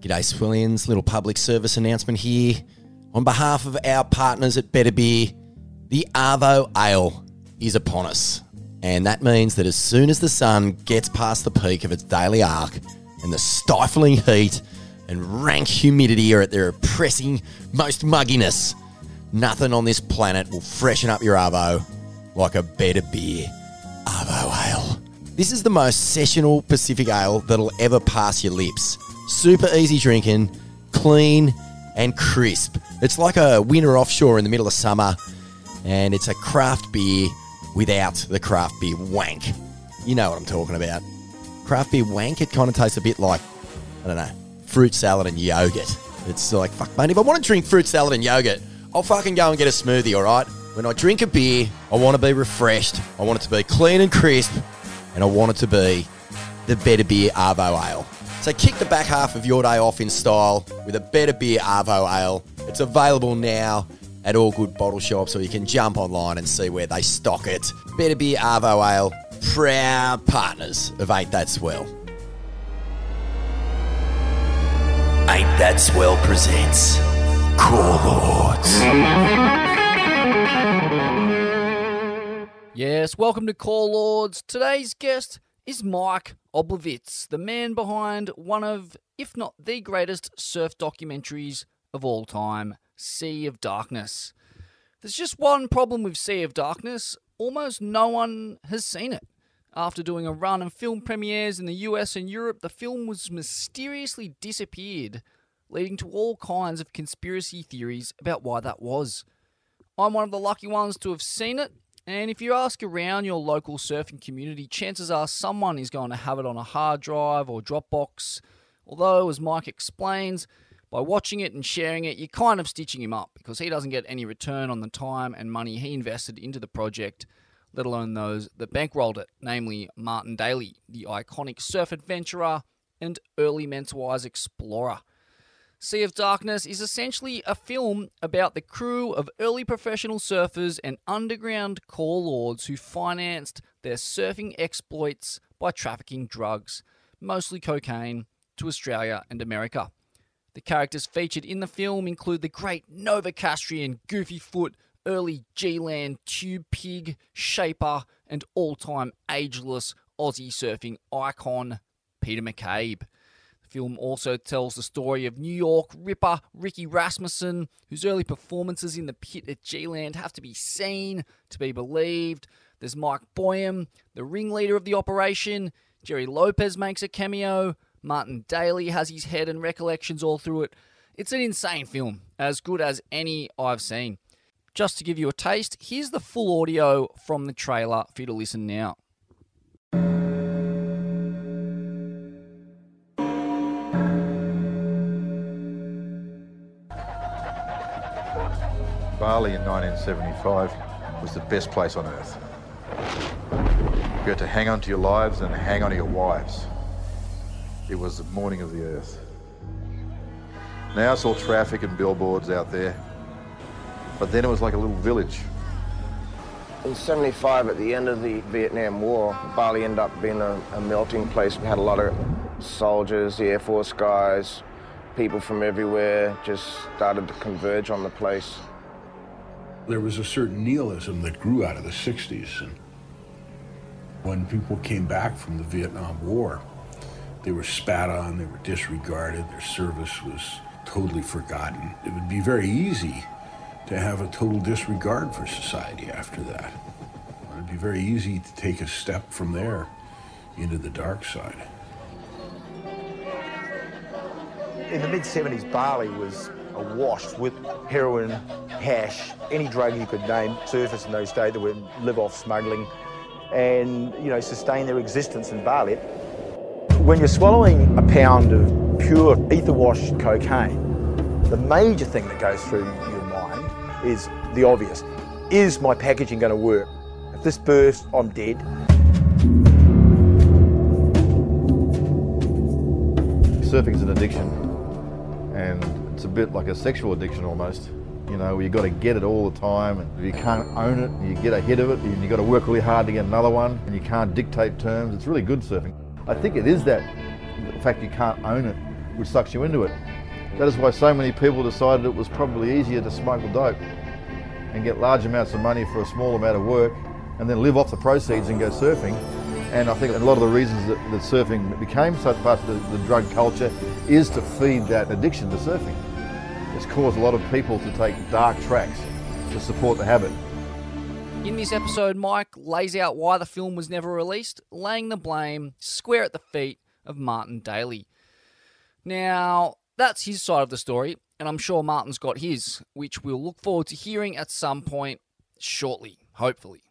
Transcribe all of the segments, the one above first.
G'day Swillians, little public service announcement here. On behalf of our partners at Better Beer, the Arvo Ale is upon us. And that means that as soon as the sun gets past the peak of its daily arc and the stifling heat and rank humidity are at their oppressing most mugginess, nothing on this planet will freshen up your Arvo like a Better Beer Arvo Ale. This is the most sessional Pacific ale that'll ever pass your lips. Super easy drinking, clean and crisp. It's like a winter offshore in the middle of summer, and it's a craft beer without the craft beer wank. You know what I'm talking about. Craft beer wank, it kind of tastes a bit like, I don't know, fruit salad and yogurt. It's like, fuck, mate, if I want to drink fruit salad and yogurt, I'll fucking go and get a smoothie, all right? When I drink a beer, I want to be refreshed. I want it to be clean and crisp, and I want it to be the Better Beer Arvo Ale. So kick the back half of your day off in style with a Better Beer Arvo Ale. It's available now at all good bottle shops, or you can jump online and see where they stock it. Better Beer Arvo Ale, proud partners of Ain't That Swell. Ain't That Swell presents Core Lords. Yes, welcome to Core Lords. Today's guest is Mike Oblowitz, the man behind one of, if not the greatest, surf documentaries of all time, Sea of Darkness. There's just one problem with Sea of Darkness. Almost no one has seen it. After doing a run of film premieres in the US and Europe, the film was mysteriously disappeared, leading to all kinds of conspiracy theories about why that was. I'm one of the lucky ones to have seen it, and if you ask around your local surfing community, chances are someone is going to have it on a hard drive or Dropbox. Although, as Mike explains, by watching it and sharing it, you're kind of stitching him up because he doesn't get any return on the time and money he invested into the project, let alone those that bankrolled it, namely Martin Daly, the iconic surf adventurer and early Mentawai's explorer. Sea of Darkness is essentially a film about the crew of early professional surfers and underground core lords who financed their surfing exploits by trafficking drugs, mostly cocaine, to Australia and America. The characters featured in the film include the great Novocastrian, Goofy Foot, early G-Land, Tube Pig, Shaper, and all-time ageless Aussie surfing icon, Peter McCabe. The film also tells the story of New York ripper Ricky Rasmussen, whose early performances in the pit at G-Land have to be seen to be believed. There's Mike Boyum, the ringleader of the operation. Jerry Lopez makes a cameo. Martin Daly has his head and recollections all through it. It's an insane film, as good as any I've seen. Just to give you a taste, here's the full audio from the trailer for you to listen now. Bali in 1975 was the best place on earth. You had to hang on to your lives and hang on to your wives. It was the morning of the earth. Now it's all traffic and billboards out there, but then it was like a little village. In 75, at the end of the Vietnam War, Bali ended up being a melting place. We had a lot of soldiers, the Air Force guys, people from everywhere just started to converge on the place. There was a certain nihilism that grew out of the 60s. And when people came back from the Vietnam War, they were spat on, they were disregarded, their service was totally forgotten. It would be very easy to have a total disregard for society after that. It would be very easy to take a step from there into the dark side. In the mid-70s, Bali was awash with heroin, hash, any drug you could name, surface in those days that would live off smuggling and, you know, sustain their existence in Bali. When you're swallowing a pound of pure ether washed cocaine, the major thing that goes through your mind is the obvious. Is my packaging going to work? If this bursts, I'm dead. Surfing's an addiction, and it's a bit like a sexual addiction almost. You know, you got to get it all the time, and if you can't own it, you get a hit of it, and you got to work really hard to get another one, and you can't dictate terms. It's really good surfing. I think it is that the fact you can't own it which sucks you into it. That is why so many people decided it was probably easier to smuggle dope and get large amounts of money for a small amount of work and then live off the proceeds and go surfing. And I think a lot of the reasons that surfing became such part of the drug culture is to feed that addiction to surfing. It's caused a lot of people to take dark tracks to support the habit. In this episode, Mike lays out why the film was never released, laying the blame square at the feet of Martin Daly. Now, that's his side of the story, and I'm sure Martin's got his, which we'll look forward to hearing at some point shortly, hopefully.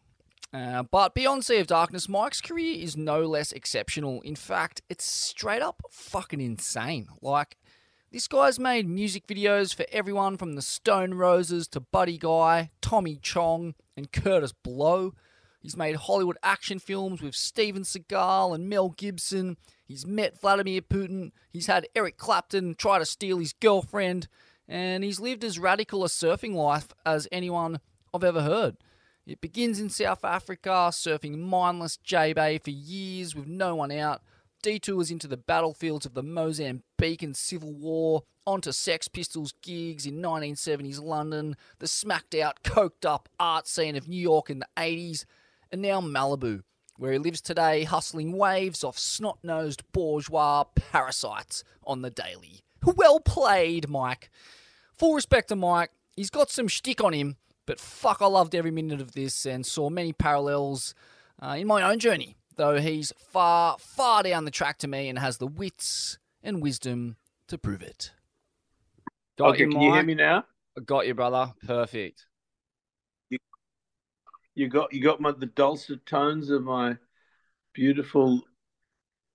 But beyond Sea of Darkness, Mike's career is no less exceptional. In fact, it's straight up fucking insane. Like, this guy's made music videos for everyone from the Stone Roses to Buddy Guy, Tommy Chong, and Curtis Blow. He's made Hollywood action films with Steven Seagal and Mel Gibson. He's met Vladimir Putin. He's had Eric Clapton try to steal his girlfriend. And he's lived as radical a surfing life as anyone I've ever heard. It begins in South Africa, surfing mindless J-Bay for years with no one out. Detours into the battlefields of the Mozambican Civil War, onto Sex Pistols gigs in 1970s London, the smacked-out, coked-up art scene of New York in the 80s, and now Malibu, where he lives today, hustling waves off snot-nosed bourgeois parasites on the daily. Well played, Mike. Full respect to Mike. He's got some shtick on him, but fuck, I loved every minute of this and saw many parallels in my own journey. Though he's far, far down the track to me and has the wits and wisdom to prove it. Okay, can you hear me now? I got you, brother. Perfect. You got the dulcet tones of my beautiful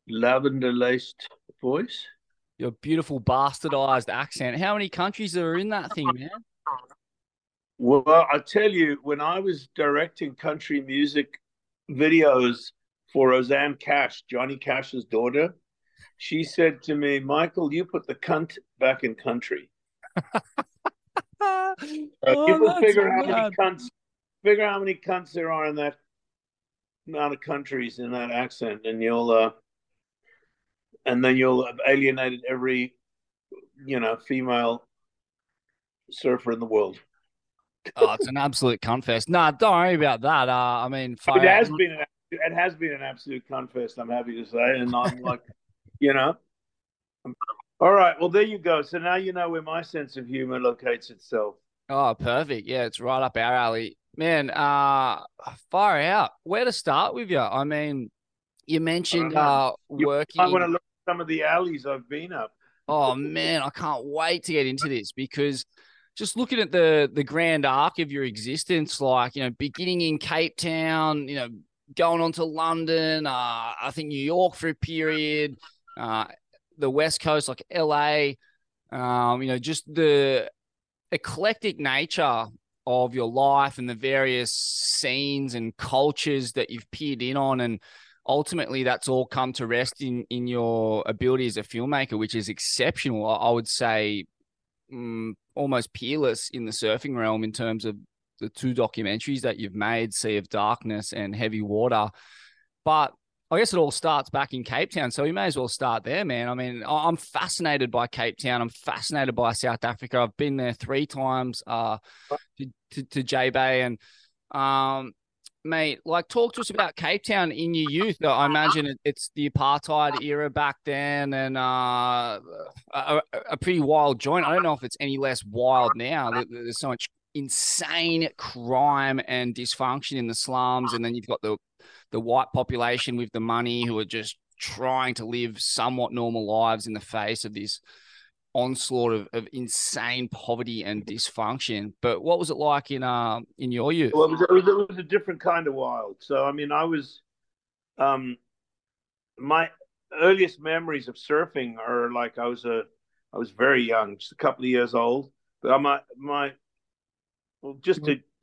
lavender-laced voice. Your beautiful bastardized accent. How many countries are in that thing, man? Well, I tell you, when I was directing country music videos for Roseanne Cash, Johnny Cash's daughter, she said to me, "Michael, you put the cunt back in country." People figure how many cunts there are in that amount of countries in that accent, and you'll and then you'll have alienated every female surfer in the world. Oh, it's an absolute cunt fest. Nah, don't worry about that. I mean, fire. It has been an absolute confest, I'm happy to say. And I'm like, all right, well, there you go. So now you know where my sense of humor locates itself. Oh, perfect. Yeah, it's right up our alley. Man, far out. Where to start with you? I mean, you mentioned working. I want to look at some of the alleys I've been up. Oh, man, I can't wait to get into this because just looking at the grand arc of your existence, like, beginning in Cape Town, going on to London, I think New York for a period, the West Coast, like LA, just the eclectic nature of your life and the various scenes and cultures that you've peered in on. And ultimately that's all come to rest in your ability as a filmmaker, which is exceptional. I would say almost peerless in the surfing realm in terms of the two documentaries that you've made, Sea of Darkness and Heavy Water. But I guess it all starts back in Cape Town, so we may as well start there, man. I mean, I'm fascinated by Cape Town. I'm fascinated by South Africa. I've been there 3 times to J-Bay. And, mate, talk to us about Cape Town in your youth. I imagine it's the apartheid era back then and a pretty wild joint. I don't know if it's any less wild now. There's so much insane crime and dysfunction in the slums, and then you've got the white population with the money who are just trying to live somewhat normal lives in the face of this onslaught of insane poverty and dysfunction. But what was it like in your youth? Well, it was a different kind of wild. So I mean, I was my earliest memories of surfing are like I was very young, just a couple of years old. But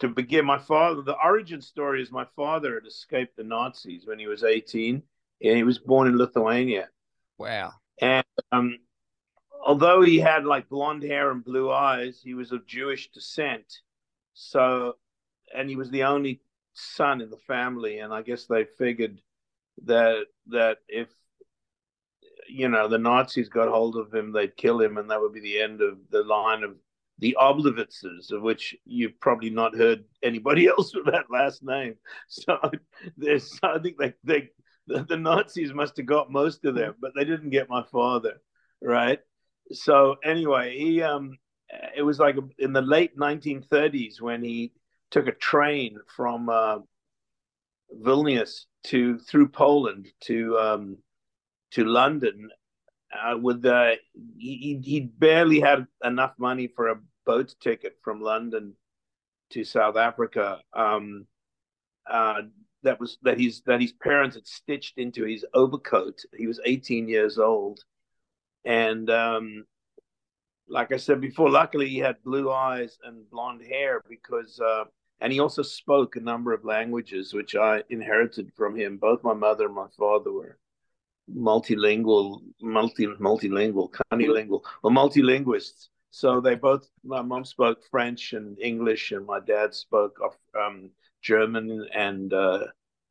to begin, my father, the origin story is my father had escaped the Nazis when he was 18, and he was born in Lithuania. Wow. And although he had blonde hair and blue eyes, he was of Jewish descent. So, and he was the only son in the family. And I guess they figured that if you know, the Nazis got hold of him, they'd kill him, and that would be the end of the line of the Oblowitzes, of which you've probably not heard anybody else with that last name. So I think the Nazis must have got most of them, but they didn't get my father, right? So anyway, he it was like in the late 1930s when he took a train from Vilnius through Poland to London. He barely had enough money for a boat ticket from London to South Africa. That his parents had stitched into his overcoat. He was 18 years old, and like I said before, luckily he had blue eyes and blonde hair because. And he also spoke a number of languages, which I inherited from him. Both my mother and my father were multilinguists. So they both, my mom spoke French and English, and my dad spoke German and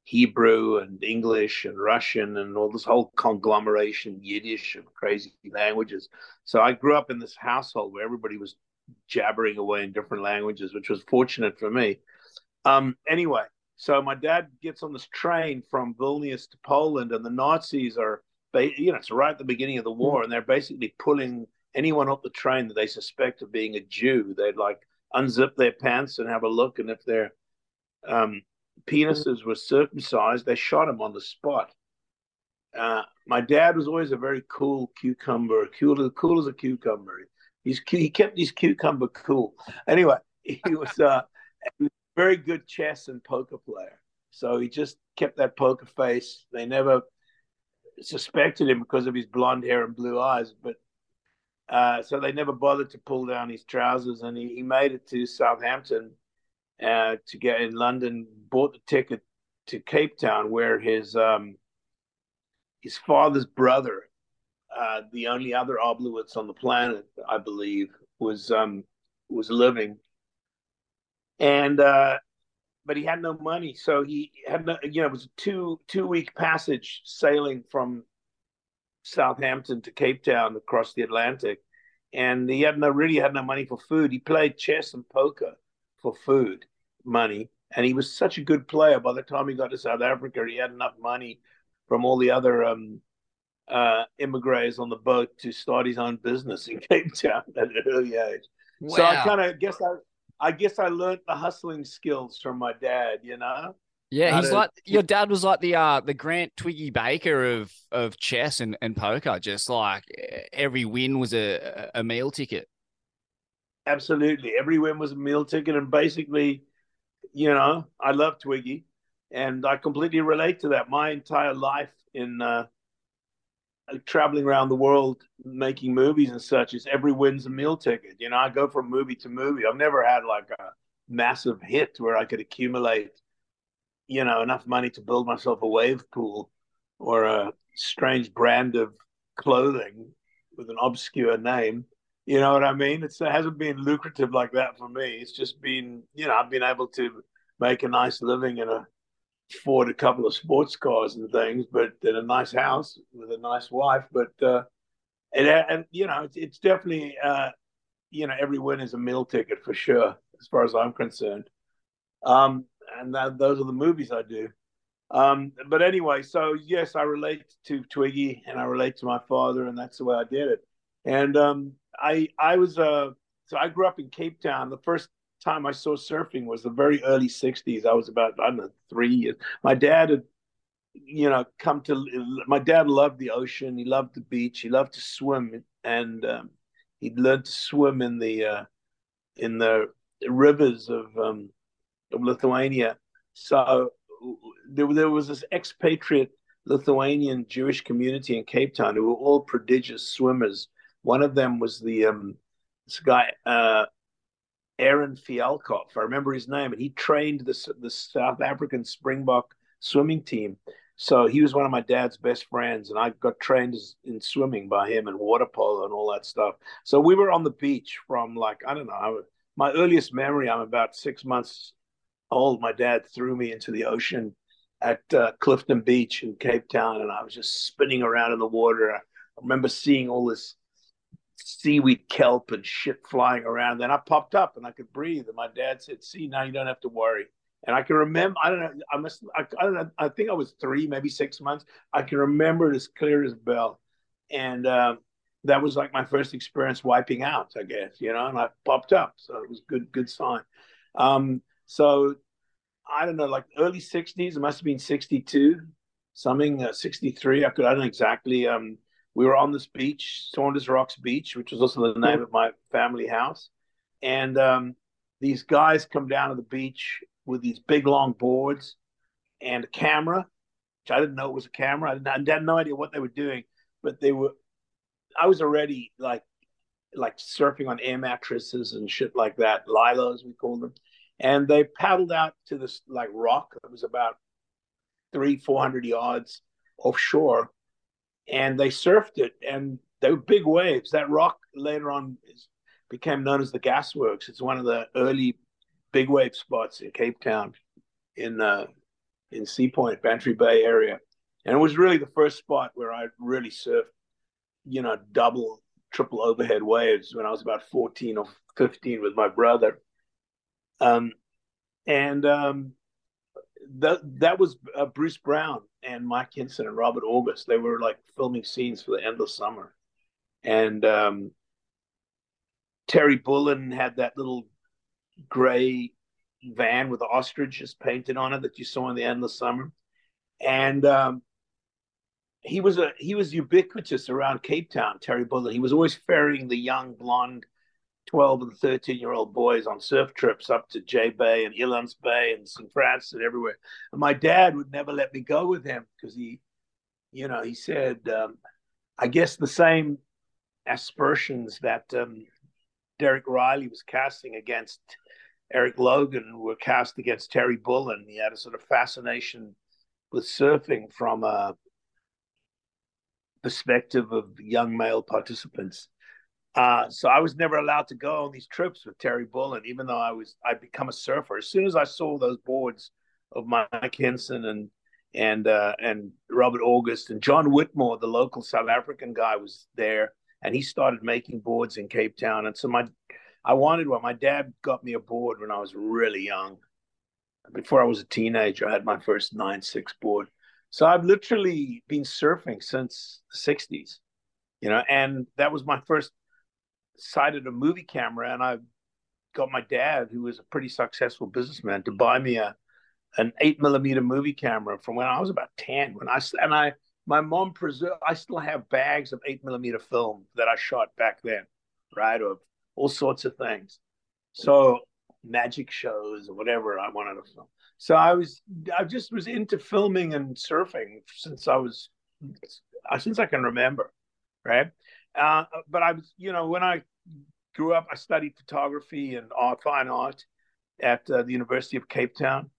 Hebrew and English and Russian and all this whole conglomeration, Yiddish of crazy languages. So I grew up in this household where everybody was jabbering away in different languages, which was fortunate for me. Anyway, so my dad gets on this train from Vilnius to Poland, and the Nazis are, it's right at the beginning of the war, and they're basically pulling anyone off the train that they suspect of being a Jew. They'd like unzip their pants and have a look, and if their penises were circumcised, they shot him on the spot. My dad was always a very cool cucumber, cool as a cucumber. He kept his cucumber cool. Anyway, he was a very good chess and poker player. So he just kept that poker face. They never suspected him because of his blonde hair and blue eyes. But so they never bothered to pull down his trousers. And he made it to Southampton to get in London, bought the ticket to Cape Town, where his father's brother, the only other Oblowitz on the planet, I believe, was living, and but he had no money, so he had no. It was a two-week passage sailing from Southampton to Cape Town across the Atlantic, and he really had no money for food. He played chess and poker for food money, and he was such a good player. By the time he got to South Africa, he had enough money from all the other. Immigrants on the boat to start his own business in Cape Town at an early age. Wow. So I kind of guess I learned the hustling skills from my dad, you know? Yeah, he's like your dad was like the Grant Twiggy Baker of chess and poker, just like every win was a meal ticket. Absolutely. Every win was a meal ticket, and basically, I love Twiggy and I completely relate to that. My entire life in traveling around the world making movies and such is every win's a meal ticket. I go from movie to movie. I've never had like a massive hit where I could accumulate, enough money to build myself a wave pool or a strange brand of clothing with an obscure name. You know what I mean? It hasn't been lucrative like that for me. It's just been, I've been able to make a nice living and afford a couple of sports cars and things, but in a nice house with a nice wife. But it's definitely every win is a meal ticket for sure, as far as I'm concerned. And those are the movies I do. But anyway, so yes, I relate to Twiggy and I relate to my father, and that's the way I did it. And I grew up in Cape Town. The first time I saw surfing was the very early 60s. I was about, I don't know, 3 years. My dad had, my dad loved the ocean. He loved the beach. He loved to swim, and he'd learned to swim in the rivers of Lithuania. So there was this expatriate Lithuanian Jewish community in Cape Town who were all prodigious swimmers. One of them was this guy, Aaron Fialkoff. I remember his name, and he trained the South African Springbok swimming team. So he was one of my dad's best friends, and I got trained in swimming by him and water polo and all that stuff. So we were on the beach from like, I don't know, my earliest memory, I'm about 6 months old. My dad threw me into the ocean at Clifton Beach in Cape Town, and I was just spinning around in the water. I remember seeing all this seaweed, kelp, and shit flying around. Then I popped up and I could breathe. And my dad said, "See, now you don't have to worry." And I can remember, I think I was 3, maybe 6 months. I can remember it as clear as a bell. And that was like my first experience wiping out, I guess, you know, and I popped up. So it was good sign. So I don't know, like early 60s, it must have been 62, something, 63. I don't know exactly. We were on this beach, Saunders Rocks Beach, which was also the name of my family house. And these guys come down to the beach with these big long boards and a camera, which I didn't know it was a camera. I had no idea what they were doing, but they were. I was already like surfing on air mattresses and shit like that, Lilos we called them, and they paddled out to this like rock that was about 300-400 yards offshore, and they surfed it, and they were big waves. That rock later on became known as the Gasworks. It's one of the early big wave spots in Cape Town, in Sea Point, Bantry Bay area. And it was really the first spot where I really surfed, you know, double, triple overhead waves when I was about 14 or 15 with my brother. That was Bruce Brown and Mike Hinson and Robert August. They were like filming scenes for The Endless Summer. And Terry Bullen had that little gray van with the ostriches painted on it that you saw in The Endless Summer, and he was ubiquitous around Cape Town. Terry Bullen, he was always ferrying the young blonde 12 and 13-year-old boys on surf trips up to Jay Bay and Elans Bay and St. Francis and everywhere. And my dad would never let me go with him because he said, I guess the same aspersions that Derek Riley was casting against Eric Logan were cast against Terry Bullen. He had a sort of fascination with surfing from a perspective of young male participants. So I was never allowed to go on these trips with Terry Bullen, even though I'd become a surfer. As soon as I saw those boards of Mike Hinson and Robert August and John Whitmore, the local South African guy, was there. And he started making boards in Cape Town. And so I wanted one. My dad got me a board when I was really young. Before I was a teenager, I had my first 9'6" board. So I've literally been surfing since the 60s, you know, and that was my first sight of a movie camera. And I got my dad, who was a pretty successful businessman, to buy me an 8mm movie camera from when I was about 10. My mom preserved, I still have bags of 8mm film that I shot back then, right? Of all sorts of things. So magic shows or whatever I wanted to film. So I just was into filming and surfing since I can remember, right? But I was, you know, when I grew up, I studied photography and fine art at the University of Cape Town.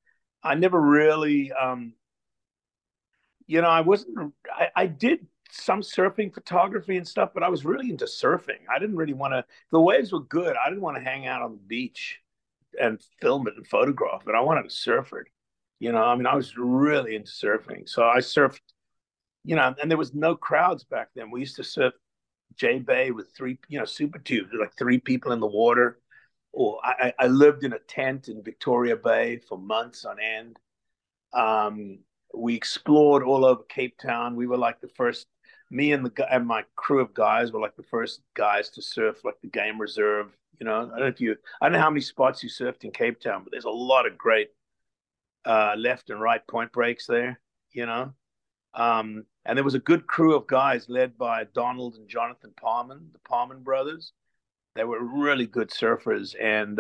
I never really, you know, I did some surfing photography and stuff, but I was really into surfing. I didn't really want to, the waves were good. I didn't want to hang out on the beach and film it and photograph it. I wanted to surf it. You know, I mean, I was really into surfing. So I surfed, you know, and there was no crowds back then. We used to surf Jay Bay with super tubes, like 3 people in the water. Or I lived in a tent in Victoria Bay for months on end. We explored all over Cape Town. We were like the first, me and my crew of guys were like the first guys to surf like the game reserve. You know, I don't know how many spots you surfed in Cape Town, but there's a lot of great left and right point breaks there, you know. And there was a good crew of guys led by Donald and Jonathan Parman, the Parman brothers. They were really good surfers. And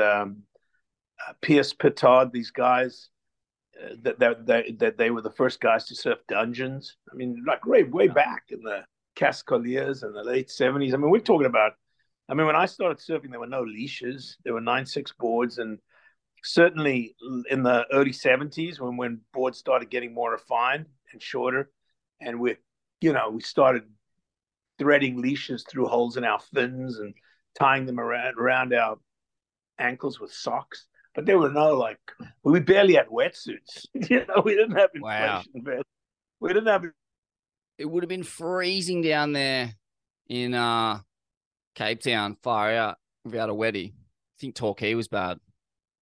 Pierce Pittard, these guys, that they were the first guys to surf dungeons. I mean, like way back in the Cascoliers in the late 70s. I mean, we're talking about, I mean, when I started surfing, there were no leashes. There were 9'6" boards. And certainly in the early 70s, when boards started getting more refined and shorter, and we started threading leashes through holes in our fins and tying them around our ankles with socks. But there were no, like, we barely had wetsuits. You know, we didn't have inflation. Wow. We didn't have. It would have been freezing down there in Cape Town, far out, without a weddy. I think Torquay was bad.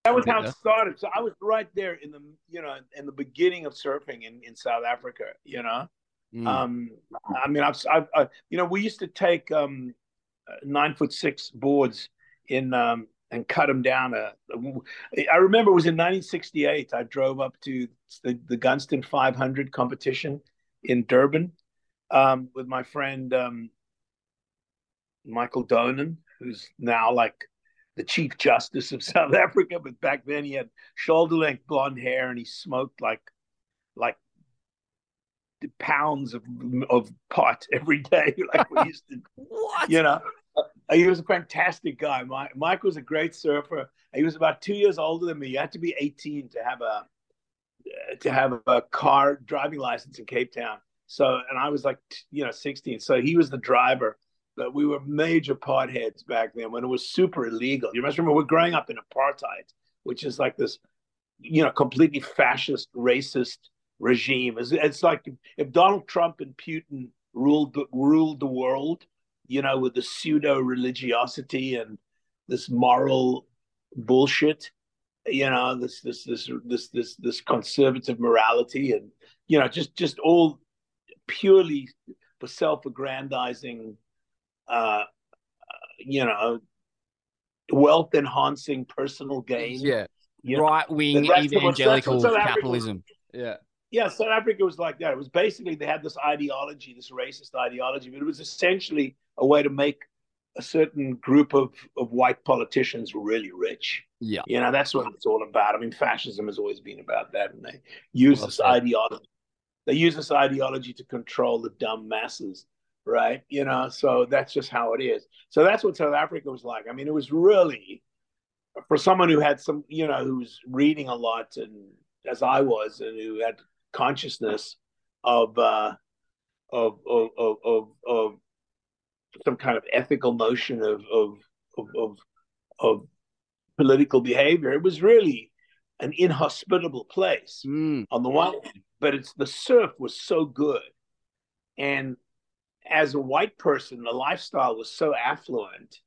That was how it started. So I was right there in the, you know, in the beginning of surfing in South Africa, you know. Mm. I mean, I've you know, we used to take 9'6" boards in and cut them down. I remember it was in 1968. I drove up to the Gunston 500 competition in Durban with my friend Michael Donen, who's now like the Chief Justice of South Africa, but back then he had shoulder-length blonde hair and he smoked like pounds of pot every day, like we used to. What? You know, he was a fantastic guy. Mike was a great surfer. He was about 2 years older than me. You had to be 18 to have a car driving license in Cape Town. So, and I was like, you know, 16. So he was the driver. But we were major potheads back then when it was super illegal. You must remember, we're growing up in apartheid, which is like this, you know, completely fascist, racist regime. It's like if Donald Trump and Putin ruled the world, you know, with the pseudo religiosity and this moral bullshit, you know, this conservative morality, and you know, just all purely for self-aggrandizing, you know, wealth enhancing personal gain, yeah, right wing evangelical capitalism. Yeah, South Africa was like that. It was basically, they had this ideology, this racist ideology, but it was essentially a way to make a certain group of white politicians really rich. Yeah, you know, that's what it's all about. I mean, fascism has always been about that, and they use this ideology. They use this ideology to control the dumb masses. Right, you know, so that's just how it is. So that's what South Africa was like. I mean, it was really, for someone who had some, you know, who was reading a lot, and as I was, and who had consciousness of some kind of ethical notion of political behavior. It was really an inhospitable place on the one hand, but the surf was so good, and as a white person, the lifestyle was so affluent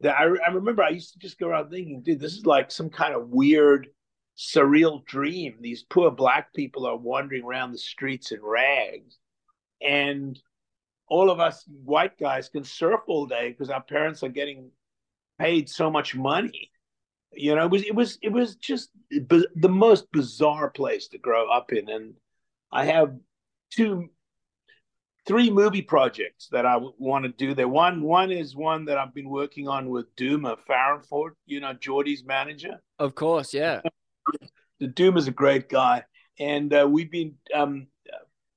that I remember I used to just go around thinking, dude, this is like some kind of weird, surreal dream. These poor black people are wandering around the streets in rags, and all of us white guys can surf all day because our parents are getting paid so much money. You know, it was just the most bizarre place to grow up in. And I have three movie projects that I want to do there. One is one that I've been working on with Duma Farrenford, you know, Geordie's manager. Of course, yeah. Duma's a great guy. And we've been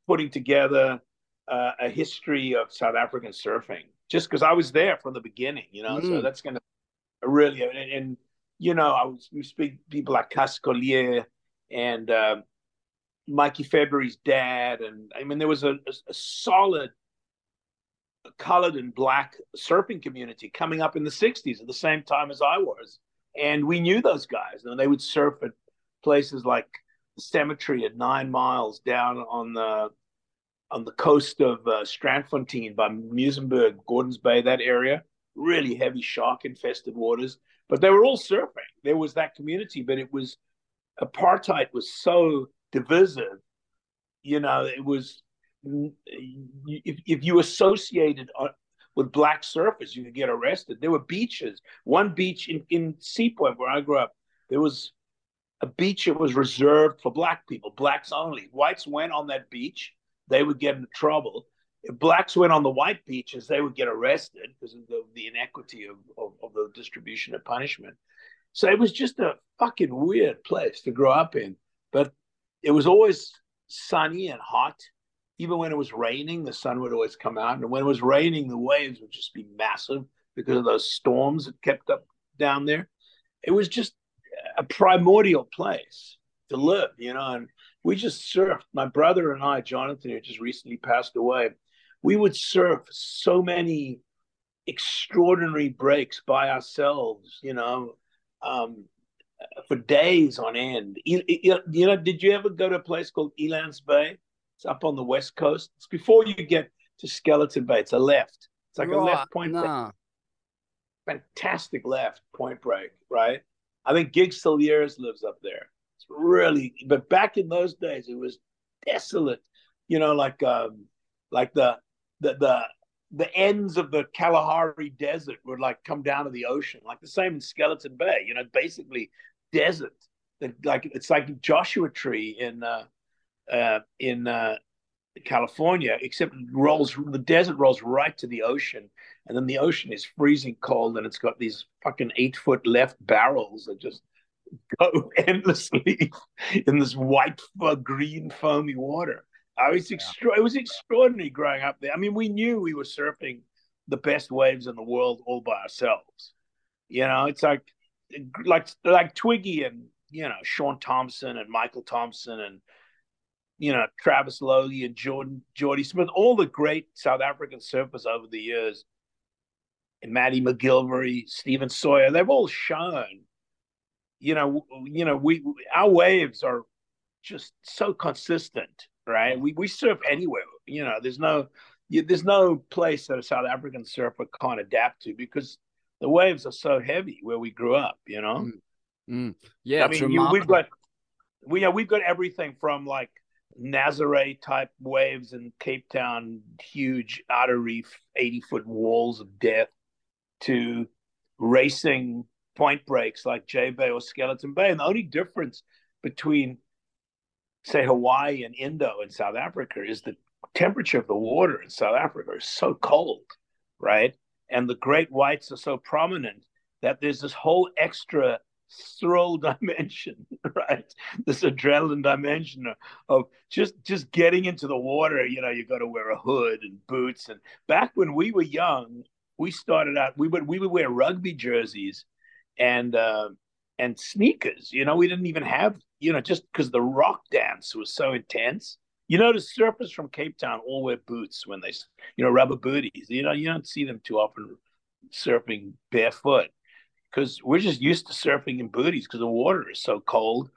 putting together a history of South African surfing, just because I was there from the beginning, you know. So that's going to really, and you know, we speak people like Cas Collier and Mikey February's dad, and I mean, there was a solid colored and black surfing community coming up in the 60s at the same time as I was, and we knew those guys, and they would surf at places like the cemetery at 9 miles down on the coast of Strandfontein by Muizenberg, Gordons Bay, that area, really heavy shark infested waters, but they were all surfing. There was that community, but it was, apartheid was so divisive, you know. It was, if you associated with black surfers, you could get arrested. There were beaches. One beach in Seapoint, where I grew up, there was a beach that was reserved for black people, blacks only. Whites went on that beach, they would get into trouble. If blacks went on the white beaches, they would get arrested because of the inequity of the distribution of punishment. So it was just a fucking weird place to grow up in. But it was always sunny and hot. Even when it was raining, the sun would always come out. And when it was raining, the waves would just be massive because of those storms that kept up down there. It was just a primordial place to live, you know. And we just surfed. My brother and I, Jonathan, who just recently passed away, we would surf so many extraordinary breaks by ourselves, you know, for days on end. You know, did you ever go to a place called Elands Bay? It's up on the west coast. It's before you get to Skeleton Bay. It's a left. It's like a left point break. Fantastic left point break, right? I think Giggs Saliers lives up there. It's really, but back in those days, it was desolate. You know, like the ends of the Kalahari Desert would like come down to the ocean, like the same in Skeleton Bay. You know, basically desert. Like it's like Joshua Tree in California, except it rolls, the desert rolls right to the ocean, and then the ocean is freezing cold, and it's got these fucking 8-foot left barrels that just go endlessly in this white, green, foamy water. It was extraordinary growing up there. I mean, we knew we were surfing the best waves in the world all by ourselves. You know, it's like Twiggy and, you know, Sean Thompson and Michael Thompson and, you know, Travis Lowey and Geordie Smith, all the great South African surfers over the years, and Matty McGilvery, Stephen Sawyer, they've all shown, you know, our waves are just so consistent, right? We surf anywhere, you know. There's no place that a South African surfer can't adapt to because the waves are so heavy where we grew up, you know. Yeah, I mean, we've got everything from like Nazare type waves in Cape Town, huge outer reef 80-foot walls of death, to racing point breaks like J Bay or Skeleton Bay. And the only difference between, say, Hawaii and Indo in South Africa is the temperature of the water in South Africa is so cold, right? And the great whites are so prominent that there's this whole extra thrill dimension, right? This adrenaline dimension of just getting into the water. You know, you got to wear a hood and boots. And back when we were young, we started out, we would wear rugby jerseys and sneakers. You know, we didn't even have, you know, just because the rock dance was so intense. You notice surfers from Cape Town all wear boots when they, you know, rubber booties. You know, you don't see them too often surfing barefoot, because we're just used to surfing in booties because the water is so cold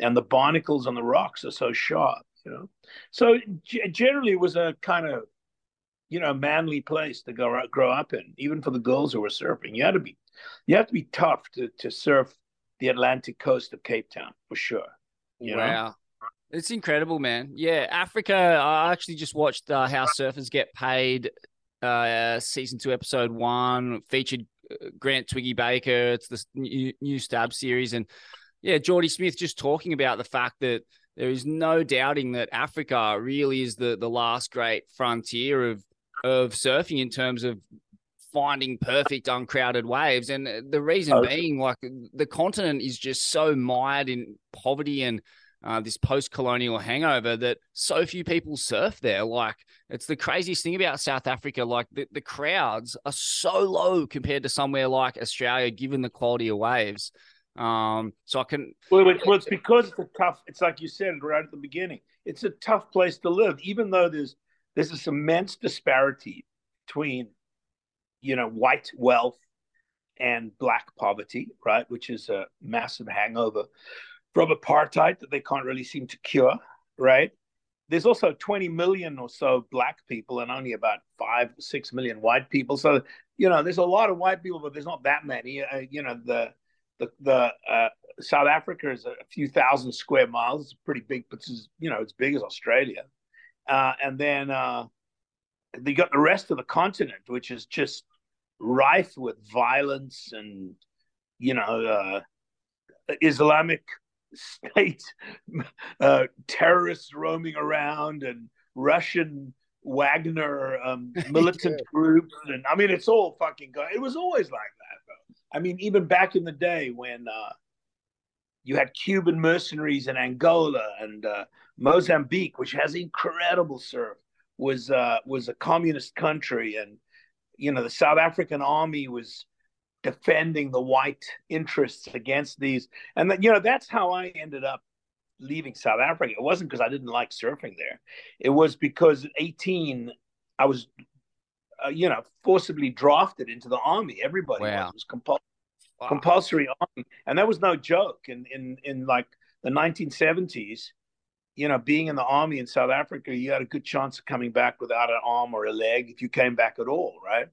and the barnacles on the rocks are so sharp, you know. So generally it was a kind of, you know, manly place to grow up in, even for the girls who were surfing. You have to be tough to surf the Atlantic coast of Cape Town, for sure. You know? It's incredible, man. Yeah, Africa, I actually just watched How Surfers Get Paid, Season 2, Episode 1, featured Grant Twiggy Baker. It's the new Stab series, and yeah, Geordie Smith just talking about the fact that there is no doubting that Africa really is the last great frontier of surfing in terms of finding perfect uncrowded waves. And the reason being, like, the continent is just so mired in poverty and this post-colonial hangover that so few people surf there. Like, it's the craziest thing about South Africa. Like, the crowds are so low compared to somewhere like Australia, given the quality of waves. It's because it's a tough. It's like you said right at the beginning. It's a tough place to live, even though there's this immense disparity between, you know, white wealth and black poverty, right? Which is a massive hangover from apartheid that they can't really seem to cure, right? There's also 20 million or so black people and only about 5 or 6 million white people. So, you know, there's a lot of white people, but there's not that many. You know, the South Africa is a few thousand square miles. It's pretty big, but it's, you know, it's big as Australia. And then they got the rest of the continent, which is just rife with violence and, you know, Islamic State terrorists roaming around and Russian Wagner militant groups, and I mean, it's all fucking gone. It was always like that, though. I mean, even back in the day when you had Cuban mercenaries in Angola, and Mozambique, which has incredible surf, was a communist country, and, you know, the South African army was defending the white interests against these. And that, you know, that's how I ended up leaving South Africa. It wasn't because I didn't like surfing there. It was because at 18, I was, you know, forcibly drafted into the army. Everybody was compulsory army. And that was no joke. In like the 1970s, you know, being in the army in South Africa, you had a good chance of coming back without an arm or a leg if you came back at all, right?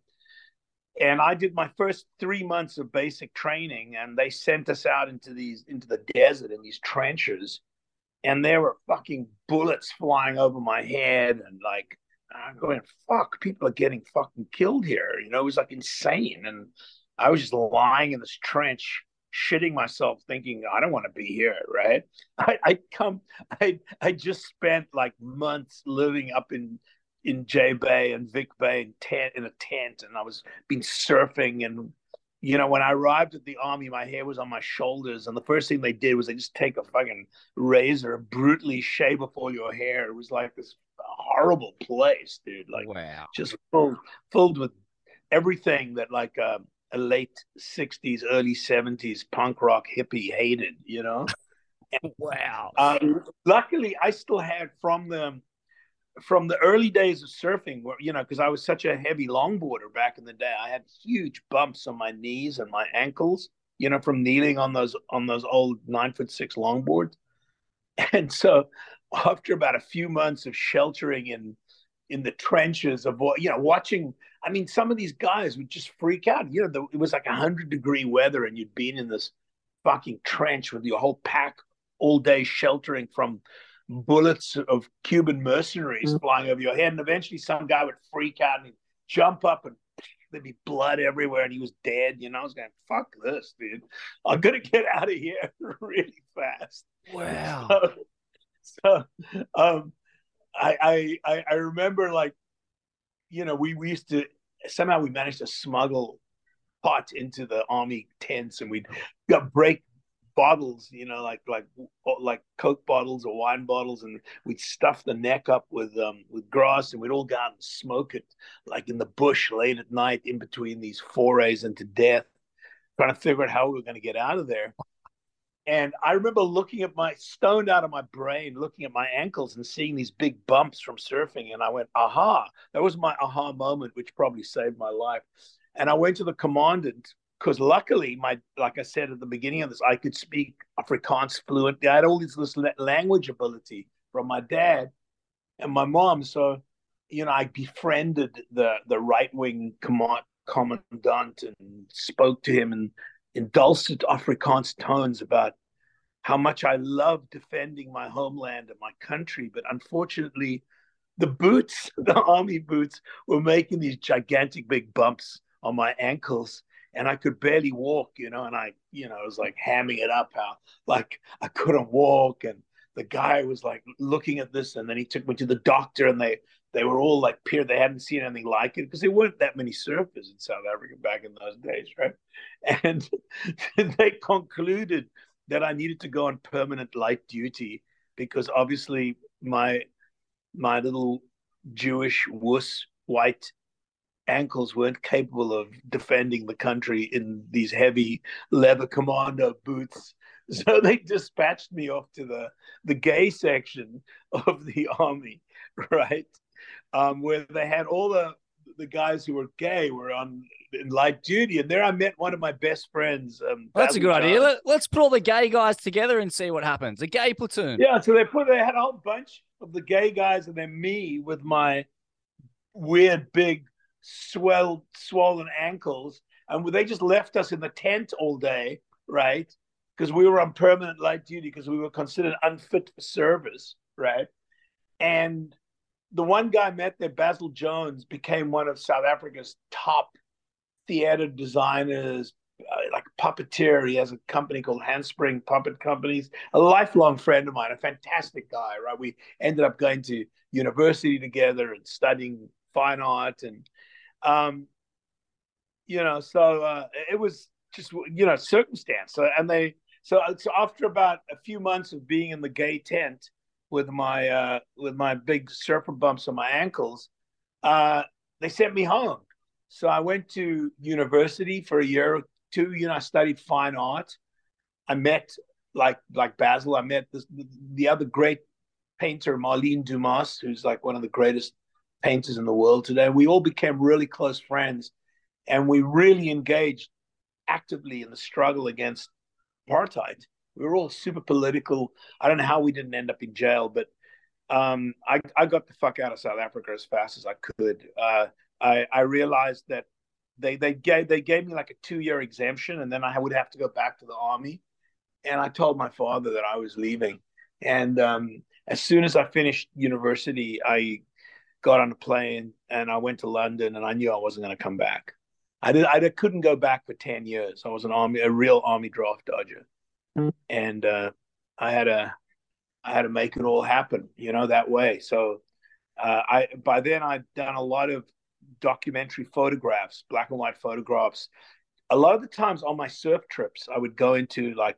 And I did my first 3 months of basic training, and they sent us out into the desert in these trenches, and there were fucking bullets flying over my head, and like I'm going, fuck, people are getting fucking killed here. You know, it was like insane. And I was just lying in this trench, shitting myself, thinking I don't want to be here, right? I just spent like months living up in J Bay and Vic Bay in a tent, and I was been surfing. And you know, when I arrived at the army, my hair was on my shoulders, and the first thing they did was they just take a fucking razor and brutally shave off all your hair. It was like this horrible place, dude. Like, wow. Just filled with everything that like a late 60s, early 70s punk rock hippie hated, you know? And, wow. Luckily, I still had from the early days of surfing, where, you know, because I was such a heavy longboarder back in the day, I had huge bumps on my knees and my ankles, you know, from kneeling on those old 9'6" longboards. And so after about a few months of sheltering in the trenches, you know, watching, I mean, some of these guys would just freak out. You know, it was like 100-degree weather, and you'd been in this fucking trench with your whole pack all day, sheltering from bullets of Cuban mercenaries flying over your head. And eventually some guy would freak out and he'd jump up, and there'd be blood everywhere, and he was dead. You know, I was going, fuck this, dude. I'm going to get out of here really fast. Wow. So I remember, like, you know, we used to, somehow we managed to smuggle pot into the army tents, and we'd break bottles, you know, like Coke bottles or wine bottles, and we'd stuff the neck up with grass, and we'd all go out and smoke it, like in the bush late at night, in between these forays into death, trying to figure out how we were going to get out of there. And I remember looking at my, stoned out of my brain, looking at my ankles and seeing these big bumps from surfing. And I went, aha, that was my aha moment, which probably saved my life. And I went to the commandant, because luckily, like I said at the beginning of this, I could speak Afrikaans fluently. I had all this language ability from my dad and my mom. So, you know, I befriended the right-wing commandant and spoke to him in dulcet Afrikaans tones about how much I love defending my homeland and my country. But unfortunately, the boots, the army boots, were making these gigantic big bumps on my ankles, and I could barely walk, you know, and I, you know, it was like hamming it up, how like I couldn't walk. And the guy was like looking at this, and then he took me to the doctor, and they were all like peered. They hadn't seen anything like it, because there weren't that many surfers in South Africa back in those days, right? And they concluded that I needed to go on permanent light duty, because obviously my little Jewish wuss white ankles weren't capable of defending the country in these heavy leather commando boots. So they dispatched me off to the gay section of the army, right? Where they had all the guys who were gay were on in light duty. And there I met one of my best friends. That's a good idea. Let's put all the gay guys together and see what happens. A gay platoon. Yeah, so they had a whole bunch of the gay guys, and then me with my weird, big, swollen ankles. And they just left us in the tent all day, right? Because we were on permanent light duty, because we were considered unfit for service, right? And the one guy I met there, Basil Jones, became one of South Africa's top theater designers, like a puppeteer. He has a company called Handspring Puppet Companies, a lifelong friend of mine, a fantastic guy, right? We ended up going to university together and studying fine art. And, you know, so it was just, you know, circumstance. So after about a few months of being in the gay tent, with my big surfer bumps on my ankles, they sent me home. So I went to university for a year or two. You know, I studied fine art. I met like Basil. I met the other great painter, Marlene Dumas, who's like one of the greatest painters in the world today. We all became really close friends, and we really engaged actively in the struggle against apartheid. We were all super political. I don't know how we didn't end up in jail, but I got the fuck out of South Africa as fast as I could. I realized that they gave me like a 2-year exemption, and then I would have to go back to the army. And I told my father that I was leaving. And as soon as I finished university, I got on a plane and I went to London, and I knew I wasn't going to come back. I couldn't go back for 10 years. I was a real army draft dodger. Mm-hmm. And I had to make it all happen, that way. So by then I'd done a lot of documentary photographs, black and white photographs. A lot of the times on my surf trips, I would go into like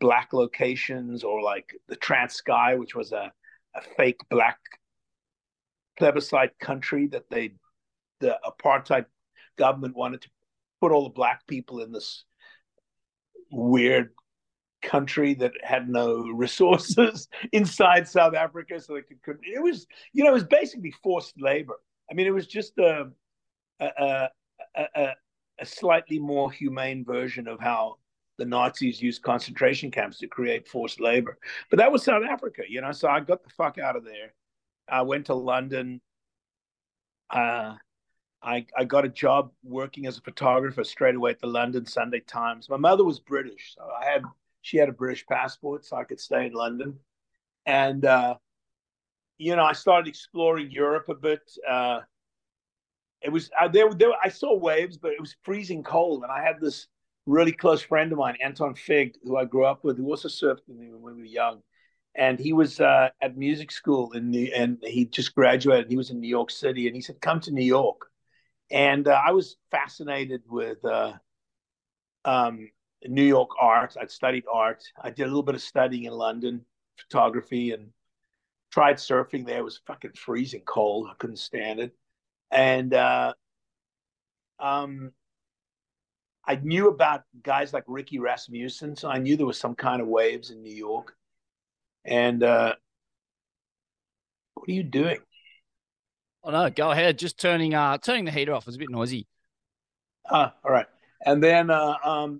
black locations, or like the Transkei, which was a fake black plebiscite country that the apartheid government wanted to put all the black people in this weird country that had no resources inside South Africa, so they could. It was, it was basically forced labor. I mean, it was just a slightly more humane version of how the Nazis used concentration camps to create forced labor. But that was South Africa, so I got the fuck out of there. I went to London. I got a job working as a photographer straight away at the London Sunday Times. My mother was British, so she had a British passport, so I could stay in London. And, I started exploring Europe a bit. I saw waves, but it was freezing cold. And I had this really close friend of mine, Anton Fig, who I grew up with, who also surfed with me when we were young. And he was at music school, and he just graduated. He was in New York City, and he said, come to New York. And I was fascinated with New York art. I'd studied art. I did a little bit of studying in London, photography, and tried surfing there. It was fucking freezing cold. I couldn't stand it. And I knew about guys like Ricky Rasmussen, so I knew there was some kind of waves in New York. And what are you doing? Oh no, go ahead. Just turning the heater off. It's a bit noisy. All right. And then I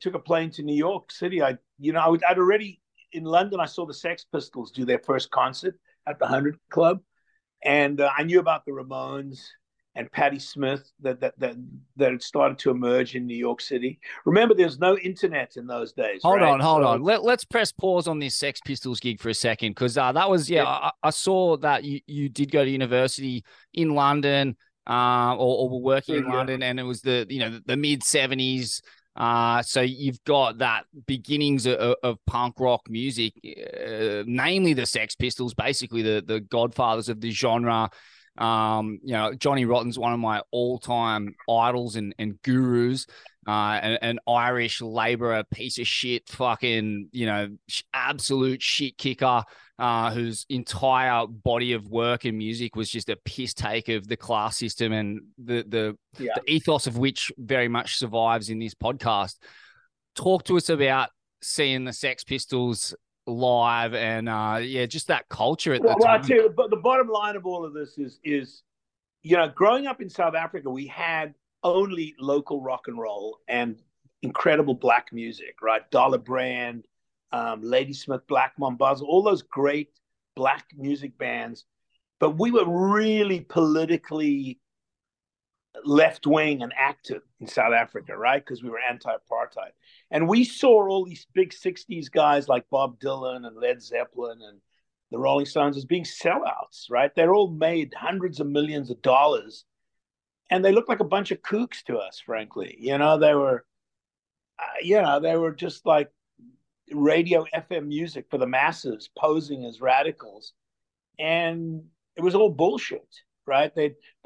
took a plane to New York City. I'd already in London. I saw the Sex Pistols do their first concert at the 100 Club, and I knew about the Ramones and Patti Smith that had started to emerge in New York City. Remember, there's no internet in those days. Hold on. Let's press pause on this Sex Pistols gig for a second, because that was, I saw that you did go to university in London, or were working in London, and it was the mid 70s. So you've got that beginnings of punk rock music, namely the Sex Pistols, basically the godfathers of the genre. Johnny Rotten's one of my all-time idols and gurus, an Irish laborer piece of shit, fucking, absolute shit kicker, whose entire body of work and music was just a piss take of the class system and the ethos of which very much survives in this podcast. Talk to us about seeing the Sex Pistols live and just that culture at the time. I tell you, but the bottom line of all of this is growing up in South Africa, we had only local rock and roll and incredible black music, right? Dollar Brand, Ladysmith, Black Mambazo, all those great black music bands. But we were really politically left-wing and active in South Africa, right? Because we were anti-apartheid. And we saw all these big 60s guys like Bob Dylan and Led Zeppelin and the Rolling Stones as being sellouts, right? They're all made hundreds of millions of dollars. And they looked like a bunch of kooks to us, frankly. They were just like radio FM music for the masses, posing as radicals. And it was all bullshit. Right,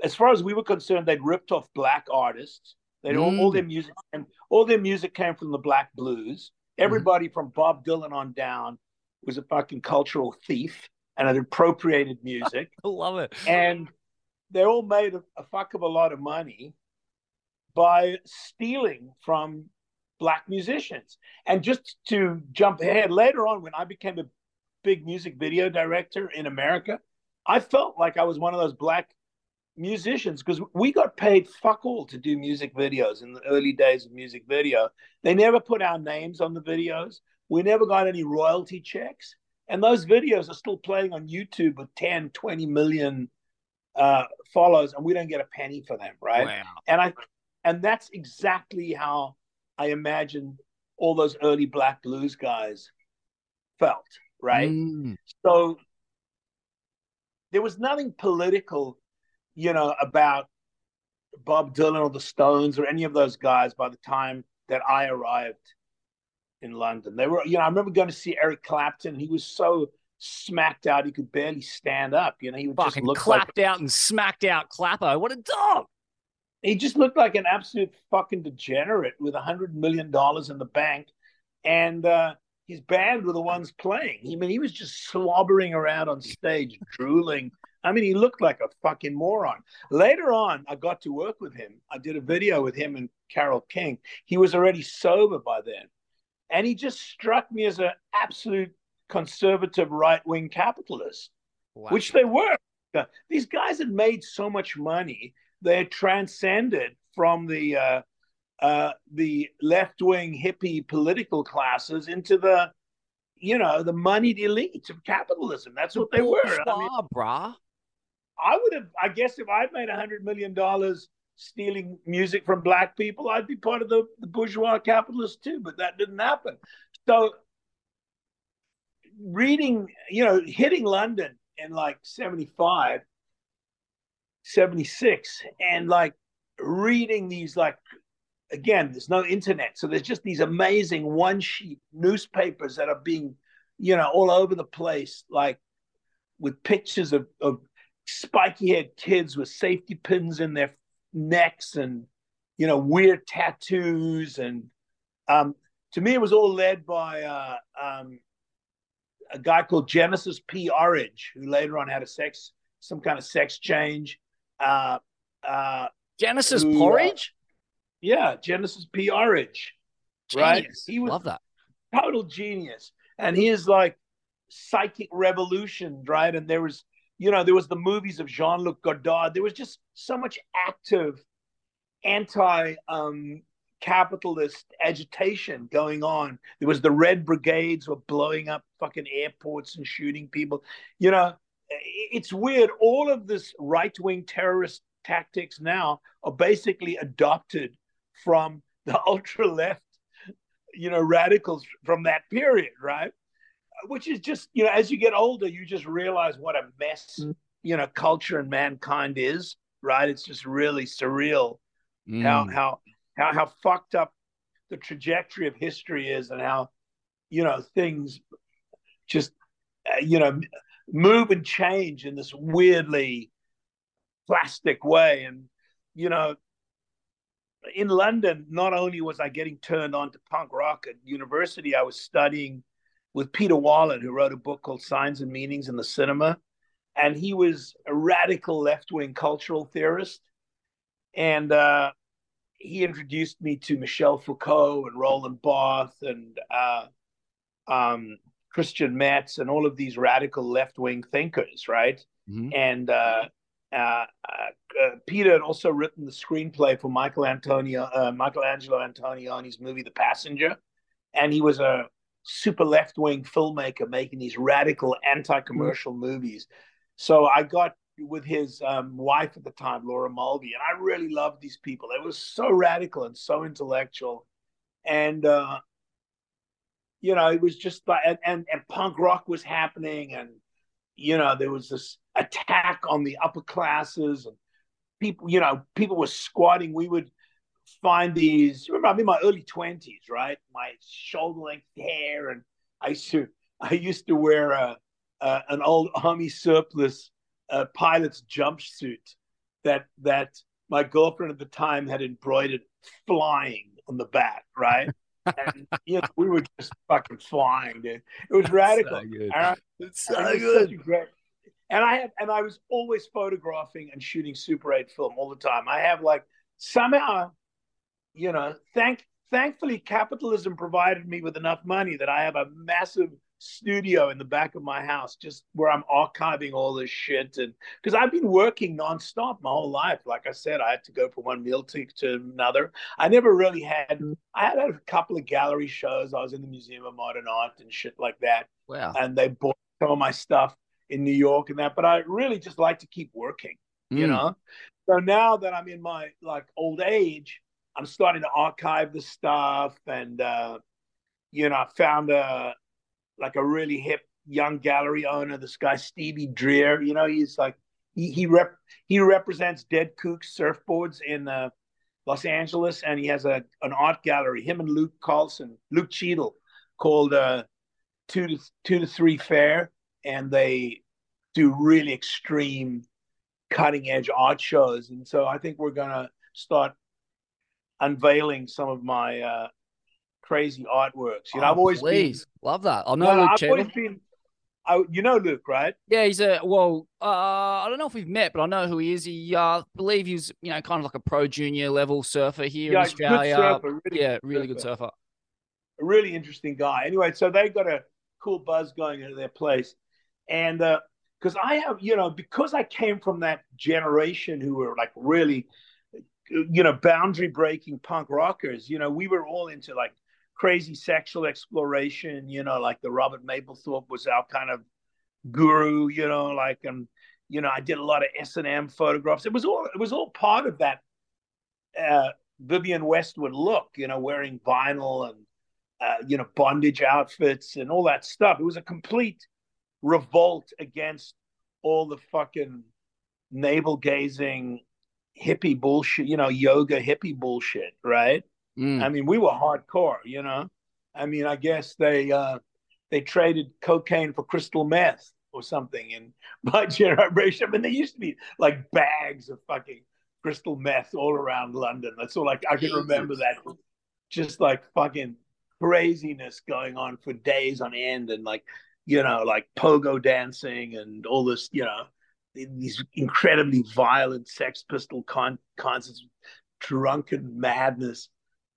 as far as we were concerned, they'd ripped off black artists. All their music came from the black blues. Everybody from Bob Dylan on down was a fucking cultural thief and had appropriated music. I love it. And they all made a fuck of a lot of money by stealing from black musicians. And just to jump ahead, later on when I became a big music video director in America, I felt like I was one of those black musicians because we got paid fuck all to do music videos in the early days of music video. They never put our names on the videos. We never got any royalty checks. And those videos are still playing on YouTube with 10, 20 million follows, and we don't get a penny for them, right? Wow. And that's exactly how I imagine all those early Black Blues guys felt, right? Mm. So there was nothing political, you know, about Bob Dylan or the Stones or any of those guys by the time that I arrived in London. They were, you know, I remember going to see Eric Clapton. He was so smacked out he could barely stand up. You know, he would fucking just look clapped like, out and smacked out Clappo. What a dog! He just looked like an absolute fucking degenerate with $100 million in the bank, and his band were the ones playing. I mean, he was just slobbering around on stage, drooling. I mean, he looked like a fucking moron. Later on, I got to work with him. I did a video with him and Carole King. He was already sober by then. And he just struck me as an absolute conservative right-wing capitalist, wow. Which they were. These guys had made so much money. They had transcended from the left-wing hippie political classes into the, you know, the moneyed elite of capitalism. That's what they were. I mean, brah. I would have, I guess if I'd made $100 million stealing music from Black people, I'd be part of the bourgeois capitalists too, but that didn't happen. So reading, you know, hitting London in like 75, 76, and like reading these, like, again, there's no internet. So there's just these amazing one-sheet newspapers that are being, you know, all over the place, like with pictures of spiky-haired kids with safety pins in their necks and, you know, weird tattoos. And to me, it was all led by a guy called Genesis P. Orridge, who later on had some kind of sex change. Genesis Porridge? Yeah, Genesis P. Orridge, right? He was total genius. And he is like psychic revolution, right? And there was, you know, there was the movies of Jean-Luc Godard. There was just so much active anti-capitalist agitation going on. There was the Red Brigades were blowing up fucking airports and shooting people. You know, it's weird. All of this right-wing terrorist tactics now are basically adopted from the ultra left, you know, radicals from that period, right? Which is just, you know, as you get older, you just realize what a mess, you know, culture and mankind is, right? It's just really surreal how fucked up the trajectory of history is, and how, you know, things just, you know, move and change in this weirdly plastic way. And, you know, in London, not only was I getting turned on to punk rock at university, I was studying with Peter Wallin, who wrote a book called Signs and Meanings in the Cinema. And he was a radical left-wing cultural theorist. And he introduced me to Michel Foucault and Roland Barthes and Christian Metz and all of these radical left-wing thinkers, right? Mm-hmm. And Peter had also written the screenplay for Michelangelo Antonioni's movie The Passenger. And he was a super left-wing filmmaker making these radical anti-commercial movies. So I got with his wife at the time, Laura Mulvey, and I really loved these people. It was so radical and so intellectual. And, you know, it was just like, and punk rock was happening, and, you know, there was this attack on the upper classes, and people, you know, people were squatting. We would find these, remember, I'm in my early 20s, right? My shoulder length hair. And I used to wear an old army surplus pilot's jumpsuit that my girlfriend at the time had embroidered flying on the back, right? And, you know, we were just fucking flying, dude. It was radical. It's so good. And I was always photographing and shooting Super 8 film all the time. I have, like, somehow, you know, thankfully capitalism provided me with enough money that I have a massive studio in the back of my house, just where I'm archiving all this shit. And because I've been working nonstop my whole life, like I said, I had to go from one meal to another. I never really had. I had a couple of gallery shows. I was in the Museum of Modern Art and shit like that. Wow! And they bought some of my stuff in New York and that. But I really just like to keep working. you know? So now that I'm in my like old age, I'm starting to archive the stuff. And, you know, I found a really hip young gallery owner, this guy, Stevie Dreer. You know, he's like, he represents Dead Kook surfboards in Los Angeles. And he has an art gallery, him and Luke Cheadle, called Two to Three Fair. And they do really extreme cutting edge art shows. And so I think we're going to start unveiling some of my crazy artworks. You know, I've always been... Love that. I know Luke Cheadle. You know Luke, right? Yeah, he's I don't know if we've met, but I know who he is. He, I believe he's, you know, kind of like a pro junior level surfer here in Australia. Good surfer, really good surfer. A really interesting guy. Anyway, so they got a cool buzz going into their place. And because I have, you know, because I came from that generation who were like really, you know, boundary breaking punk rockers, you know, we were all into like crazy sexual exploration, you know, like the Robert Mapplethorpe was our kind of guru, you know, like, and, you know, I did a lot of S&M photographs. It was all part of that Vivian Westwood look, you know, wearing vinyl and, you know, bondage outfits and all that stuff. It was a complete revolt against all the fucking navel-gazing hippie bullshit, you know, yoga hippie bullshit, right? I mean, we were hardcore, you know? I mean, I guess they traded cocaine for crystal meth or something in my generation. I mean, there used to be like bags of fucking crystal meth all around London. That's all like I can remember that. Just like fucking craziness going on for days on end, and like, you know, like pogo dancing and all this, you know, these incredibly violent Sex Pistol concerts, drunken madness.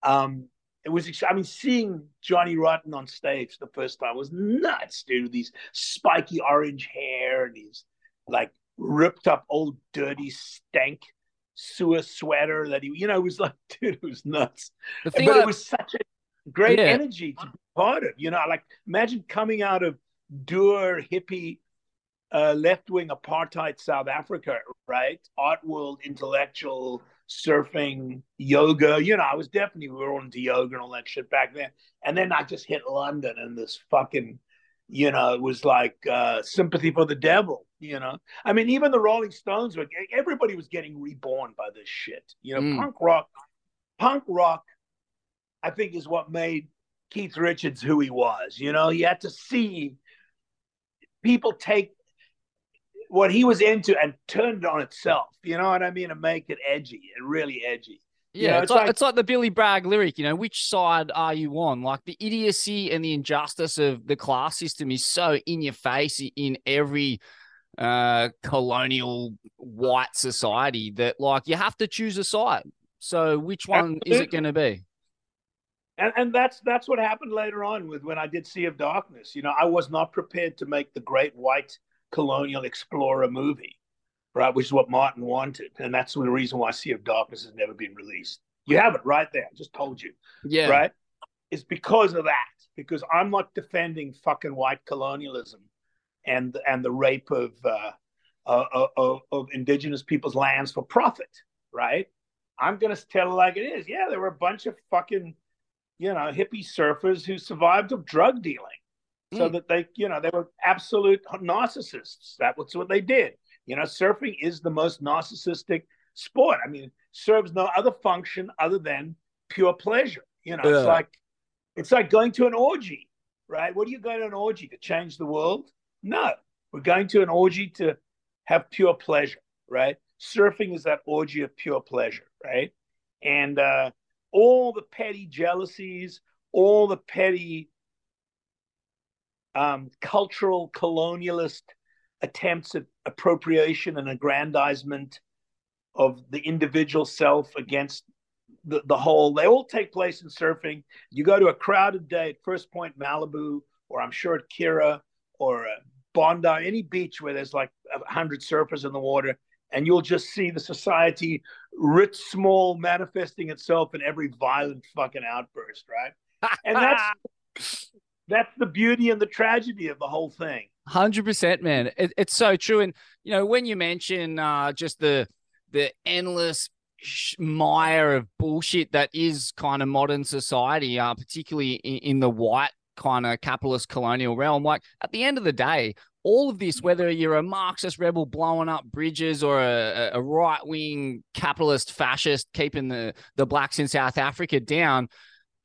It was, I mean, seeing Johnny Rotten on stage the first time was nuts, dude. These spiky orange hair and these like ripped up old dirty stank sewer sweater that he, you know, it was like, dude, it was nuts. But it was such a great energy to be part of, you know, like imagine coming out of dour hippie left-wing apartheid South Africa, right? Art world, intellectual, surfing, yoga. You know, I was definitely, we were all into yoga and all that shit back then. And then I just hit London and this fucking, you know, it was like Sympathy for the Devil, you know? I mean, even the Rolling Stones, everybody was getting reborn by this shit. You know, punk rock, I think, is what made Keith Richards who he was. You know, you had to see people take what he was into and turned it on itself, you know what I mean, and make it edgy, and really edgy. Yeah, you know, it's like the Billy Bragg lyric, you know, which side are you on? Like the idiocy and the injustice of the class system is so in your face in every colonial white society that like you have to choose a side. So which one is it going to be? And that's what happened later on with when I did Sea of Darkness. You know, I was not prepared to make the great white colonial explorer movie, right, which is what Martin wanted, and that's the reason why Sea of Darkness has never been released. You have it right there. I just told you. Yeah. Right? It's because of that, because I'm not defending fucking white colonialism and the rape of indigenous people's lands for profit, right? I'm going to tell it like it is. Yeah, there were a bunch of fucking, you know, hippie surfers who survived of drug dealing. So that they, you know, they were absolute narcissists. That was what they did. You know, surfing is the most narcissistic sport. I mean, it serves no other function other than pure pleasure. You know, it's like going to an orgy, right? What do you go to an orgy to change the world? No, we're going to an orgy to have pure pleasure, right? Surfing is that orgy of pure pleasure, right? And all the petty jealousies, all the petty cultural colonialist attempts at appropriation and aggrandizement of the individual self against the whole, they all take place in surfing. You go to a crowded day at First Point Malibu, or I'm sure at Kira or Bondi, any beach where there's like 100 surfers in the water, and you'll just see the society writ small manifesting itself in every violent fucking outburst, right? And that's the beauty and the tragedy of the whole thing. 100%, man. It's so true. And, you know, when you mention just the endless mire of bullshit that is kind of modern society, particularly in the white kind of capitalist colonial realm, like at the end of the day, all of this, whether you're a Marxist rebel blowing up bridges or a right-wing capitalist fascist keeping the blacks in South Africa down,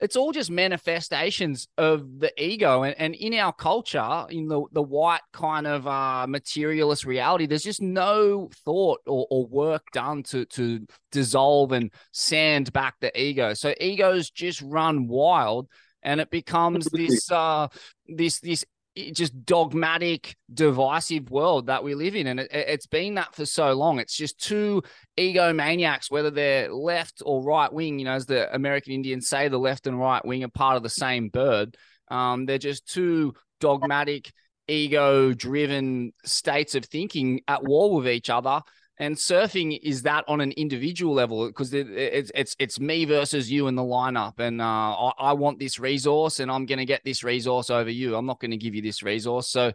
it's all just manifestations of the ego. And in our culture, in the white kind of materialist reality, there's just no thought or work done to dissolve and sand back the ego. So egos just run wild, and it becomes this this just dogmatic, divisive world that we live in. And it's been that for so long. It's just two egomaniacs, whether they're left or right wing, you know, as the American Indians say, the left and right wing are part of the same bird. They're just two dogmatic, ego-driven states of thinking at war with each other. And surfing is that on an individual level, because it's me versus you in the lineup, and I want this resource, and I'm going to get this resource over you. I'm not going to give you this resource. So,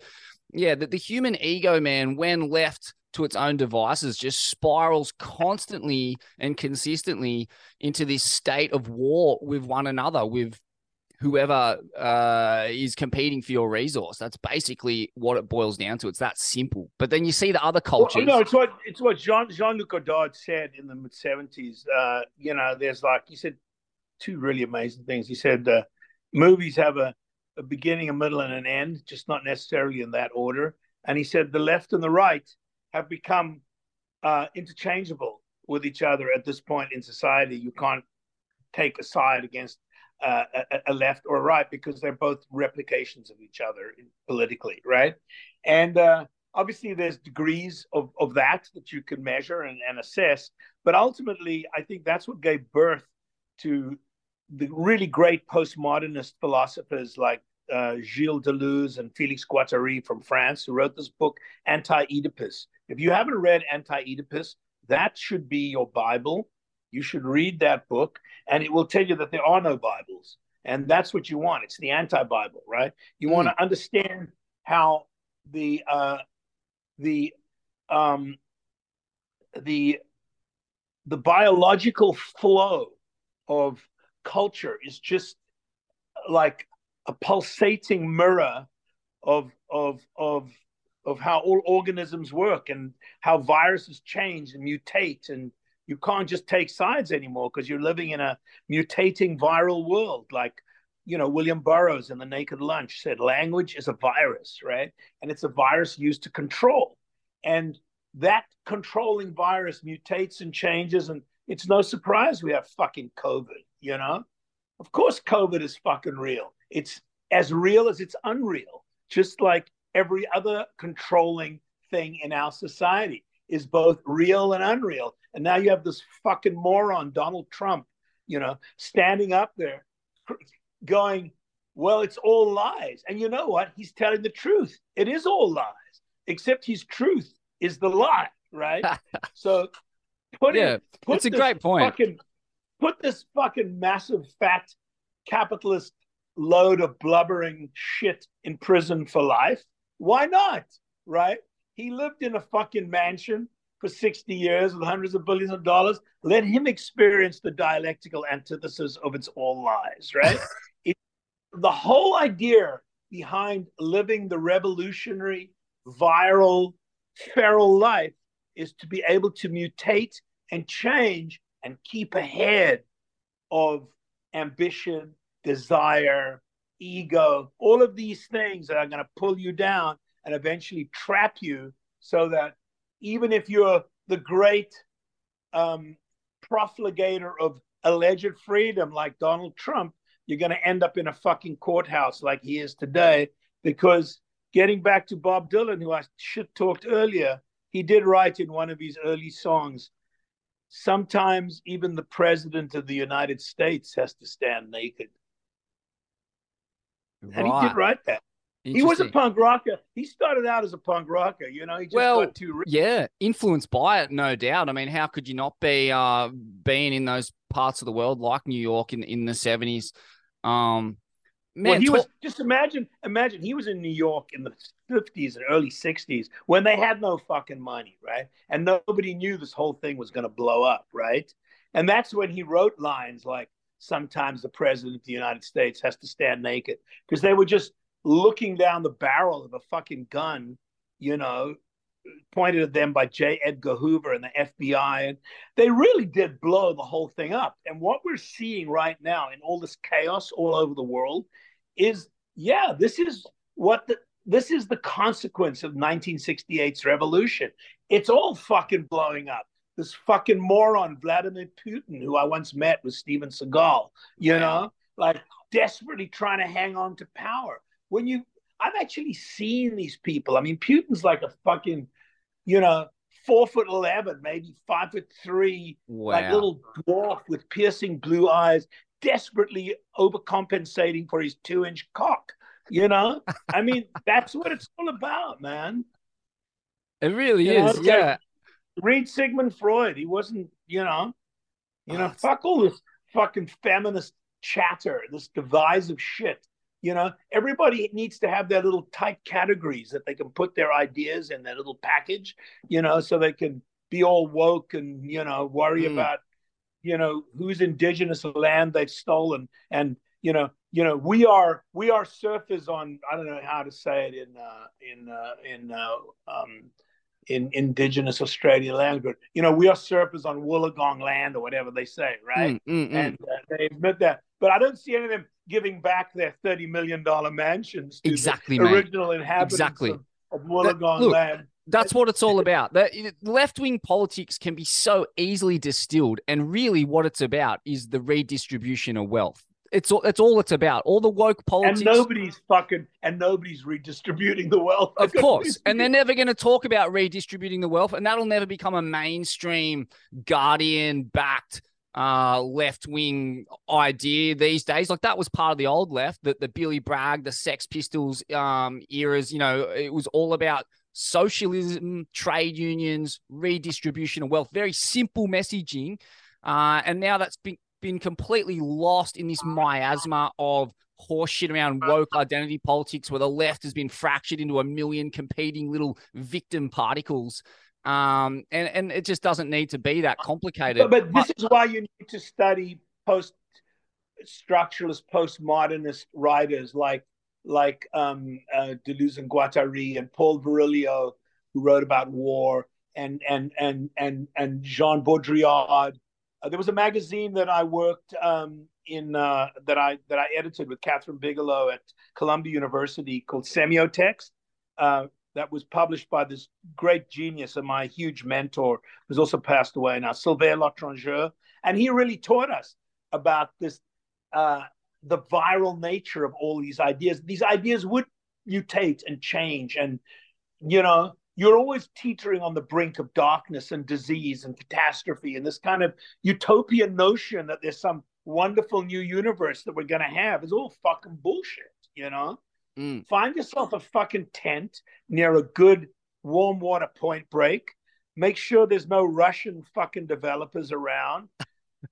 yeah, the human ego, man, when left to its own devices, just spirals constantly and consistently into this state of war with one another, with whoever is competing for your resource. That's basically what it boils down to. It's that simple. But then you see the other cultures. Well, no, it's what Jean-Luc Godard said in the mid-70s. You know, there's like, he said two really amazing things. He said movies have a beginning, a middle, and an end, just not necessarily in that order. And he said the left and the right have become interchangeable with each other at this point in society. You can't take a side against a left or a right, because they're both replications of each other politically, right? And obviously there's degrees of that you can measure and assess. But ultimately, I think that's what gave birth to the really great postmodernist philosophers like Gilles Deleuze and Félix Guattari from France, who wrote this book, Anti-Oedipus. If you haven't read Anti-Oedipus, that should be your Bible. You should read that book, and it will tell you that there are no Bibles. And that's what you want. It's the anti-Bible, right? You want to understand how the biological flow of culture is just like a pulsating mirror of how all organisms work and how viruses change and mutate, and you can't just take sides anymore because you're living in a mutating viral world. Like, you know, William Burroughs in The Naked Lunch said, language is a virus, right? And it's a virus used to control. And that controlling virus mutates and changes. And it's no surprise we have fucking COVID, you know? Of course, COVID is fucking real. It's as real as it's unreal, just like every other controlling thing in our society is both real and unreal. And now you have this fucking moron, Donald Trump, you know, standing up there going, well, it's all lies. And you know what? He's telling the truth. It is all lies, except his truth is the lie, right? So it's a great point. Put this fucking massive fat capitalist load of blubbering shit in prison for life. Why not, right? He lived in a fucking mansion for 60 years with hundreds of billions of dollars. Let him experience the dialectical antithesis of it's all lies, right? The whole idea behind living the revolutionary, viral, feral life is to be able to mutate and change and keep ahead of ambition, desire, ego, all of these things that are going to pull you down and eventually trap you, so that even if you're the great profligator of alleged freedom like Donald Trump, you're going to end up in a fucking courthouse like he is today. Because getting back to Bob Dylan, who I shit-talked earlier, he did write in one of his early songs, sometimes even the president of the United States has to stand naked. Right. And he did write that. He was a punk rocker. He started out as a punk rocker, you know. He just got too rich. Yeah, influenced by it, no doubt. I mean, how could you not be being in those parts of the world like New York in the 70s? Man, well, he was just imagine he was in New York in the 50s and early 60s when they had no fucking money, right? And nobody knew this whole thing was going to blow up, right? And that's when he wrote lines like, sometimes the president of the United States has to stand naked, because they were just looking down the barrel of a fucking gun, you know, pointed at them by J. Edgar Hoover and the FBI. And they really did blow the whole thing up. And what we're seeing right now in all this chaos all over the world is, yeah, this is the consequence of 1968's revolution. It's all fucking blowing up. This fucking moron, Vladimir Putin, who I once met with Steven Seagal, you know, like desperately trying to hang on to power. When you, I've actually seen these people. I mean, Putin's like a fucking, you know, 4'11", maybe 5'3", wow, like little dwarf with piercing blue eyes, desperately overcompensating for his 2-inch cock. You know, I mean, that's what it's all about, man. It really is, you know? Yeah. Like, read Sigmund Freud. He wasn't, you know, fuck all this fucking feminist chatter, this divisive shit. You know, everybody needs to have their little tight categories that they can put their ideas in, their little package, you know, so they can be all woke and, you know, worry about, you know, whose indigenous land they've stolen. And, you know, we are surfers on, I don't know how to say it in indigenous Australian land, but, you know, we are surfers on Wollongong land or whatever they say, right? And they admit that. But I don't see any of them giving back their $30 million mansions to the original inhabitants of Wollongong land. That's what it's all about. The left-wing politics can be so easily distilled, and really what it's about is the redistribution of wealth. It's all it's about. All the woke politics. And nobody's redistributing the wealth. Of course. And they're never going to talk about redistributing the wealth. And that'll never become a mainstream Guardian-backed left-wing idea these days. Like, that was part of the old left, that the Billy Bragg, the Sex Pistols eras, you know, it was all about socialism, trade unions, redistribution of wealth, very simple messaging. And now that's been completely lost in this miasma of horseshit around woke identity politics, where the left has been fractured into a million competing little victim particles. And it just doesn't need to be that complicated. But this is why you need to study post-structuralist, postmodernist writers like Deleuze and Guattari and Paul Virilio, who wrote about war, and Jean Baudrillard. There was a magazine that I worked in that I edited with Catherine Bigelow at Columbia University called Semiotext, that was published by this great genius and my huge mentor, who's also passed away now, Sylvain L'Étranger. And he really taught us about this, the viral nature of all these ideas. These ideas would mutate and change, and, you know, you're always teetering on the brink of darkness and disease and catastrophe and this kind of utopian notion that there's some wonderful new universe that we're going to have is all fucking bullshit, you know? Mm. Find yourself a fucking tent near a good warm water Point Break. Make sure there's no Russian fucking developers around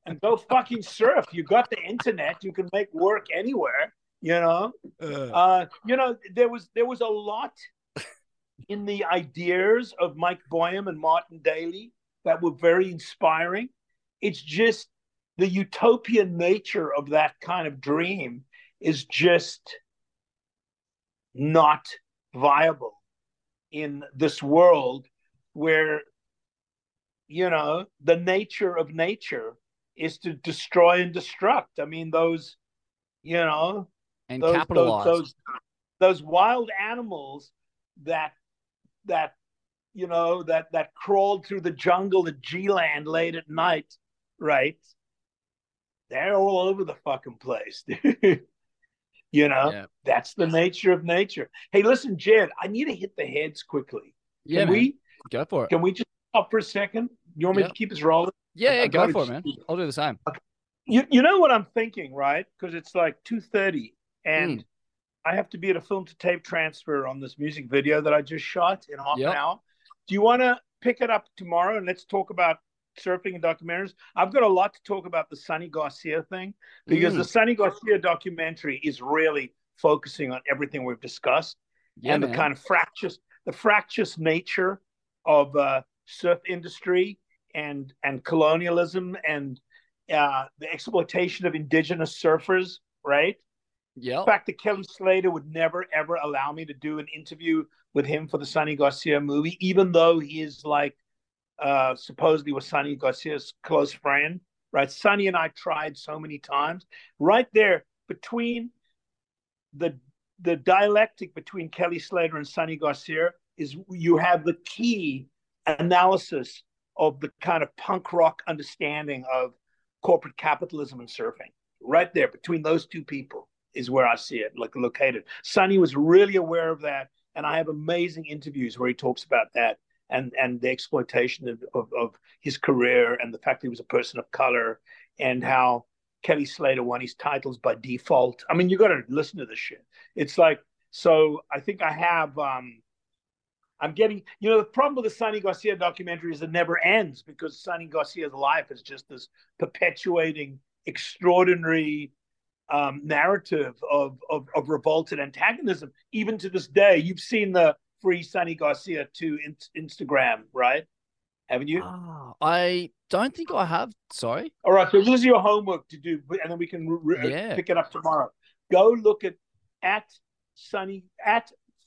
and go fucking surf. You got the internet. You can make work anywhere, you know? You know, there was a lot in the ideas of Mike Boyum and Martin Daly that were very inspiring. It's just the utopian nature of that kind of dream is just not viable in this world where, you know, the nature of nature is to destroy and destruct. I mean, those, you know, and capitalize. Those wild animals that you know, that crawled through the jungle at G-Land late at night, right? They're all over the fucking place, dude. You know, yeah. That's the nature of nature. Hey, listen, Jed, I need to hit the heads quickly. Yeah, we go for it. Can we just stop for a second? You want me to keep us rolling? Yeah, go for it, man. I'll do the same. Okay. You know what I'm thinking, right? Because it's like 2:30 and I have to be at a film to tape transfer on this music video that I just shot in half an hour. Do you want to pick it up tomorrow and let's talk about surfing and documentaries. I've got a lot to talk about the Sonny Garcia thing, because the Sonny Garcia documentary is really focusing on everything we've discussed, and the kind of fractious nature of surf industry and colonialism and the exploitation of indigenous surfers, right? Yeah. The fact that Kelly Slater would never, ever allow me to do an interview with him for the Sonny Garcia movie, even though he is like supposedly was Sonny Garcia's close friend, right? Sonny and I tried so many times. Right there between the dialectic between Kelly Slater and Sonny Garcia is you have the key analysis of the kind of punk rock understanding of corporate capitalism and surfing. Right there between those two people is where I see it located. Sonny was really aware of that, and I have amazing interviews where he talks about that and the exploitation of his career and the fact that he was a person of color and how Kelly Slater won his titles by default. I mean, you got to listen to this shit. It's like, so I think I have, I'm getting, you know, the problem with the Sonny Garcia documentary is it never ends, because Sonny Garcia's life is just this perpetuating, extraordinary narrative of revolt and antagonism, even to this day. You've seen the Free Sonny Garcia to Instagram, right? Haven't you? Ah, I don't think I have. Sorry. All right. So this is your homework to do, and then we can pick it up tomorrow. Go look at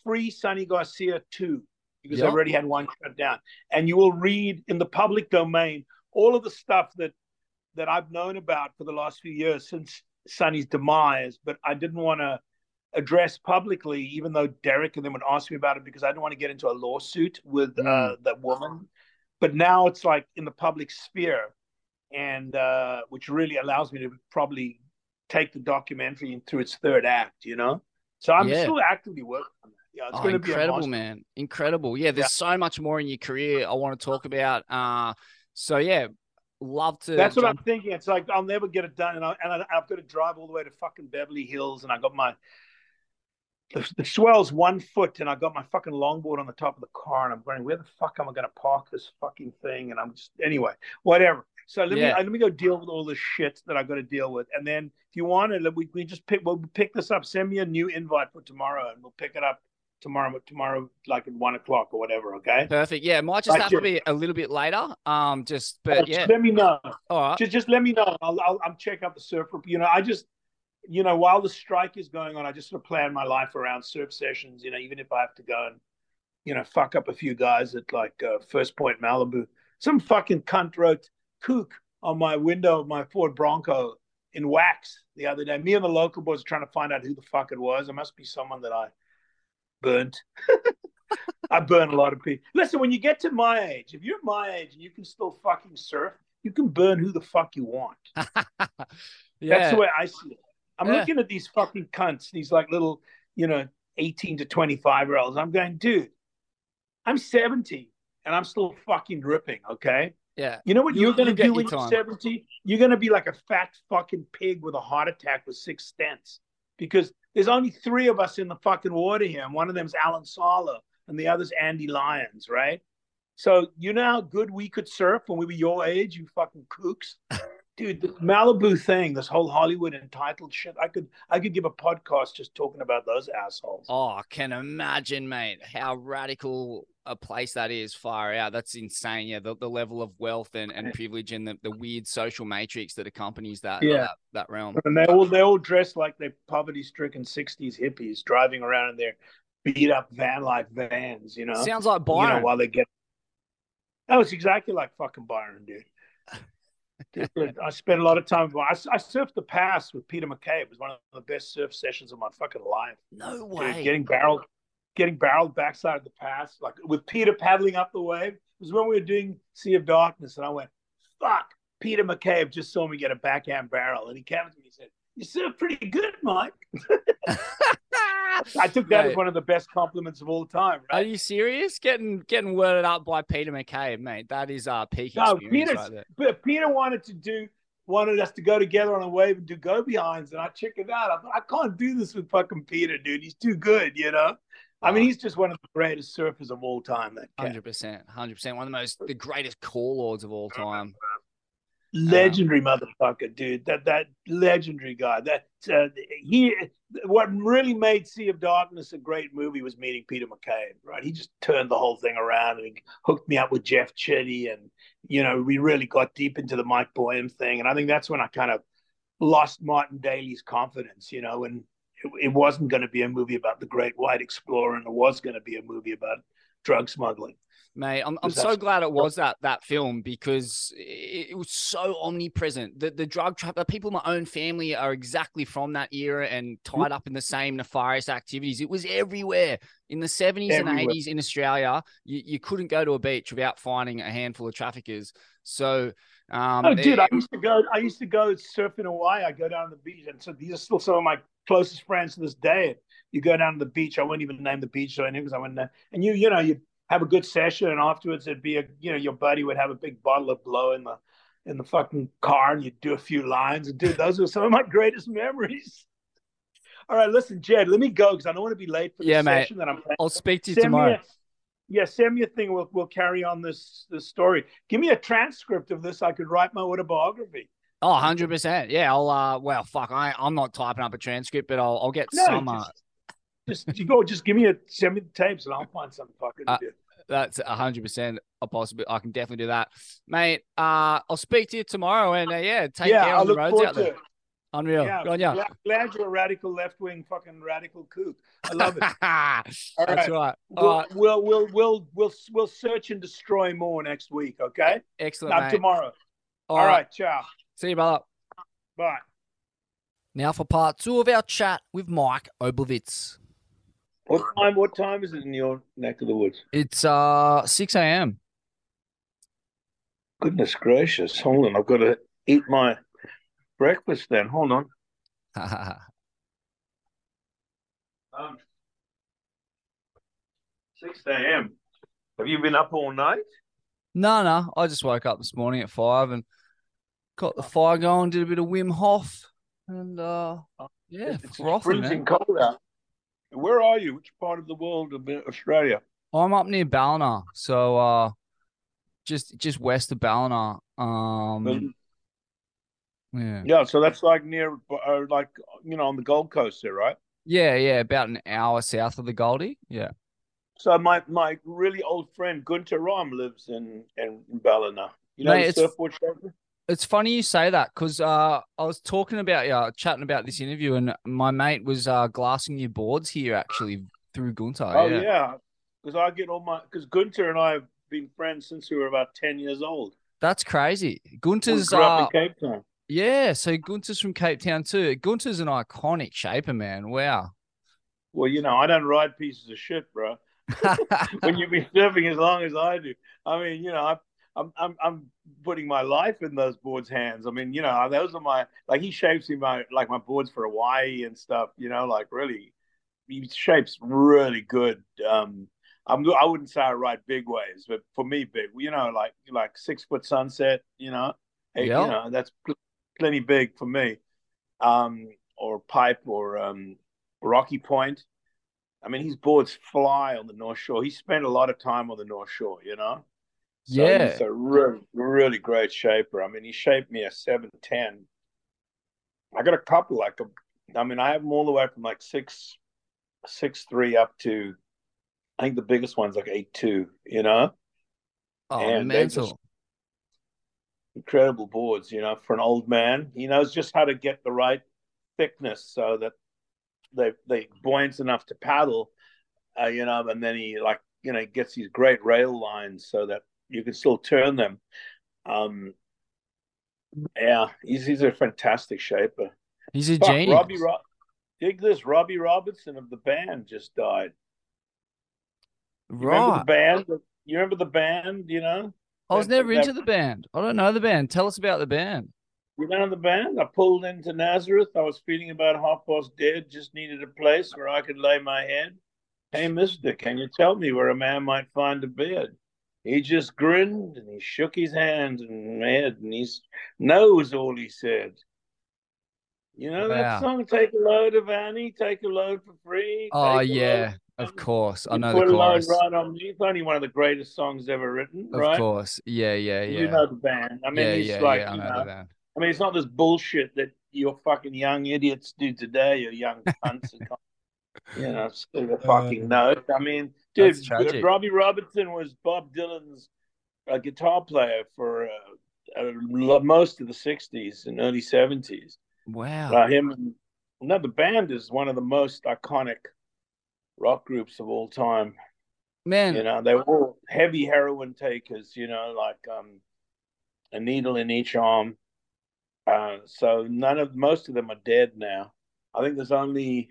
Free Sonny Garcia 2, because I already had one shut down, and you will read in the public domain all of the stuff that I've known about for the last few years since Sonny's demise, but I didn't want to address publicly, even though Derek and them would ask me about it, because I didn't want to get into a lawsuit with that woman. But now it's like in the public sphere, and which really allows me to probably take the documentary through its third act, you know? So I'm still actively working on that. Yeah, it's going to be incredible, man. Incredible. Yeah, there's so much more in your career I want to talk about. So, yeah. Love to. That's what I'm thinking. It's like I'll never get it done, and I've got to drive all the way to fucking Beverly Hills, and I got my the swell's 1 foot, and I got my fucking longboard on the top of the car, and I'm going, where the fuck am I going to park this fucking thing? And I'm just anyway, whatever. So let me go deal with all the shit that I got to deal with, and then if you want it, we just we'll pick this up. Send me a new invite for tomorrow, and we'll pick it up tomorrow, like at 1 o'clock or whatever. Okay. Perfect. Yeah. It might just have to be a little bit later. Just let me know. All right. Just let me know. I'll check out the surf. You know, I just, you know, while the strike is going on, I just sort of plan my life around surf sessions, you know, even if I have to go and, you know, fuck up a few guys at like First Point Malibu. Some fucking cunt wrote kook on my window of my Ford Bronco in wax the other day. Me and the local boys are trying to find out who the fuck it was. It must be someone that I burnt. I burn a lot of people. Listen, when you get to my age, if you're my age and you can still fucking surf, you can burn who the fuck you want. That's the way I see it. I'm looking at these fucking cunts, these like little, you know, 18 to 25-year-olds. I'm going, dude, I'm 70 and I'm still fucking ripping, okay? Yeah. You know what you're going to do when you're 70? You're going to be like a fat fucking pig with a heart attack with 6 stents, because there's only 3 of us in the fucking water here, and one of them's Alan Sala, and the other's Andy Lyons, right? So you know how good we could surf when we were your age, you fucking kooks, dude. The Malibu thing, this whole Hollywood entitled shit. I could give a podcast just talking about those assholes. Oh, I can imagine, mate, how radical a place that is. Far out, that's insane. Yeah, the level of wealth and privilege and the weird social matrix that accompanies that that realm. And they all dress like they're poverty-stricken 60s hippies driving around in their beat-up van-like vans. You know, sounds like Byron. You know, while they get it's exactly like fucking Byron, dude. I spent a lot of time. I surfed the pass with Peter McKay. It was one of the best surf sessions of my fucking life. No way, dude, getting barreled backside of the pass, like with Peter paddling up the wave. It was when we were doing Sea of Darkness, and I went, fuck, Peter McCabe just saw me get a backhand barrel. And he came to me and said, you surf pretty good, Mike. I took that as one of the best compliments of all time. Right? Are you serious? Getting worded up by Peter McCabe, mate. That is our peak experience right there. Peter wanted us to go together on a wave and do go-behinds, and I checked it out. I thought, I can't do this with fucking Peter, dude. He's too good, you know? I mean, he's just one of the greatest surfers of all time. That 100%, 100%, one of the greatest call lords of all time. Legendary motherfucker, dude. That legendary guy. That what really made Sea of Darkness a great movie was meeting Peter McCabe. Right, he just turned the whole thing around and he hooked me up with Jeff Chitty, and you know we really got deep into the Mike Boyum thing. And I think that's when I kind of lost Martin Daly's confidence, you know, and it wasn't going to be a movie about the Great White Explorer, and it was going to be a movie about drug smuggling. Mate, I'm so glad it was that film, because it was so omnipresent. The drug trap, the people in my own family are exactly from that era and tied up in the same nefarious activities. It was everywhere. In the 70s and 80s in Australia, you couldn't go to a beach without finding a handful of traffickers. So... I used to go surf in Hawaii. I go down to the beach, and so these are still some of my closest friends to this day. You go down to the beach. I wouldn't even name the beach or anything because I wouldn't know. And you know, you have a good session, and afterwards it'd be your buddy would have a big bottle of blow in the fucking car, and you'd do a few lines. And dude, those were some of my greatest memories. All right, listen, Jed, let me go because I don't want to be late for the session that I'm playing. I'll speak to you tomorrow. Yeah, send me a thing. We'll carry on this story. Give me a transcript of this. I could write my autobiography. Oh, 100%. Yeah, I'll well, fuck, I'm not typing up a transcript, but I'll get some. Just you go. Just send me the tapes, and I'll find something fucking to do. That's 100% a possibility. I can definitely do that, mate. I'll speak to you tomorrow, and take care on the roads out there. Unreal. Yeah, glad you're a radical left-wing fucking radical kook. I love it. All That's right. We'll search and destroy more next week, okay? Excellent, mate. Tomorrow. All right, ciao. See you, brother. Bye. Now for part 2 of our chat with Mike Oblowitz. What time is it in your neck of the woods? It's 6 a.m. Goodness gracious. Hold on, I've got to eat my... breakfast then. Hold on. Um, 6 a.m. Have you been up all night? No. I just woke up this morning at 5 and got the fire going, did a bit of Wim Hof, and it's freezing cold out. Where are you? Which part of the world of Australia? I'm up near Ballina, so just west of Ballina. Yeah, so that's like near, on the Gold Coast there, right? Yeah, about an hour south of the Goldie, yeah. So my really old friend Gunter Rahm lives in Ballina. You know, the surfboard shelter? It's funny you say that because I was talking about, chatting about this interview, and my mate was glassing your boards here actually through Gunter. Oh, yeah, because Gunter and I have been friends since we were about 10 years old. That's crazy. Gunter's... We grew up in Cape Town. Yeah, so Gunter's from Cape Town too. Gunter's an iconic shaper, man. Wow. Well, I don't ride pieces of shit, bro. When you've been surfing as long as I do, I mean, I'm putting my life in those boards' hands. I mean, those are my he shapes in my boards for Hawaii and stuff. Really, he shapes really good. I wouldn't say I ride big waves, but for me, big. Like 6 foot sunset. That's plenty big for me, or Pipe or Rocky Point. I mean, his boards fly on the North Shore. He spent a lot of time on the North Shore, So he's a really, really great shaper. I mean, he shaped me a 7'10". I got a couple. I have them all the way from 6'3" up to, I think the biggest one's 8'2". Oh, and mental. Incredible boards, for an old man. He knows just how to get the right thickness so that they buoyant enough to paddle, and then he gets these great rail lines so that you can still turn them. He's a fantastic shaper. He's a genius. Dig this, Robbie Robertson of the band just died. Right. You remember the band, I was never into the band. I don't know the band. Tell us about the band. You know the band? I pulled into Nazareth. I was feeling about half past dead. Just needed a place where I could lay my head. Hey, mister, can you tell me where a man might find a bed? He just grinned and he shook his hand and head, and no was all he said. You know that song, Take a Load of Annie, Take a Load for Free? Oh, yeah, of course. I know the chorus. Put a Load Right on Me. It's only one of the greatest songs ever written, right? Of course. Yeah, yeah, yeah. You know the band. I mean, it's like, you know, I mean, it's not this bullshit that your fucking young idiots do today, your young cunts and you know, sort of fucking note. I mean, dude, Robbie Robertson was Bob Dylan's guitar player for most of the 60s and early 70s. Wow. The band is one of the most iconic rock groups of all time. Man. You know, they were all heavy heroin takers, you know, like a needle in each arm. So most of them are dead now. I think there are only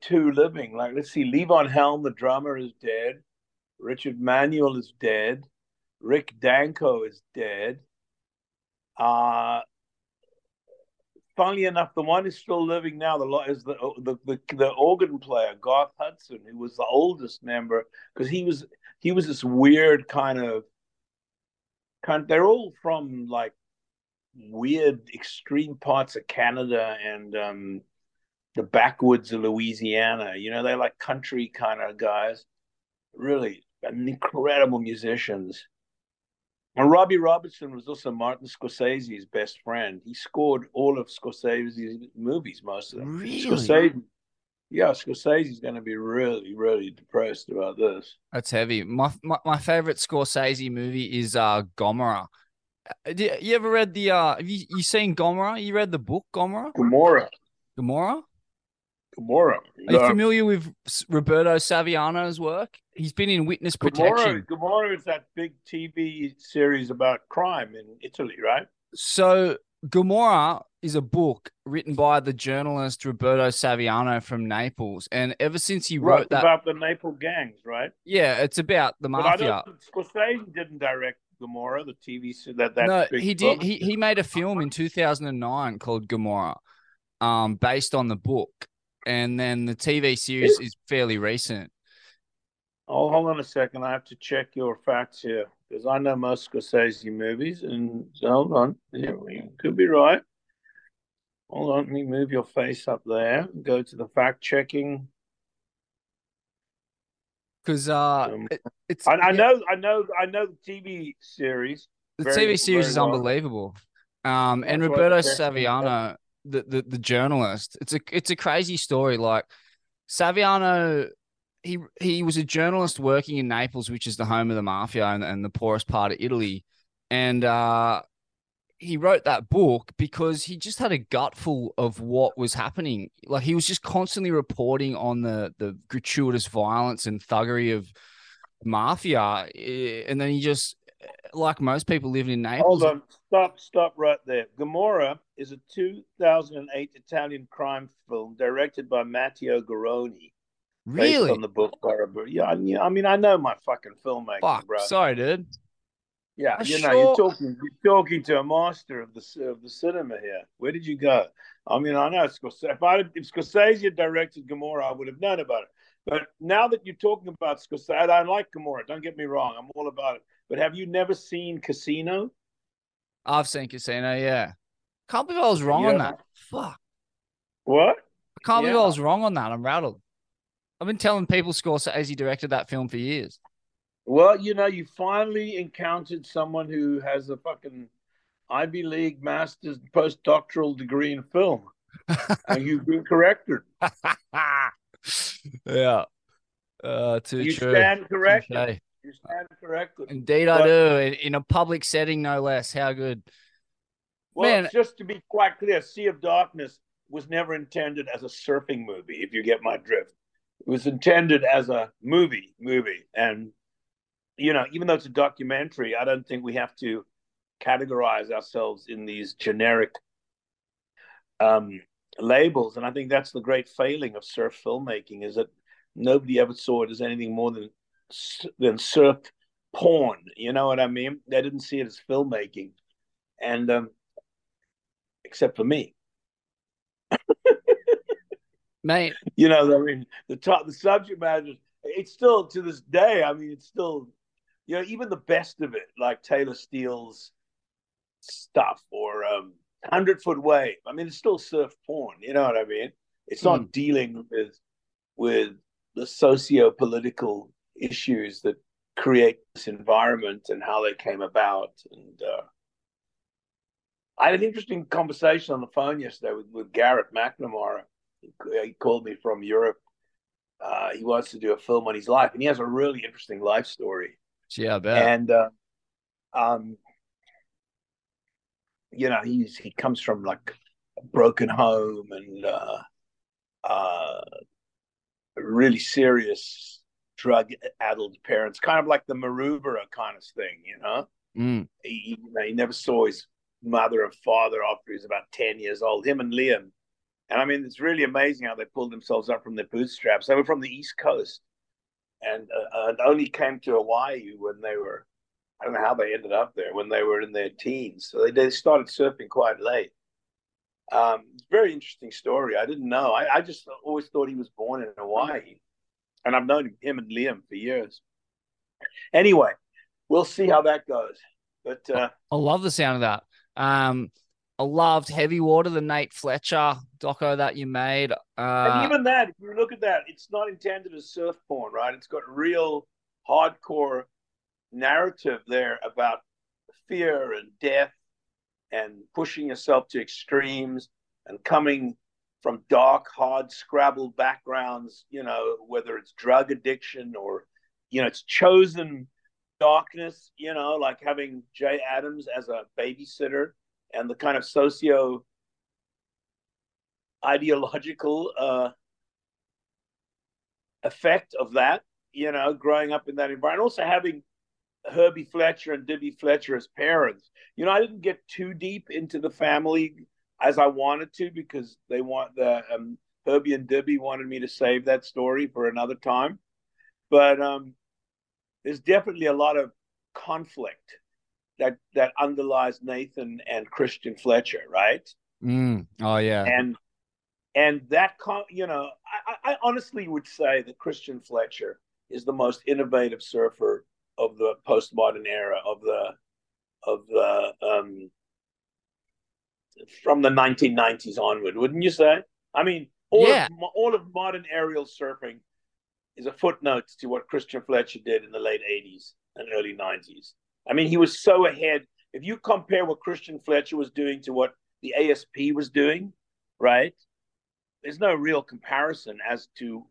two living. Like, let's see, Levon Helm, the drummer, is dead. Richard Manuel is dead. Rick Danko is dead. Funnily enough, the one who's still living now is the organ player, Garth Hudson, who was the oldest member, because he was this weird kind of, they're all from like weird extreme parts of Canada and the backwoods of Louisiana. You know, they're like country kind of guys, really incredible musicians. And Robbie Robertson was also Martin Scorsese's best friend. He scored all of Scorsese's movies, most of them. Really? Scorsese's going to be really, really depressed about this. That's heavy. My favorite Scorsese movie is Gomorrah. You ever read the? Have you seen Gomorrah? You read the book Gomorrah? Gomorrah. Are you familiar with Roberto Saviano's work? He's been in Witness Protection. Gomorrah is that big TV series about crime in Italy, right? So Gomorrah is a book written by the journalist Roberto Saviano from Naples, and ever since he wrote that about the Naples gangs, right? Yeah, it's about the mafia. Scorsese didn't direct Gomorrah, the TV series. He did. He made a film in 2009 called Gomorrah, based on the book, and then the TV series is fairly recent. Oh, hold on a second. I have to check your facts here because I know most Scorsese movies. And hold on. Yeah, you could be right. Hold on. Let me move your face up there. Go to the fact checking. Because it's. I know the TV series. The TV series is unbelievable. And Roberto Saviano, the journalist, it's a crazy story. Like Saviano. He was a journalist working in Naples, which is the home of the mafia and the poorest part of Italy. And he wrote that book because he just had a gutful of what was happening. Like he was just constantly reporting on the gratuitous violence and thuggery of mafia. And then he just, like most people living in Naples. Hold on, stop right there. Gomorrah is a 2008 Italian crime film directed by Matteo Garrone. Really? Based on the book, I mean, I know my fucking filmmaking, bro. Sorry, dude. Yeah, you're talking to a master of the cinema here. Where did you go? I mean, I know Scorsese. If Scorsese had directed Gomorrah, I would have known about it. But now that you're talking about Scorsese, I like Gomorrah. Don't get me wrong; I'm all about it. But have you never seen Casino? I've seen Casino. Yeah, can't believe I was wrong on that. Fuck. What? I can't believe I was wrong on that. I'm rattled. I've been telling people Scorsese directed that film for years. Well, you know, you finally encountered someone who has a fucking Ivy League master's postdoctoral degree in film. And you've been corrected. Yeah. Too true. Stand corrected. Okay. You stand corrected. Indeed, I do. In a public setting, no less. How good. Well, just to be quite clear, Sea of Darkness was never intended as a surfing movie, if you get my drift. It was intended as a movie. And, you know, even though it's a documentary, I don't think we have to categorize ourselves in these generic labels. And I think that's the great failing of surf filmmaking, is that nobody ever saw it as anything more than surf porn. You know what I mean? They didn't see it as filmmaking. And except for me. Mate, you know, I mean, the subject matter, it's still to this day. I mean, it's still, you know, even the best of it, like Taylor Steele's stuff or 100-foot wave. I mean, it's still surf porn. You know what I mean? It's not dealing with the socio-political issues that create this environment and how they came about. And I had an interesting conversation on the phone yesterday with Garrett McNamara. He called me from Europe. He wants to do a film on his life, and he has a really interesting life story. Yeah, I bet. And you know, he comes from like a broken home and really serious drug-addled parents, kind of like the Maroubra kind of thing, you know? Mm. He never saw his mother and father after he was about 10 years old, him and Liam. And I mean, it's really amazing how they pulled themselves up from their bootstraps. They were from the East Coast and only came to Hawaii when they were, I don't know how they ended up there, when they were in their teens. So they started surfing quite late. It's a very interesting story. I didn't know. I just always thought he was born in Hawaii. And I've known him and Liam for years. Anyway, we'll see how that goes. But I love the sound of that. I loved Heavy Water, the Nate Fletcher doco that you made. And even that, if you look at that, it's not intended as surf porn, right? It's got real hardcore narrative there about fear and death and pushing yourself to extremes and coming from dark, hard scrabble backgrounds, you know, whether it's drug addiction or, you know, it's chosen darkness, you know, like having Jay Adams as a babysitter and the kind of socio ideological effect of that, you know, growing up in that environment. Also having Herbie Fletcher and Divi Fletcher as parents. You know, I didn't get too deep into the family as I wanted to because they want the Herbie and Divi wanted me to save that story for another time. But there's definitely a lot of conflict that underlies Nathan and Christian Fletcher, right? Mm. Oh yeah, and that you know, I honestly would say that Christian Fletcher is the most innovative surfer of the postmodern era, of the from the 1990s onward, wouldn't you say? I mean, all of modern aerial surfing is a footnote to what Christian Fletcher did in the late 80s and early 90s. I mean, he was so ahead. If you compare what Christian Fletcher was doing to what the ASP was doing, right? There's no real comparison as to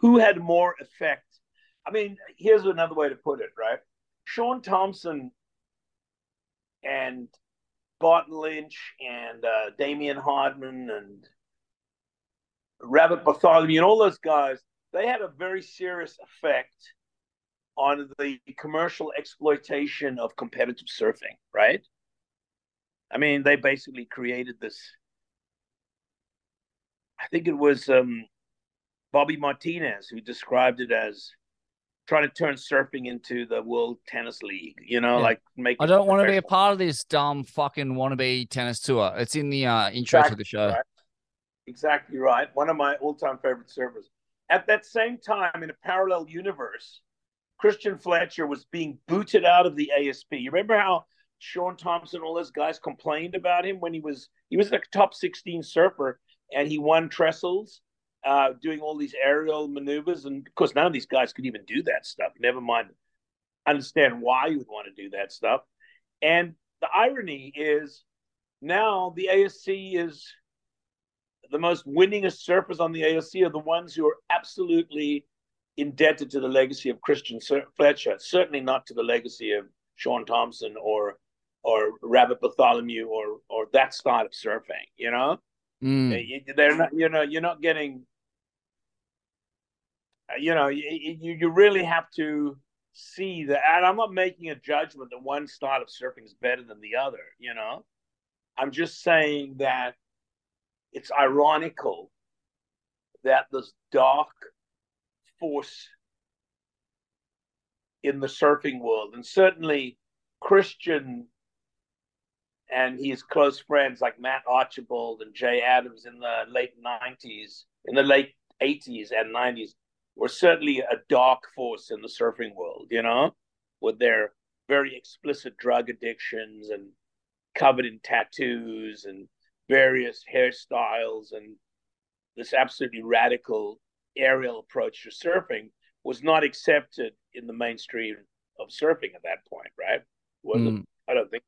who had more effect. I mean, here's another way to put it, right? Sean Thompson and Barton Lynch and Damien Hardman and Rabbit Bartholomew and all those guys, they had a very serious effect on the commercial exploitation of competitive surfing, right? I mean, they basically created this, I think it was Bobby Martinez who described it as trying to turn surfing into the World Tennis League, you know, like make. I don't want to be a part of this dumb fucking wannabe tennis tour. It's in the intro to the show. Right. Exactly right. One of my all-time favorite surfers. At that same time, in a parallel universe, Christian Fletcher was being booted out of the ASP. You remember how Sean Thompson, all those guys complained about him when he was like a top 16 surfer and he won trestles. Doing all these aerial maneuvers, and of course none of these guys could even do that stuff, never mind understand why you would want to do that stuff. And the irony is now the ASC is the most winningest surfers on the ASC are the ones who are absolutely indebted to the legacy of Christian Fletcher, certainly not to the legacy of Sean Thompson or Rabbit Bartholomew or that style of surfing, you know? Mm. They're not, you know, you're not getting... You know, you really have to see that. And I'm not making a judgment that one style of surfing is better than the other, you know? I'm just saying that it's ironical that this dark force in the surfing world, and certainly Christian and his close friends like Matt Archibald and Jay Adams in the late 90s, in the late 80s and 90s, were certainly a dark force in the surfing world, you know, with their very explicit drug addictions and covered in tattoos and various hairstyles, and this absolutely radical aerial approach to surfing was not accepted in the mainstream of surfing at that point, right? I don't think.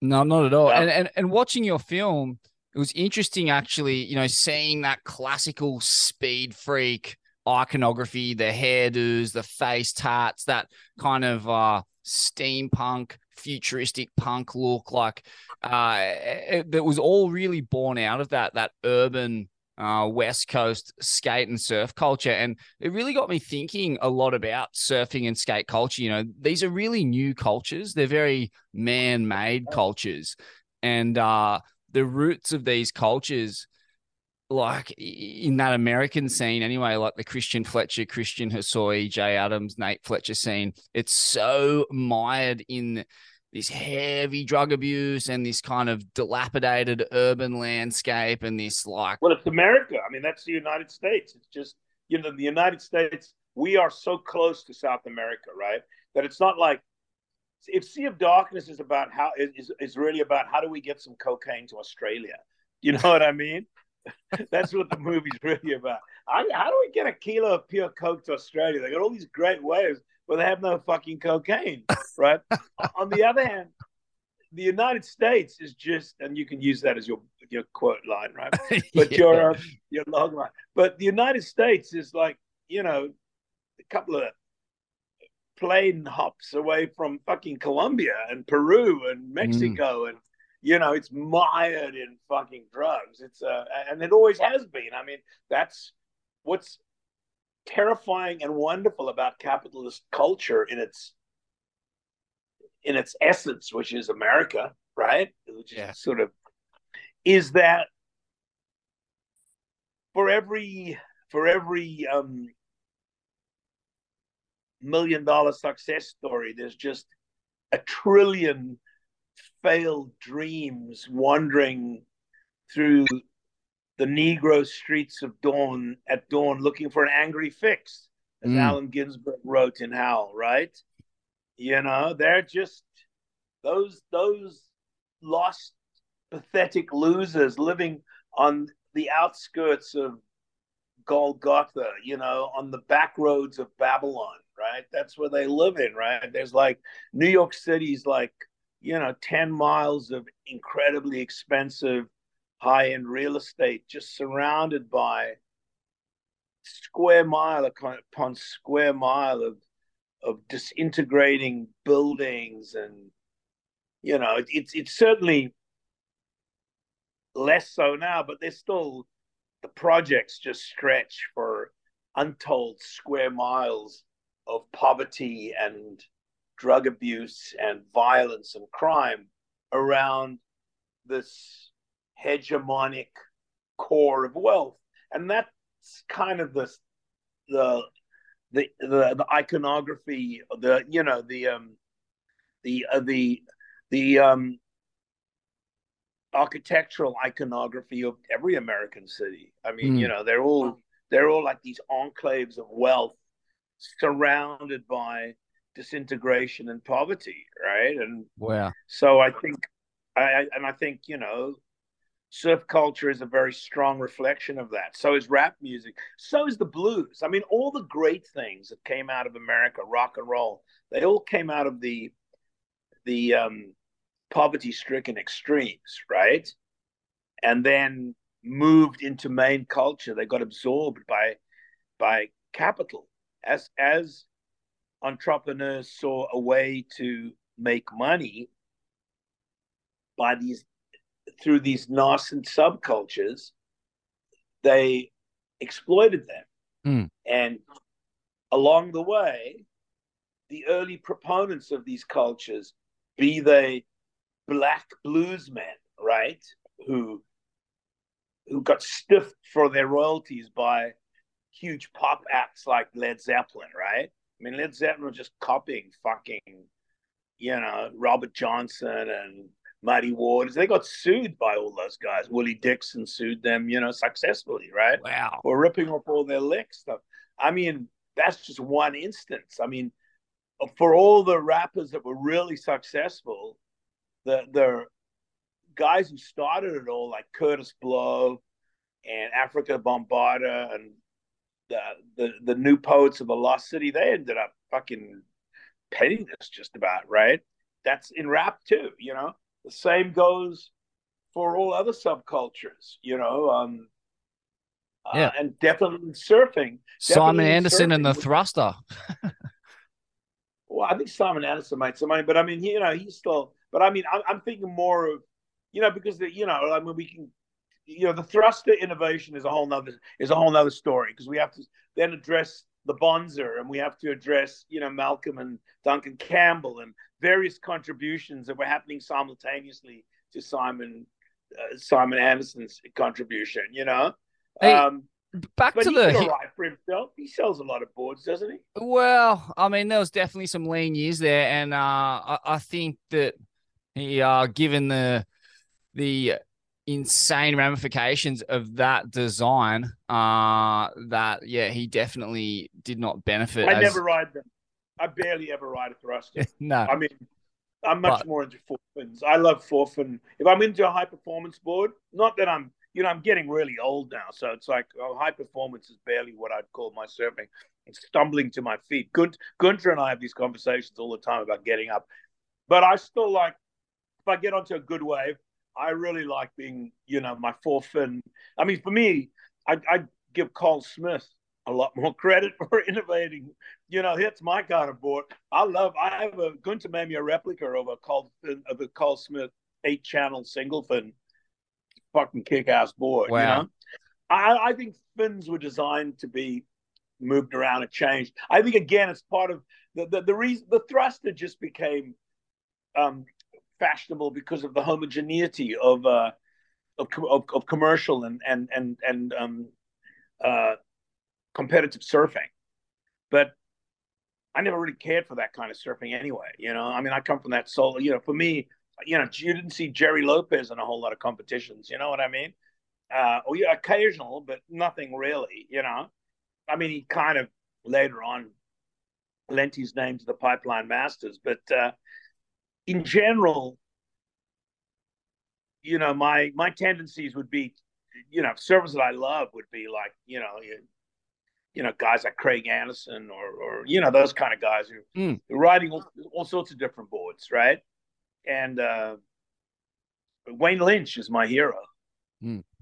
No, not at all. No. And watching your film, it was interesting actually, you know, seeing that classical speed freak iconography, the hairdos, the face tats, that kind of steampunk, futuristic punk look, like that was all really born out of that urban West Coast skate and surf culture. And it really got me thinking a lot about surfing and skate culture. You know, these are really new cultures. They're very man-made cultures. And the roots of these cultures, like in that American scene anyway, like the Christian Fletcher, Christian Hosoi, Jay Adams, Nate Fletcher scene, it's so mired in this heavy drug abuse and this kind of dilapidated urban landscape and this like... Well, it's America. I mean, that's the United States. It's just, you know, the United States, we are so close to South America, right? That it's not like... If Sea of Darkness is about how... is really about how do we get some cocaine to Australia? You know what I mean? That's what the movie's really about. How do we get a kilo of pure coke to Australia? They got all these great waves, but they have no fucking cocaine, right? On the other hand, the United States is just, and you can use that as your quote line, right? But yeah. Your log line. But the United States is like, you know, a couple of plane hops away from fucking Colombia and Peru and Mexico and, you know, it's mired in fucking drugs. It's and it always has been. I mean, that's what's terrifying and wonderful about capitalist culture in its essence, which is America, right? Which is sort of is that for every $1 million success story, there's just a trillion failed dreams wandering through the Negro streets of dawn at dawn, looking for an angry fix, as Allen Ginsberg wrote in Howl, right? You know, they're just those lost, pathetic losers living on the outskirts of Golgotha, you know, on the back roads of Babylon, right? That's where they live in, right? There's like New York City's like, you know, 10 miles of incredibly expensive high-end real estate just surrounded by square mile upon square mile of disintegrating buildings. And, you know, it's certainly less so now, but there's still the projects just stretch for untold square miles of poverty and drug abuse and violence and crime around this hegemonic core of wealth. And that's kind of the iconography, the, you know, the architectural iconography of every American city. I mean, you know, they're all like these enclaves of wealth surrounded by disintegration and poverty, right? And so I think, you know, surf culture is a very strong reflection of that. So is rap music. So is the blues. I mean, all the great things that came out of America, rock and roll, they all came out of the poverty-stricken extremes, right? And then moved into main culture. They got absorbed by capital as entrepreneurs saw a way to make money by through these nascent subcultures. They exploited them, and along the way, the early proponents of these cultures, be they black blues men, right, who got stiffed for their royalties by huge pop acts like Led Zeppelin, right? I mean, Led Zeppelin was just copying fucking, you know, Robert Johnson and Muddy Waters. They got sued by all those guys. Willie Dixon sued them, you know, successfully, right? Wow. For ripping off all their licks stuff. I mean, that's just one instance. I mean, for all the rappers that were really successful, the guys who started it all, like Curtis Blow and Africa Bombata and the New Poets of the Lost City, they ended up fucking petting this just about, right? That's in rap too, you know? The same goes for all other subcultures, you know? Yeah. And definitely surfing. Simon Anderson and the Thruster. Well, I think Simon Anderson made some money, but I mean, you know, he's still, but I mean, I'm thinking more of, you know, because, the, you know, I mean, we can, you know, the Thruster innovation is a whole nother story, because we have to then address the Bonzer, and we have to address, you know, Malcolm and Duncan Campbell and various contributions that were happening simultaneously to Simon Anderson's contribution, you know? Hey, back to the all right for himself. He sells a lot of boards, doesn't he? Well, I mean, there was definitely some lean years there, and I think that he, given the insane ramifications of that design, that yeah, he definitely did not benefit. I never ride them. I barely ever ride a Thruster. No, I mean, I'm much more into forfins. I love forfin. If I'm into a high performance board, not that I'm. You know, I'm getting really old now, so it's like high performance is barely what I'd call my surfing. It's stumbling to my feet. Gunter and I have these conversations all the time about getting up. But I still like, if I get onto a good wave, I really like being, you know, my forefin. I mean, for me, I give Cole Smith a lot more credit for innovating. You know, that's my kind of board. I have a Gunter made me a replica of a Cole Smith 8-channel single fin. Fucking kick-ass board, wow. You know? I think fins were designed to be moved around and changed. I think, again, it's part of the reason the Thruster just became fashionable because of the homogeneity of commercial and competitive surfing. But I never really cared for that kind of surfing anyway, you know? I mean, I come from that soul, you know, for me, you know, you didn't see Jerry Lopez in a whole lot of competitions. You know what I mean? Or yeah, occasional, but nothing really. You know, I mean, he kind of later on lent his name to the Pipeline Masters, but in general, you know, my tendencies would be, you know, surfers that I love would be like, you know, guys like Craig Anderson or you know, those kind of guys who are riding all sorts of different boards, right? And Wayne Lynch is my hero, man.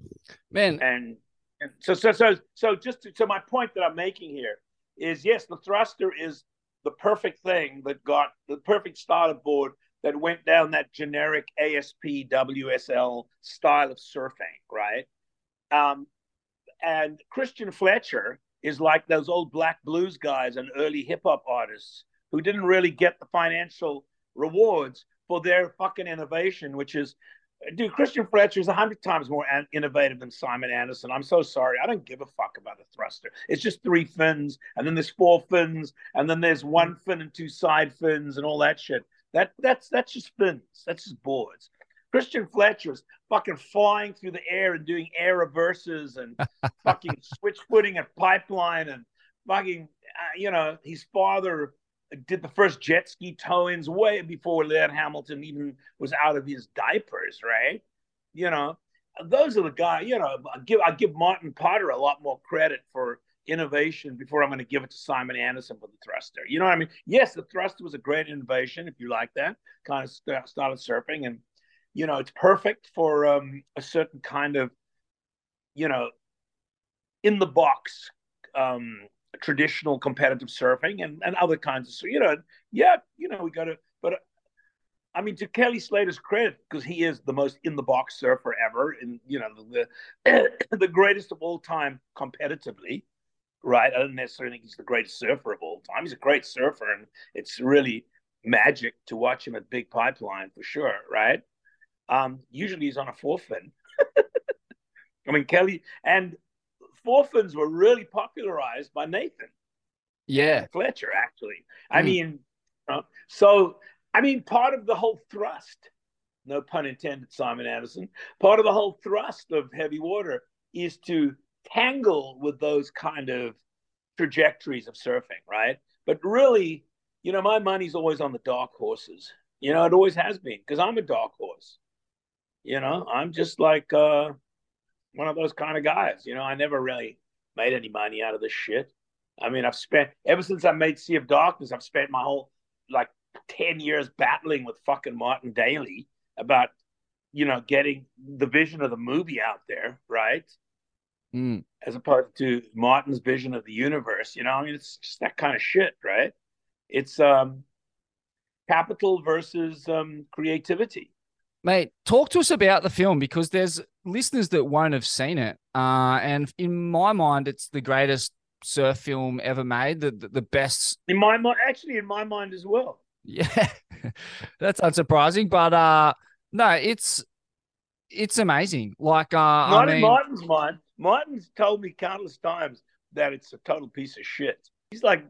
And so just to my point that I'm making here is, yes, the Thruster is the perfect thing that got the perfect starter board that went down that generic ASP WSL style of surfing, right? And Christian Fletcher is like those old Black Blues guys and early hip hop artists who didn't really get the financial rewards for their fucking innovation, which is, dude, Christian Fletcher is 100 times more innovative than Simon Anderson. I'm so sorry. I don't give a fuck about the Thruster. It's just 3 fins, and then there's 4 fins, and then there's 1 fin and 2 side fins and all that shit. That's just fins. That's just boards. Christian Fletcher is fucking flying through the air and doing air reverses and fucking switch footing at Pipeline and fucking, you know, his father did the first jet ski tow-ins way before Laird Hamilton even was out of his diapers, right? You know, those are the guys, you know, I give Martin Potter a lot more credit for innovation before I'm going to give it to Simon Anderson for the Thruster. You know what I mean? Yes, the Thruster was a great innovation, if you like that, kind of style of surfing. And, you know, it's perfect for a certain kind of, you know, in-the-box traditional competitive surfing and other kinds of, so, you know, yeah, you know, we got to, but I mean, to Kelly Slater's credit, because he is the most in the box surfer ever, and you know, the greatest of all time competitively, right? I don't necessarily think he's the greatest surfer of all time. He's a great surfer, and it's really magic to watch him at Big Pipeline for sure, right? Usually he's on a 4 fin. I mean, Kelly and 4 fins were really popularized by Nathan. Yeah. Fletcher, actually. I mean, so, I mean, part of the whole thrust, no pun intended, Simon Anderson, part of the whole thrust of Heavy Water is to tangle with those kind of trajectories of surfing, right? But really, you know, my money's always on the dark horses. You know, it always has been, because I'm a dark horse. you know, I'm just like one of those kind of guys. You know, I never really made any money out of this shit. I mean, I've spent, ever since I made Sea of Darkness, I've spent my whole, like, 10 years battling with fucking Martin Daly about, you know, getting the vision of the movie out there, right? Mm. As opposed to Martin's vision of the universe, you know, I mean, it's just that kind of shit, right? It's capital versus creativity. Mate, talk to us about the film, because there's listeners that won't have seen it. And in my mind, it's the greatest surf film ever made, the best. In my mind, actually, in my mind as well. Yeah, that's unsurprising. But no, it's amazing. Like, not, I mean, in Martin's mind. Martin's told me countless times that it's a total piece of shit. He's like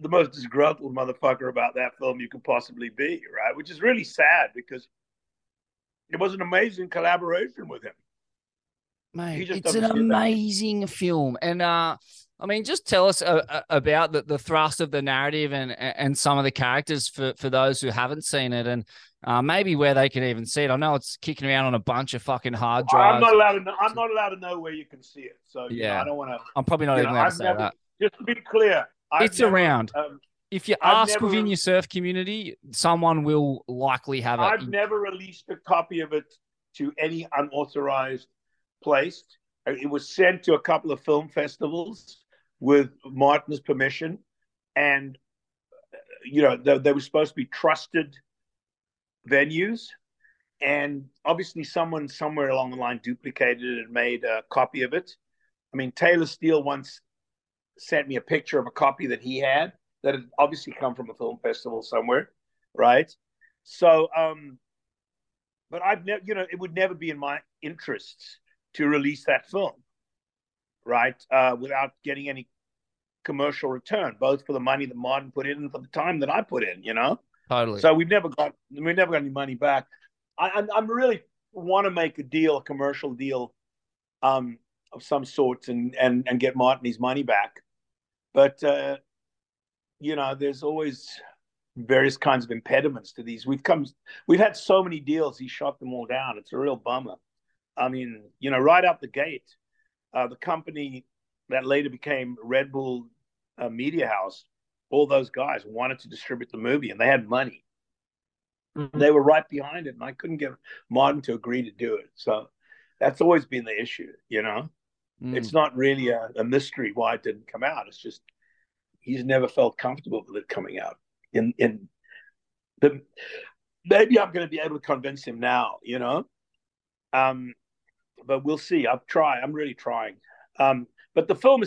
the most disgruntled motherfucker about that film you could possibly be, right? Which is really sad, because it was an amazing collaboration with him. Mate, it's an amazing film. And I mean, just tell us about the thrust of the narrative and some of the characters for those who haven't seen it, and maybe where they can even see it. I know it's kicking around on a bunch of fucking hard drives. I'm not allowed to know where you can see it. So yeah, you know, I don't want to. I'm probably not even allowed to say that. Just to be clear, it's around. If you ask within your surf community, someone will likely have it. I've never released a copy of it to any unauthorized place. It was sent to a couple of film festivals with Martin's permission, and you know, they were supposed to be trusted venues, and obviously someone somewhere along the line duplicated it and made a copy of it. I mean, Taylor Steele once sent me a picture of a copy that he had that had obviously come from a film festival somewhere, right? So, but I've never, you know, it would never be in my interests to release that film, right, without getting any commercial return, both for the money that Martin put in and for the time that I put in, you know? Totally. So we've never got any money back. I'm really want to make a deal, a commercial deal of some sorts, and get Martin his money back. But, you know, there's always various kinds of impediments to these. We've had so many deals, he shot them all down. It's a real bummer. I mean, you know, right out the gate, the company that later became Red Bull Media House, all those guys wanted to distribute the movie, and they had money. Mm-hmm. They were right behind it, and I couldn't get Martin to agree to do it. So that's always been the issue, you know? Mm. It's not really a mystery why it didn't come out. It's just he's never felt comfortable with it coming out. Maybe I'm going to be able to convince him now, you know? But we'll see. I'm really trying. But the film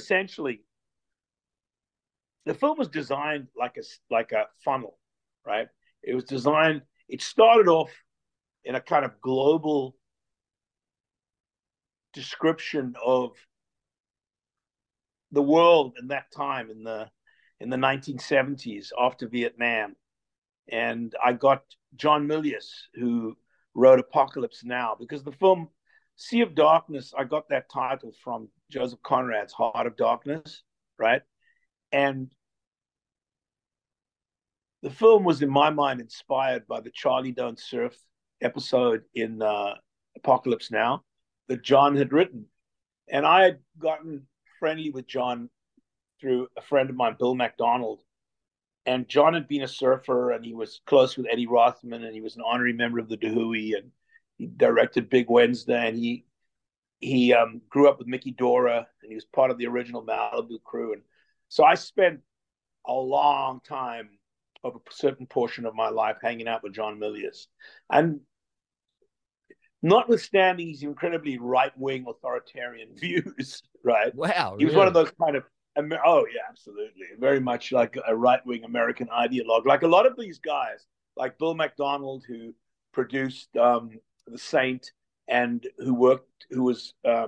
was designed like a funnel, right? It was designed. It started off in a kind of global description of the world in that time, in the 1970s after Vietnam, and I got John Milius, who wrote Apocalypse Now, because the film Sea of Darkness, I got that title from Joseph Conrad's Heart of Darkness, right? And the film was, in my mind, inspired by the Charlie Don't Surf episode in Apocalypse Now that John had written. And I had gotten friendly with John through a friend of mine, Bill McDonald. And John had been a surfer, and he was close with Eddie Rothman, and he was an honorary member of the Dahui, and he directed Big Wednesday, and he grew up with Mickey Dora, and he was part of the original Malibu crew. And so I spent a long time of a certain portion of my life hanging out with John Milius. And notwithstanding his incredibly right-wing authoritarian views, right? Wow. He was one of those kind of, oh, yeah, absolutely. Very much like a right-wing American ideologue. Like a lot of these guys, like Bill McDonald, who produced The Saint, and who was a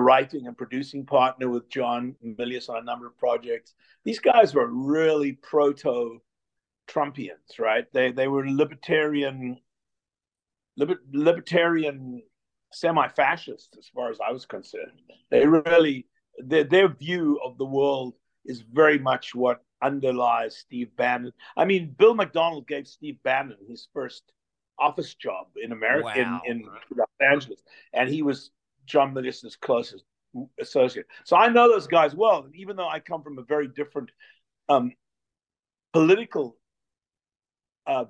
writing and producing partner with John Milius on a number of projects. These guys were really proto-Trumpians, right? They were libertarian semi-fascists, as far as I was concerned. They really... Their view of the world is very much what underlies Steve Bannon. I mean, Bill McDonald gave Steve Bannon his first office job in America, in Los Angeles, and he was John Medici's closest associate. So I know those guys well, even though I come from a very different political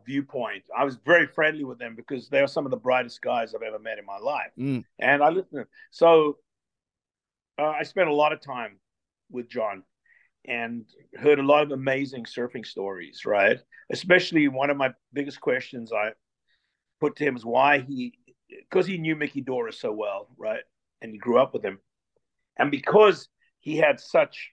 viewpoint. I was very friendly with them because they are some of the brightest guys I've ever met in my life, and I listened to them. So I spent a lot of time with John and heard a lot of amazing surfing stories, right? Especially one of my biggest questions I put to him is why he, because he knew Mickey Dora so well, right? And he grew up with him. And because he had such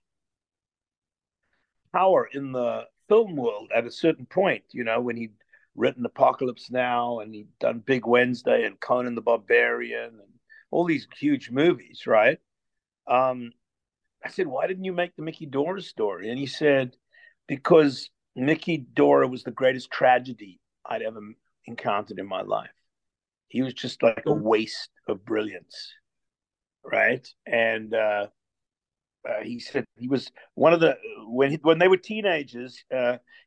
power in the film world at a certain point, you know, when he'd written Apocalypse Now and he'd done Big Wednesday and Conan the Barbarian and all these huge movies, right? I said, why didn't you make the Mickey Dora story? And he said, because Mickey Dora was the greatest tragedy I'd ever encountered in my life. He was just like a waste of brilliance, right? And he said he was one of the, when they were teenagers,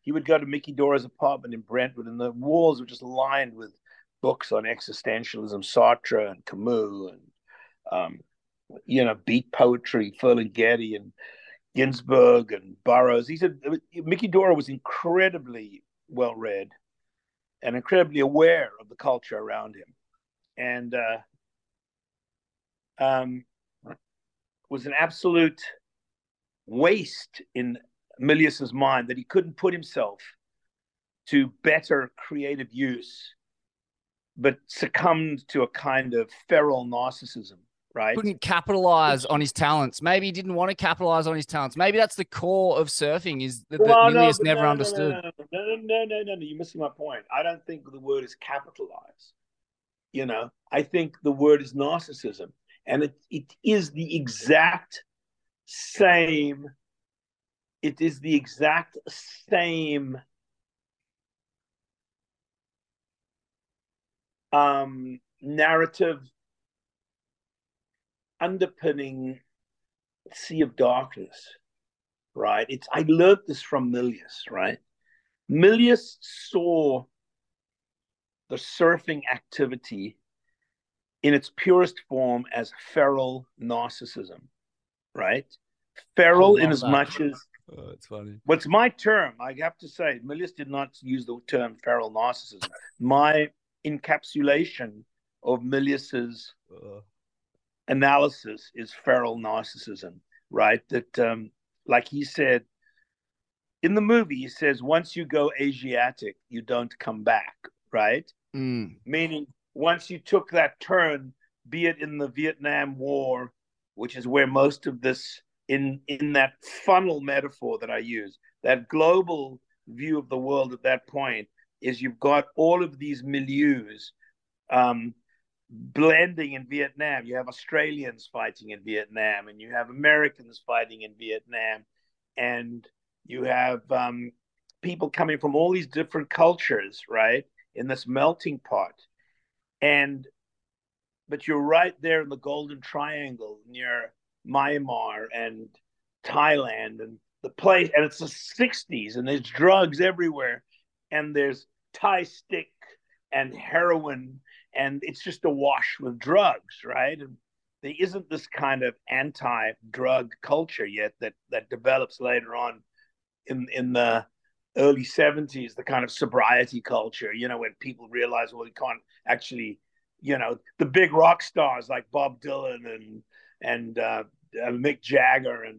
he would go to Mickey Dora's apartment in Brentwood, and the walls were just lined with books on existentialism, Sartre and Camus and, you know, beat poetry, Ferlinghetti and Ginsberg and Burroughs. He said Mickey Dora was incredibly well-read and incredibly aware of the culture around him, and was an absolute waste in Milius's mind that he couldn't put himself to better creative use, but succumbed to a kind of feral narcissism. Right. Couldn't capitalize on his talents. Maybe he didn't want to capitalize on his talents. Maybe that's the core of surfing, is that Milius never understood. No. You're missing my point. I don't think the word is capitalize. You know, I think the word is narcissism. And it is the exact same. It is the exact same narrative underpinning Sea of Darkness, right? I learned this from Milius, right? Milius saw the surfing activity in its purest form as feral narcissism, right? Feral in as much as... Oh, it's funny. What's my term? I have to say, Milius did not use the term feral narcissism. My encapsulation of Milius's... analysis is feral narcissism, right? That, like he said in the movie, he says, once you go Asiatic, you don't come back, right? Meaning, once you took that turn, be it in the Vietnam War, which is where most of this, in that funnel metaphor that I use, that global view of the world at that point is you've got all of these milieus, blending in Vietnam. You have Australians fighting in Vietnam, and you have Americans fighting in Vietnam, and you have people coming from all these different cultures, right, in this melting pot. But you're right there in the Golden Triangle near Myanmar and Thailand and the place, and it's the 60s, and there's drugs everywhere, and there's Thai stick and heroin, and it's just awash with drugs, right? And there isn't this kind of anti-drug culture yet that develops later on in the early 70s, the kind of sobriety culture, you know, when people realize, well, you can't actually, you know, the big rock stars like Bob Dylan and Mick Jagger and,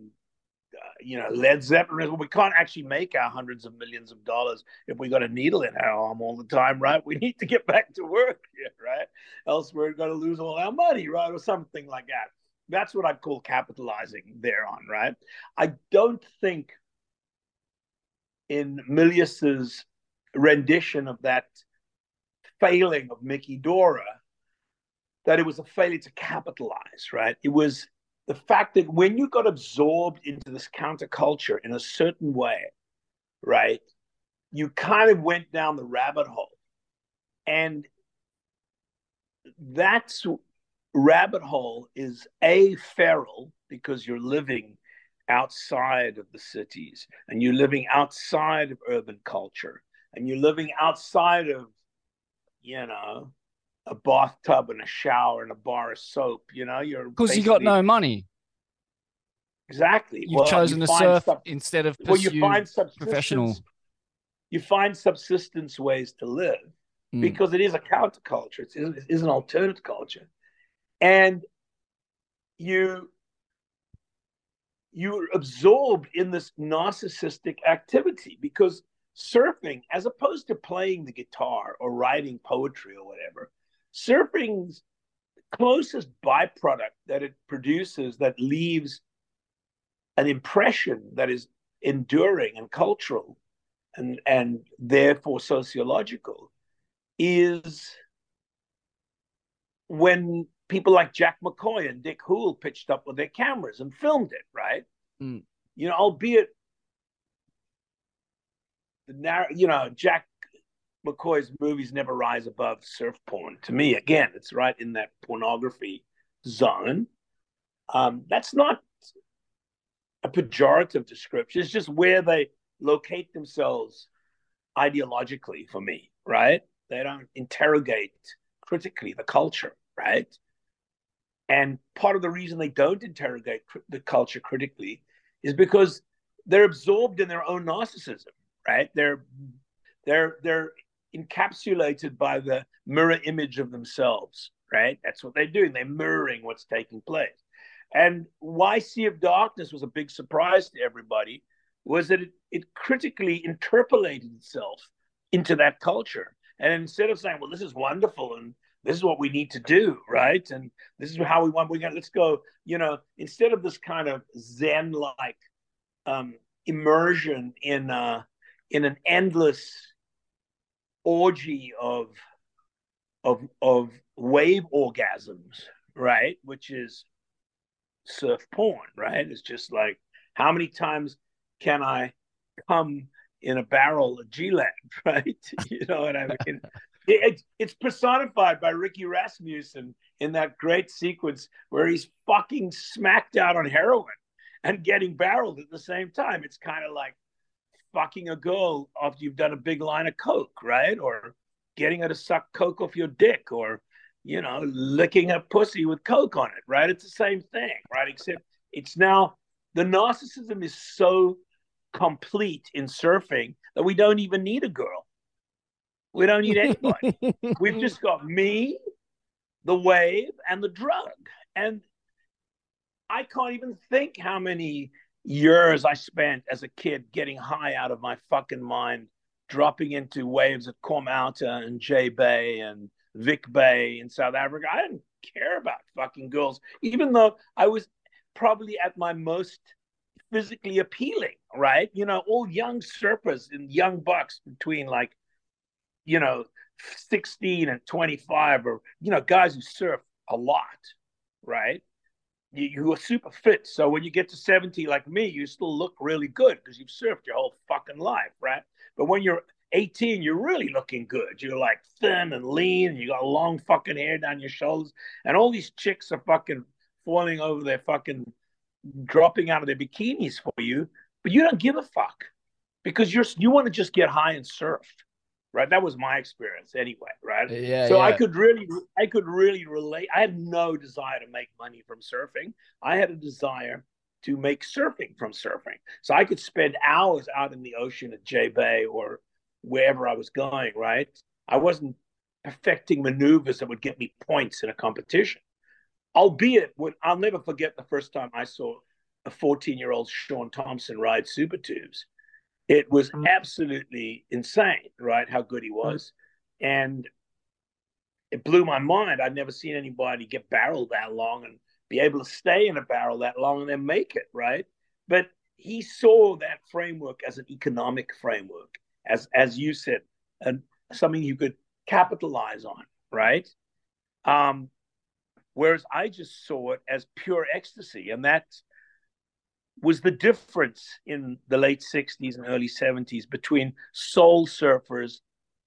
you know, Led Zeppelin, we can't actually make our hundreds of millions of dollars if we got a needle in our arm all the time, right? We need to get back to work here, right? Else we're going to lose all our money, right? Or something like that. That's what I call capitalizing thereon, right? I don't think in Milius's rendition of that failing of Mickey Dora that it was a failure to capitalize, right? It was the fact that when you got absorbed into this counterculture in a certain way, right, you kind of went down the rabbit hole. And that rabbit hole is A, feral, because you're living outside of the cities, and you're living outside of urban culture, and you're living outside of you know, a bathtub and a shower and a bar of soap, you know, you're because you got no money. Exactly. You've chosen to surf instead of pursue professional. You find subsistence ways to live because it is a counterculture. It is an alternative culture. And you're absorbed in this narcissistic activity because surfing, as opposed to playing the guitar or writing poetry or whatever, surfing's closest byproduct that it produces that leaves an impression that is enduring and cultural and therefore sociological is when people like Jack McCoy and Dick Hoole pitched up with their cameras and filmed it, right? You know, albeit the Jack McCoy's movies never rise above surf porn. To me, again, it's right in that pornography zone. That's not a pejorative description. It's just where they locate themselves ideologically for me, right? They don't interrogate critically the culture, right? And part of the reason they don't interrogate the culture critically is because they're absorbed in their own narcissism, right? They're encapsulated by the mirror image of themselves, right? That's what they're doing. They're mirroring what's taking place. And why Sea of Darkness was a big surprise to everybody was that it critically interpolated itself into that culture. And instead of saying, well, this is wonderful and this is what we need to do, right? And this is how let's go, you know, instead of this kind of Zen-like immersion in an endless orgy of wave orgasms, right? Which is surf porn, right? It's just like, how many times can I come in a barrel of G-Land, right? You know what I mean? It's personified by Ricky Rasmussen in that great sequence where he's fucking smacked out on heroin and getting barreled at the same time. It's kind of like fucking a girl after you've done a big line of coke, right? Or getting her to suck coke off your dick, or, you know, licking her pussy with coke on it, right? It's the same thing, right? Except it's now the narcissism is so complete in surfing that we don't even need a girl. We don't need anybody. We've just got me, the wave, and the drug. And I can't even think how many years I spent as a kid getting high out of my fucking mind, dropping into waves at Comauta and J Bay and Vic Bay in South Africa. I didn't care about fucking girls, even though I was probably at my most physically appealing, right? You know, all young surfers and young bucks between, like, you know, 16 and 25, or, you know, guys who surf a lot, right? You are super fit. So when you get to 70, like me, you still look really good because you've surfed your whole fucking life, right? But when you're 18, you're really looking good. You're like thin and lean, and you got long fucking hair down your shoulders. And all these chicks are fucking falling over their fucking, dropping out of their bikinis for you. But you don't give a fuck because you want to just get high and surf. Right. That was my experience anyway. Right. Yeah, so yeah. I could really relate. I had no desire to make money from surfing. I had a desire to make surfing from surfing. So I could spend hours out in the ocean at J Bay or wherever I was going. Right. I wasn't perfecting maneuvers that would get me points in a competition. Albeit, I'll never forget the first time I saw a 14-year-old Sean Thompson ride Super Tubes. It was absolutely insane, right, how good he was. And it blew my mind. I'd never seen anybody get barreled that long and be able to stay in a barrel that long and then make it, right? But he saw that framework as an economic framework, as you said, and something you could capitalize on, right? Whereas I just saw it as pure ecstasy, and that was the difference in the late 60s and early 70s between soul surfers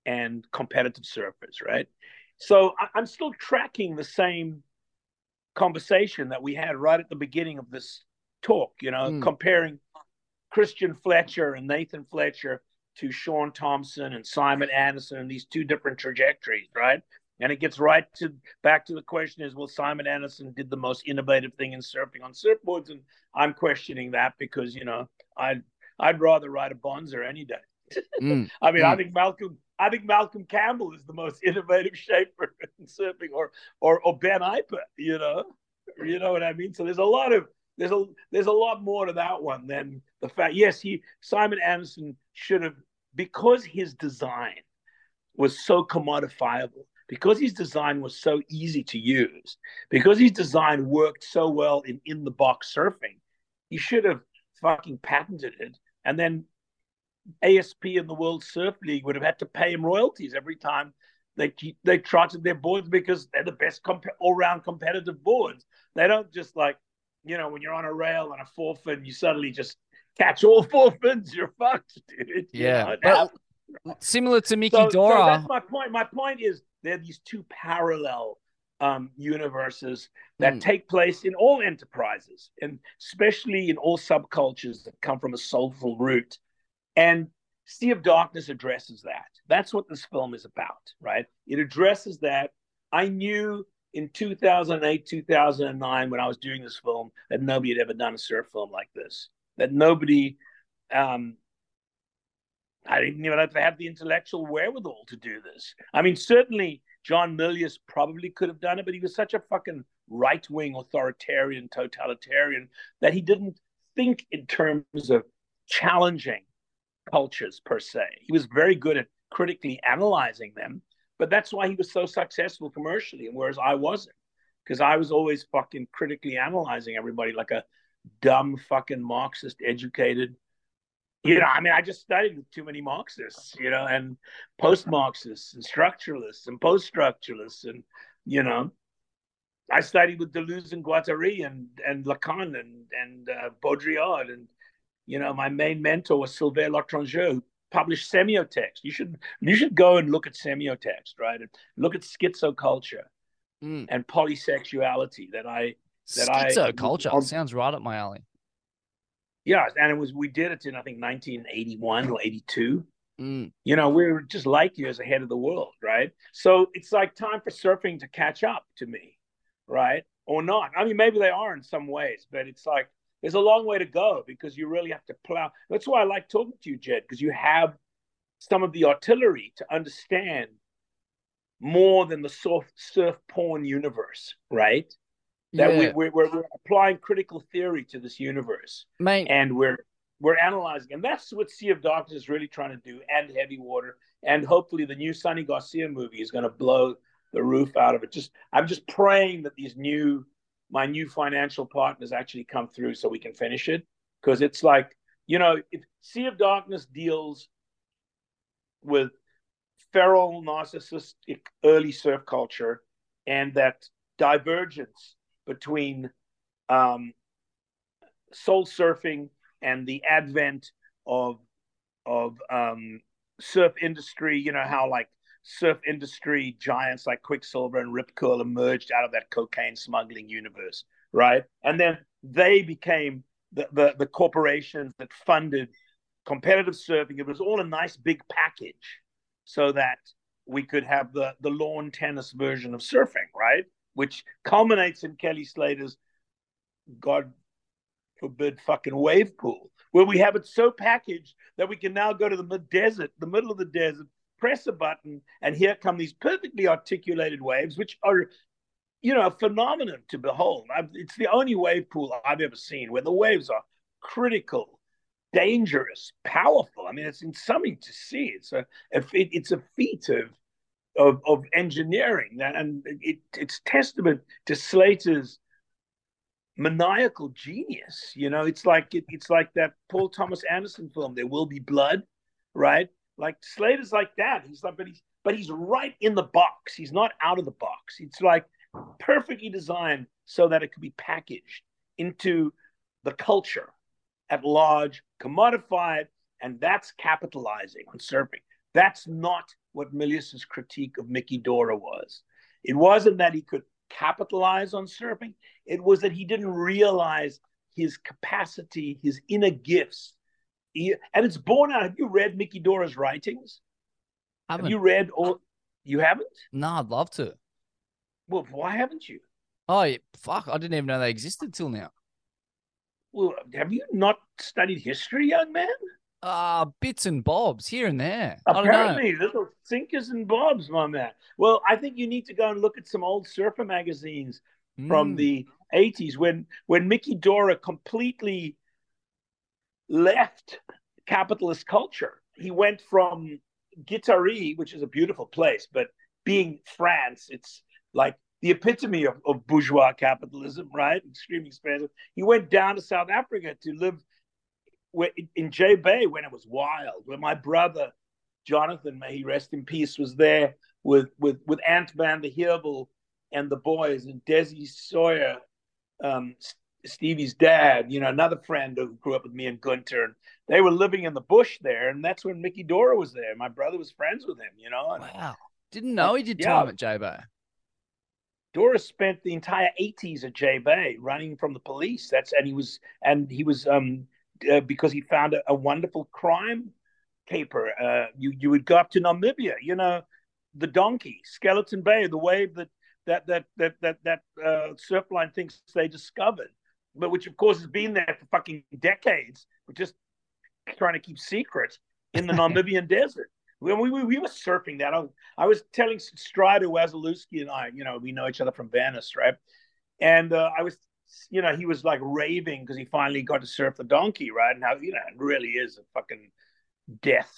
and competitive surfers, right? So I'm still tracking the same conversation that we had right at the beginning of this talk, you know, comparing Christian Fletcher and Nathan Fletcher to Sean Thompson and Simon Anderson and these two different trajectories, right? And it gets right to back to the question is, well, Simon Anderson did the most innovative thing in surfing on surfboards, and I'm questioning that because, you know, I'd rather ride a Bonzer any day. I mean, I think Malcolm Campbell is the most innovative shaper in surfing, or Ben Iper, you know what I mean? So there's a lot more to that one than the fact. Yes, Simon Anderson should have, because his design was so commodifiable, because his design was so easy to use, because his design worked so well in the box surfing, he should have fucking patented it, and then ASP and the World Surf League would have had to pay him royalties every time they trotted their boards, because they're the best all-round competitive boards. They don't just, like, you know, when you're on a rail and a four fin, you suddenly just catch all four fins, you're fucked, dude. Yeah, but similar to Miki Dora. So that's my point. My point is there are these two parallel universes that take place in all enterprises, and especially in all subcultures that come from a soulful root. And Sea of Darkness addresses that. That's what this film is about, right? It addresses that. I knew in 2008, 2009, when I was doing this film, that nobody had ever done a surf film like this, that nobody, I didn't even have to have the intellectual wherewithal to do this. I mean, certainly John Milius probably could have done it, but he was such a fucking right-wing authoritarian, totalitarian, that he didn't think in terms of challenging cultures per se. He was very good at critically analyzing them, but that's why he was so successful commercially, whereas I wasn't, because I was always fucking critically analyzing everybody like a dumb fucking Marxist educated. You know, I mean, I just studied with too many Marxists, you know, and post-Marxists and structuralists and post-structuralists. And, you know, I studied with Deleuze and Guattari and Lacan and Baudrillard. And, you know, my main mentor was Sylvain L'Étranger, who published Semiotext. You should go and look at Semiotext, right? And look at schizoculture and polysexuality Schizoculture sounds right up my alley. Yeah, and we did it in, I think, 1981 or 82. You know, we were just light years ahead of the world, right? So it's like time for surfing to catch up to me, right? Or not. I mean, maybe they are in some ways, but it's like there's a long way to go, because you really have to plow. That's why I like talking to you, Jed, because you have some of the artillery to understand more than the surf porn universe, right? That we're applying critical theory to this universe, mate, and we're analyzing, and that's what Sea of Darkness is really trying to do, and Heavy Water, and hopefully the new Sonny Garcia movie is going to blow the roof out of it. I'm just praying that my new financial partners actually come through so we can finish it, because it's like, you know, if Sea of Darkness deals with feral narcissistic early surf culture and that divergence between soul surfing and the advent of surf industry, you know, how like surf industry giants like Quicksilver and Rip Curl emerged out of that cocaine smuggling universe, right? And then they became the corporations that funded competitive surfing. It was all a nice big package so that we could have the lawn tennis version of surfing, right? Which culminates in Kelly Slater's, God forbid, fucking wave pool, where we have it so packaged that we can now go to the middle of the desert, press a button, and here come these perfectly articulated waves, which are, you know, a phenomenon to behold. It's the only wave pool I've ever seen where the waves are critical, dangerous, powerful. I mean, it's something to see. It's a feat of engineering, and it's testament to Slater's maniacal genius. You know, it's like that Paul Thomas Anderson film, There Will Be Blood, right? Like Slater's like that. He's like, but he's right in the box. He's not out of the box. It's like perfectly designed so that it could be packaged into the culture at large, commodified, and that's capitalizing on surfing. That's not what Milius's critique of Miki Dora was. It wasn't that he could capitalize on surfing. It was that he didn't realize his capacity, his inner gifts And it's borne out. Have you read Mickey Dora's writings? Have you read all? You haven't? No, I'd love to. Well, why haven't you? Oh, fuck. I didn't even know they existed till now. Well, have you not studied history, young man? Bits and bobs here and there. Apparently, little sinkers and bobs, my man. Well, I think you need to go and look at some old surfer magazines from the 80s when Mickey Dora completely left capitalist culture. He went from Guitari, which is a beautiful place, but being France, it's like the epitome of bourgeois capitalism, right? Extreme expansion. He went down to South Africa to live in J Bay when it was wild, where my brother, Jonathan, may he rest in peace, was there with Ant Van der Heerble and the boys, and Desi Sawyer, Stevie's dad, you know, another friend who grew up with me and Gunter, and they were living in the bush there, and that's when Mickey Dora was there. My brother was friends with him, you know. And, wow. Didn't know he did time at J Bay. Dora spent the entire 80s at J Bay running from the police. Because he found a wonderful crime caper. You would go up to Namibia, you know, the donkey, Skeleton Bay, the wave that Surfline thinks they discovered, but which of course has been there for fucking decades. We're just trying to keep secret in the Namibian desert. We were surfing that. I was telling Strider Wazalewski and I, you know, we know each other from Venice, right? And I was, you know, he was like raving because he finally got to surf the donkey, right? And how, you know, it really is a fucking death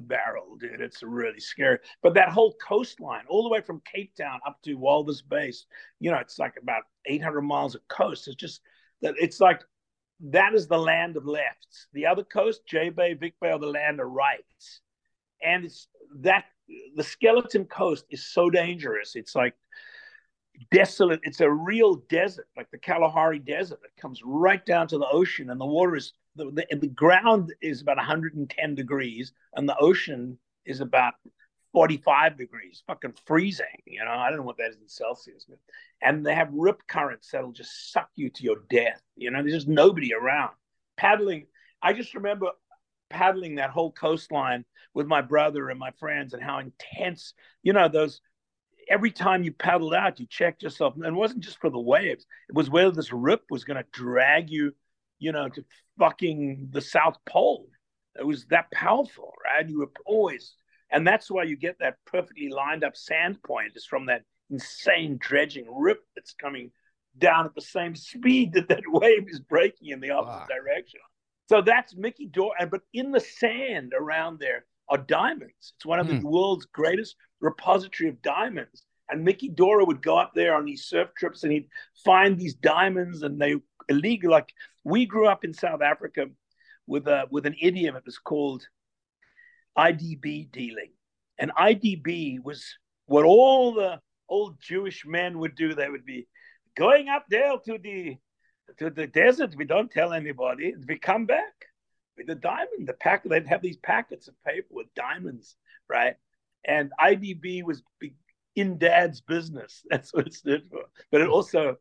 barrel, dude. It's really scary. But that whole coastline, all the way from Cape Town up to Walvis Bay, you know, it's like about 800 miles of coast. It's just that it's like that is the land of lefts. The other coast, J Bay, Vic Bay, are the land of rights. And it's that the Skeleton Coast is so dangerous. It's like desolate. It's a real desert, like the Kalahari Desert. It comes right down to the ocean, and the water is the ground is about 110 degrees, and the ocean is about 45 degrees. Fucking freezing, you know. I don't know what that is in Celsius, but, and they have rip currents that'll just suck you to your death. You know, there's just nobody around paddling. I just remember paddling that whole coastline with my brother and my friends, and how intense, you know, those. Every time you paddled out, you checked yourself. And it wasn't just for the waves. It was whether this rip was going to drag you, you know, to fucking the South Pole. It was that powerful, right? You were poised. And that's why you get that perfectly lined up sand point is from that insane dredging rip that's coming down at the same speed that wave is breaking in the opposite direction. So that's Mickey Dora. But in the sand around there are diamonds. It's one of the world's greatest repository of diamonds. And Mickey Dora would go up there on these surf trips and he'd find these diamonds, and they illegal. Like we grew up in South Africa with an idiom. It was called IDB dealing. And IDB was what all the old Jewish men would do. They would be going up there to the desert. We don't tell anybody. We come back. The diamond, the pack, they'd have these packets of paper with diamonds, right? And IDB was in dad's business. That's what it stood for. But it also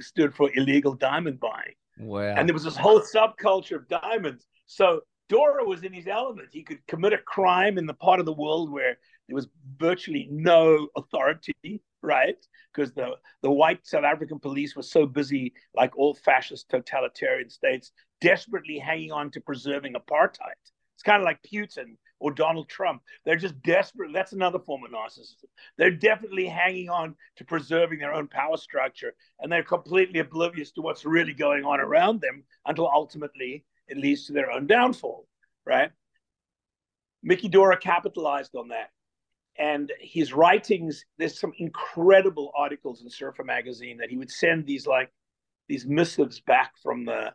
stood for illegal diamond buying. Wow. And there was this whole subculture of diamonds. So Dora was in his element. He could commit a crime in the part of the world where there was virtually no authority, right? Because the white South African police were so busy, like all fascist totalitarian states, desperately hanging on to preserving apartheid. It's kind of like Putin or Donald Trump. They're just desperate. That's another form of narcissism. They're definitely hanging on to preserving their own power structure, and they're completely oblivious to what's really going on around them until ultimately it leads to their own downfall, right? Mickey Dora capitalized on that. And his writings, there's some incredible articles in Surfer Magazine that he would send these missives back from the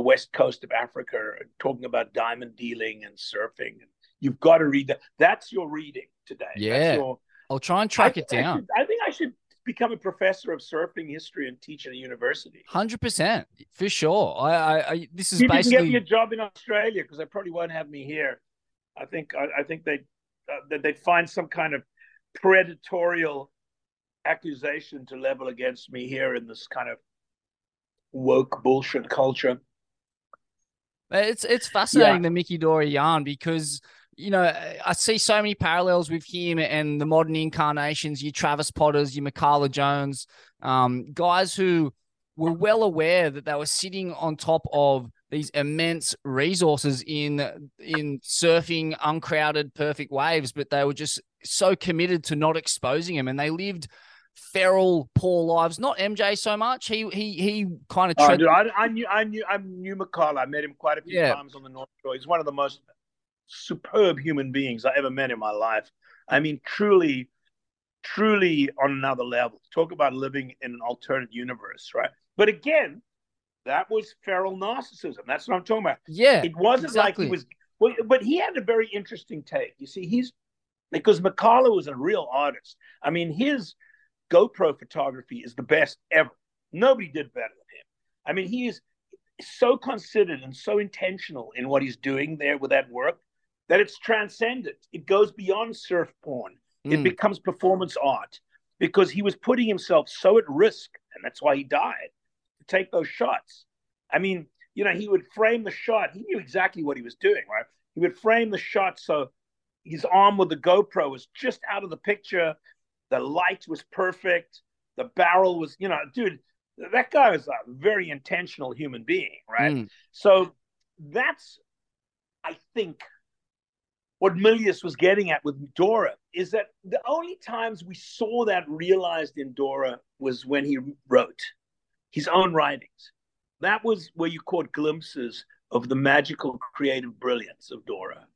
west coast of Africa, talking about diamond dealing and surfing. You've got to read that. That's your reading today. Yeah. I'll try and track it down. I think I should become a professor of surfing history and teach at a university. 100%. For sure. This is basically. You can get me a job in Australia because they probably won't have me here. I think they'd find some kind of predatorial accusation to level against me here in this kind of woke bullshit culture. It's fascinating, the Miki-Dori yarn, because, you know, I see so many parallels with him and the modern incarnations, your Travis Potters, your Mikala Jones, guys who were well aware that they were sitting on top of these immense resources in surfing uncrowded perfect waves, but they were just so committed to not exposing them, and they lived feral, poor lives. Not MJ so much. He kind of. Oh, dude, I knew Mikala. I met him quite a few times on the North Shore. He's one of the most superb human beings I ever met in my life. I mean, truly, truly on another level. Talk about living in an alternate universe, right? But again, that was feral narcissism. That's what I'm talking about. Yeah, it wasn't exactly. Like he was. Well, but he had a very interesting take. You see, because Mikala was a real artist. I mean, his GoPro photography is the best ever. Nobody did better than him. I mean, he is so considered and so intentional in what he's doing there with that work that it's transcendent. It goes beyond surf porn. It becomes performance art, because he was putting himself so at risk, and that's why he died, to take those shots. I mean, you know, he would frame the shot. He knew exactly what he was doing, right? He would frame the shot so his arm with the GoPro was just out of the picture. The light was perfect. The barrel was, you know, dude, that guy was a very intentional human being, right? So that's, I think, what Milius was getting at with Dora, is that the only times we saw that realized in Dora was when he wrote his own writings. That was where you caught glimpses of the magical creative brilliance of Dora.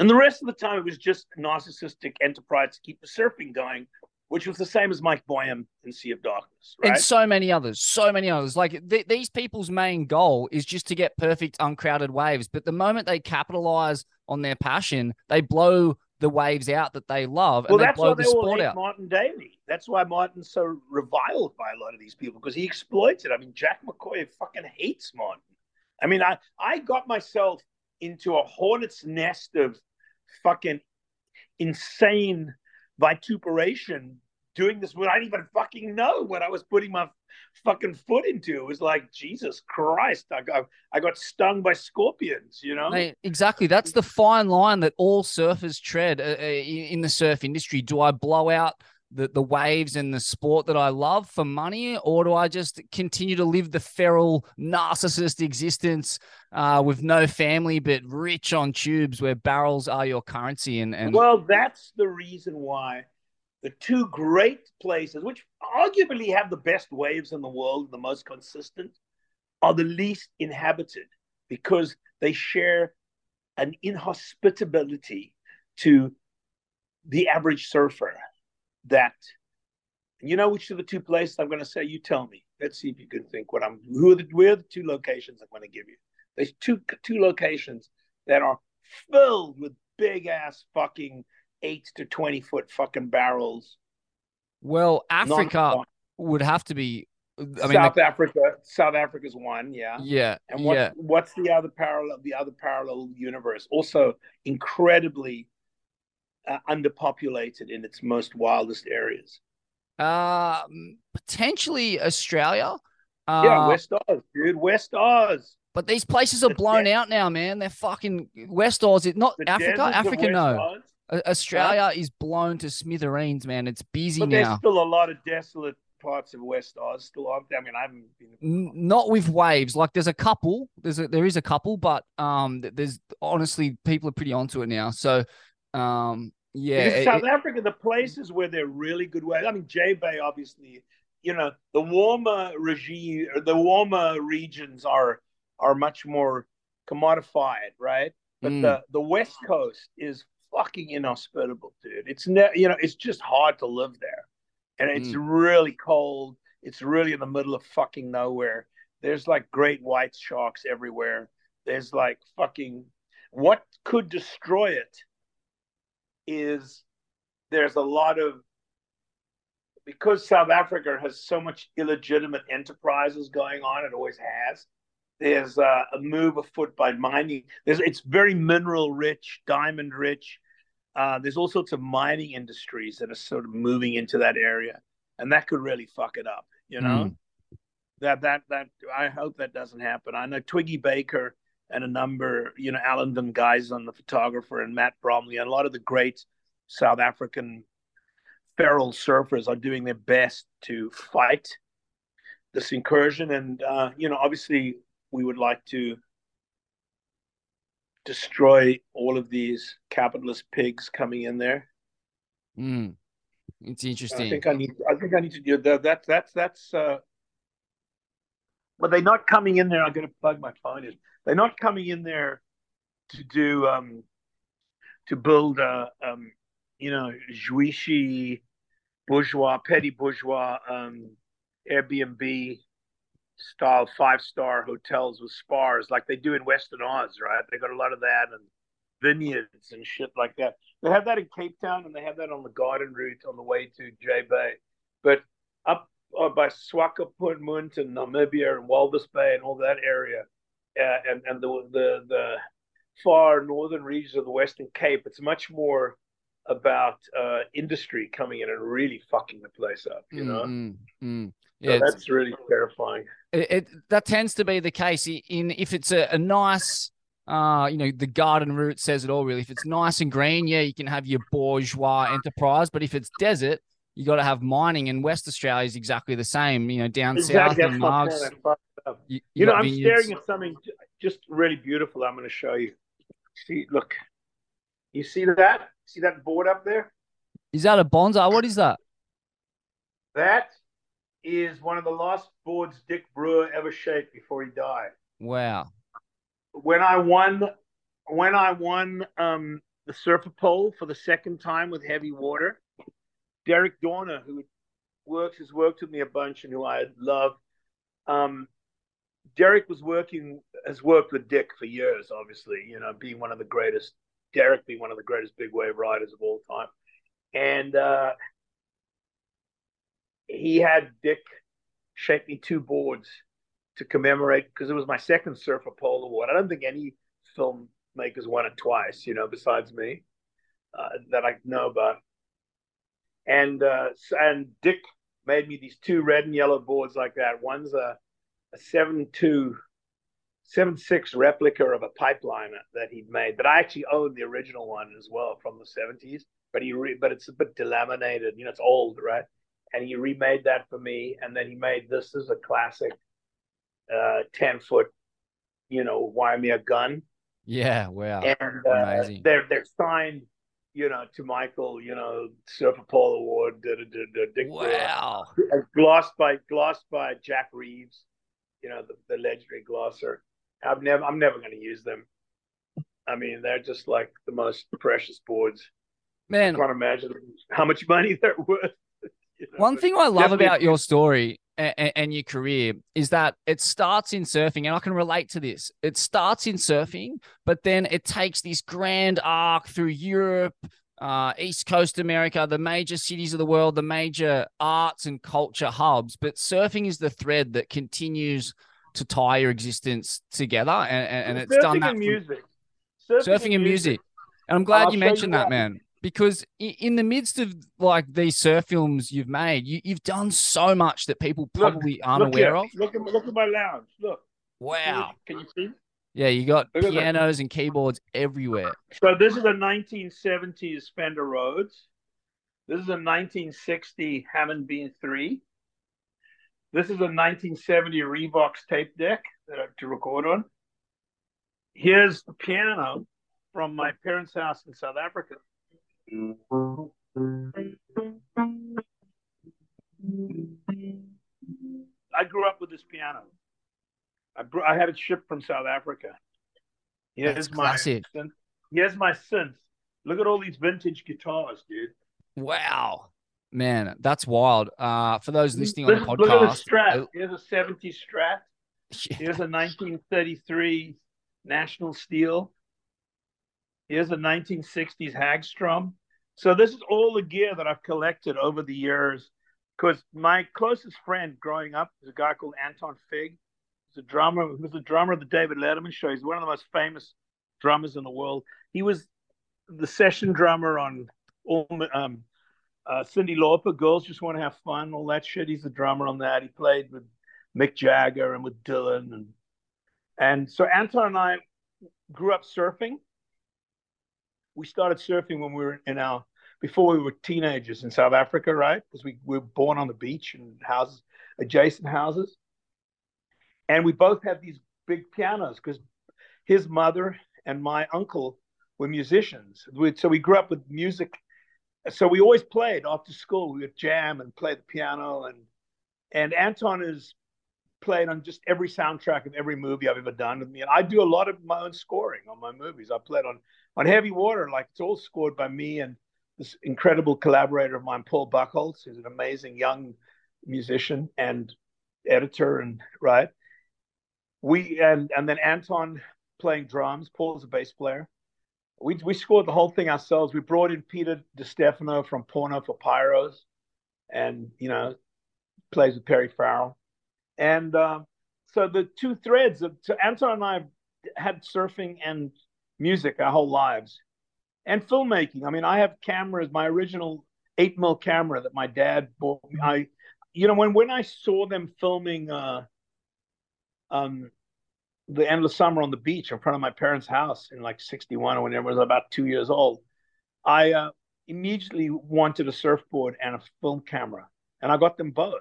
And the rest of the time, it was just narcissistic enterprise to keep the surfing going, which was the same as Mike Boyum in Sea of Darkness, right? And so many others. Like, these people's main goal is just to get perfect, uncrowded waves. But the moment they capitalize on their passion, they blow the waves out that they love, and they blow the sport out. Martin Daly. That's why Martin's so reviled by a lot of these people, because he exploits it. I mean, Jack McCoy fucking hates Martin. I mean, I got myself into a hornet's nest of fucking insane vituperation doing this when I didn't even fucking know what I was putting my fucking foot into. It was like, Jesus Christ, I got stung by scorpions, you know? Mate, exactly. That's the fine line that all surfers tread in the surf industry. Do I blow out the waves and the sport that I love for money, or do I just continue to live the feral narcissist existence with no family but rich on tubes where barrels are your currency? And well, that's the reason why the two great places, which arguably have the best waves in the world, the most consistent, are the least inhabited, because they share an inhospitability to the average surfer. That, you know, which are the two places I'm going to say? You tell me. Let's see if you can think what I'm. Where are the two locations I'm going to give you? There's two locations that are filled with big ass fucking 8 to 20 foot fucking barrels. Well, Africa would have to be. I mean, Africa. South Africa's one, yeah. Yeah. And what's the other parallel? The other parallel universe, also incredibly underpopulated in its most wildest areas? Potentially Australia. West Oz, dude. West Oz. But these places are blown out now, man. They're fucking West Oz. It's not Africa. Africa, no. Australia is blown to smithereens, man. It's busy now. But there's still a lot of desolate parts of West Oz still aren't. I mean, I haven't been not with waves. Like, there's a couple. There is a couple, but there's honestly people are pretty onto it now. So. South Africa, the places where they're really good waves. I mean, J Bay, obviously, you know, the warmer regions are much more commodified, right? But the West Coast is fucking inhospitable, dude. It's you know, it's just hard to live there, and it's really cold. It's really in the middle of fucking nowhere. There's like great white sharks everywhere. There's like fucking what could destroy it. There's a lot of, because South Africa has so much illegitimate enterprises going on, it always has, there's a move afoot by mining. It's very mineral rich, diamond rich. There's all sorts of mining industries that are sort of moving into that area, and that could really fuck it up, you know? That I hope that doesn't happen. I know Twiggy Baker and a number, you know, Alan Van Gijzen, the photographer, and Matt Bromley, and a lot of the great South African feral surfers are doing their best to fight this incursion. And, you know, obviously we would like to destroy all of these capitalist pigs coming in there. Mm. It's interesting. I think I need to do that. But they're not coming in there. I'm going to plug my phone in. They're not coming in there to do, to build, you know, Juicy bourgeois, petty bourgeois, Airbnb style 5-star hotels with spas like they do in Western Oz, right? They got a lot of that and vineyards and shit like that. They have that in Cape Town, and they have that on the Garden Route on the way to J Bay. But up by Swakopmund and Namibia and Walvis Bay and all that area, and the far northern regions of the Western Cape, it's much more about industry coming in and really fucking the place up, you know? Yeah, so that's really terrifying. That tends to be the case in if it's a nice... you know, the Garden Route says it all, really. If it's nice and green, yeah, you can have your bourgeois enterprise. But if it's desert, you got to have mining. And West Australia is exactly the same. You know, down exactly. South and Margs. You know, I'm vineyards. Staring at something just really beautiful. I'm going to show you. See, look. You see that? See that board up there? Is that a bonsai? What is that? That is one of the last boards Dick Brewer ever shaped before he died. Wow. When I won the surfer pole for the second time with Heavy Water, Derek Dorner, who has worked with me a bunch and who I love, Derek has worked with Dick for years, obviously, you know, being one of the greatest big wave riders of all time, and he had Dick shape me two boards to commemorate, because it was my second Surfer Pole Award. I don't think any filmmakers won it twice, you know, besides me, that I know about. And Dick made me these two red and yellow boards like that. One's a 7.2, 7.6 replica of a pipeliner that he'd made, but I actually owned the original one as well from the 70s. But it's a bit delaminated, you know, it's old, right? And he remade that for me, and then he made this as a classic. 10-foot, you know, Waimea gun. Yeah, wow. And amazing. They're signed, you know, to Michael, you know, Surfer Pole Award. Dick wow. Brewer, glossed by Jack Reeves, you know, the legendary glosser. I'm never going to use them. I mean, they're just like the most precious boards. Man, I can't imagine how much money they're worth. You know, one thing I love about your story and your career is that it starts in surfing, and I can relate to this. It starts in surfing, but then it takes this grand arc through Europe, East Coast America, the major cities of the world, the major arts and culture hubs. But surfing is the thread that continues to tie your existence together, and it's done that. Surfing and music. And I'm glad you mentioned that, man. Because in the midst of like these surf films you've made, you've done so much that people probably aren't aware of. Look at my lounge. Look. Wow. Can you see? Yeah, you got pianos and keyboards everywhere. So this is a 1970s Fender Rhodes. This is a 1960 Hammond B3. This is a 1970 Revox tape deck that I have to record on. Here's the piano from my parents' house in South Africa. I grew up with this piano. I had it shipped from South Africa. Here's my synth. Look at all these vintage guitars, dude. Wow. Man, that's wild. For those listening on the podcast. Look at the Strat. Here's a 70s Strat. Yeah. Here's a 1933 National Steel. Here's a 1960s Hagstrom. So this is all the gear that I've collected over the years, because my closest friend growing up was a guy called Anton Fig. He's a drummer. He was a drummer of the David Letterman show. He's one of the most famous drummers in the world. He was the session drummer on all Cyndi Lauper, Girls Just Want to Have Fun, all that shit. He's the drummer on that. He played with Mick Jagger and with Dylan. And so Anton and I grew up surfing. We started surfing when we were in our, before we were teenagers in South Africa, right? Because we were born on the beach and houses, adjacent houses. And we both had these big pianos because his mother and my uncle were musicians. So we grew up with music. So we always played after school. We would jam and play the piano. And Anton has played on just every soundtrack of every movie I've ever done with me. And I do a lot of my own scoring on my movies. I played on Heavy Water, like it's all scored by me and this incredible collaborator of mine, Paul Buchholz, who's an amazing young musician and editor and right. And then Anton playing drums, Paul's a bass player. We scored the whole thing ourselves. We brought in Peter DiStefano from Porno for Pyros, and you know, plays with Perry Farrell. And so the two threads of Anton and I had surfing and music our whole lives, and filmmaking. I mean, I have cameras. My original 8mm camera that my dad bought me. When I saw them filming The Endless Summer on the beach in front of my parents' house in like 61 or whenever I was about 2 years old, I immediately wanted a surfboard and a film camera, and I got them both.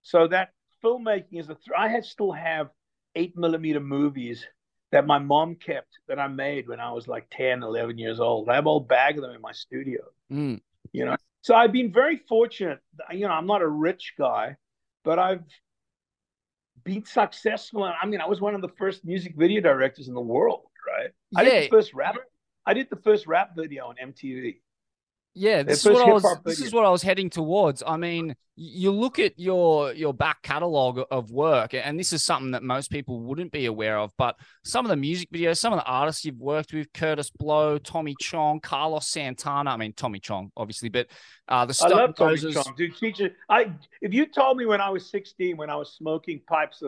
So that filmmaking is I still have 8mm movies that my mom kept that I made when I was like 10, 11 years old. I have a whole bag of them in my studio, you know? So I've been very fortunate. You know, I'm not a rich guy, but I've been successful. And I mean, I was one of the first music video directors in the world, right? Yay. I did the first rap video on MTV. Yeah, this is what I was heading towards. I mean, you look at your back catalog of work, and this is something that most people wouldn't be aware of, but some of the music videos, some of the artists you've worked with, Curtis Blow, Tommy Chong, Carlos Santana. I mean, Tommy Chong, obviously, but the stuff. I love Tommy Chong, dude. If you told me when I was 16, when I was smoking pipes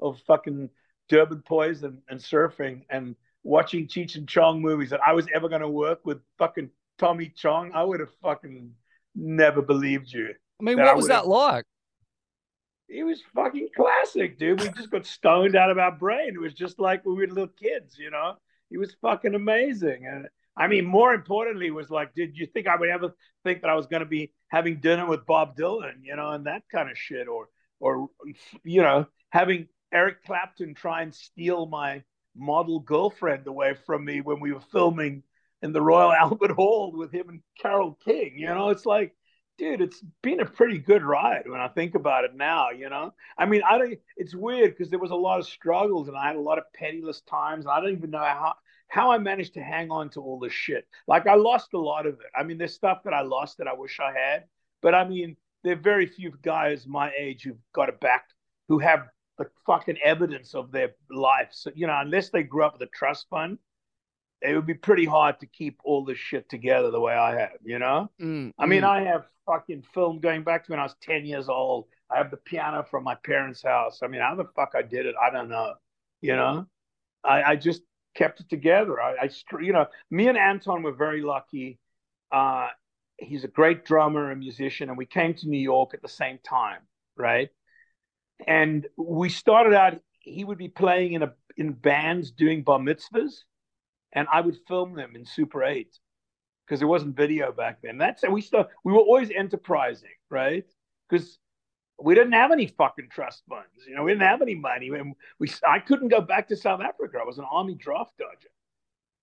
of fucking Durban Poise and surfing and watching Cheech and Chong movies that I was ever going to work with fucking Tommy Chong, I would have fucking never believed you. I mean, what was that like? It was fucking classic, dude. We just got stoned out of our brain. It was just like when we were little kids, you know? It was fucking amazing. And I mean, more importantly, it was like, did you think I would ever think that I was going to be having dinner with Bob Dylan, you know, and that kind of shit? Or you know, having Eric Clapton try and steal my model girlfriend away from me when we were filming in the Royal Albert Hall with him and Carole King. You know, it's like, dude, it's been a pretty good ride when I think about it now, you know? I mean, it's weird because there was a lot of struggles and I had a lot of penniless times. I don't even know how I managed to hang on to all this shit. Like, I lost a lot of it. I mean, there's stuff that I lost that I wish I had, but I mean, there are very few guys my age who've got it back, who have the fucking evidence of their life. So, you know, unless they grew up with a trust fund, it would be pretty hard to keep all this shit together the way I have, you know? I mean, I have fucking film going back to when I was 10 years old. I have the piano from my parents' house. I mean, how the fuck I did it, I don't know, you know? I just kept it together. You know, me and Anton were very lucky. He's a great drummer and musician, and we came to New York at the same time, right? And we started out, he would be playing in bands doing bar mitzvahs, and I would film them in Super 8 because there wasn't video back then. We were always enterprising, right? Because we didn't have any fucking trust funds. You know, we didn't have any money. I couldn't go back to South Africa. I was an army draft dodger.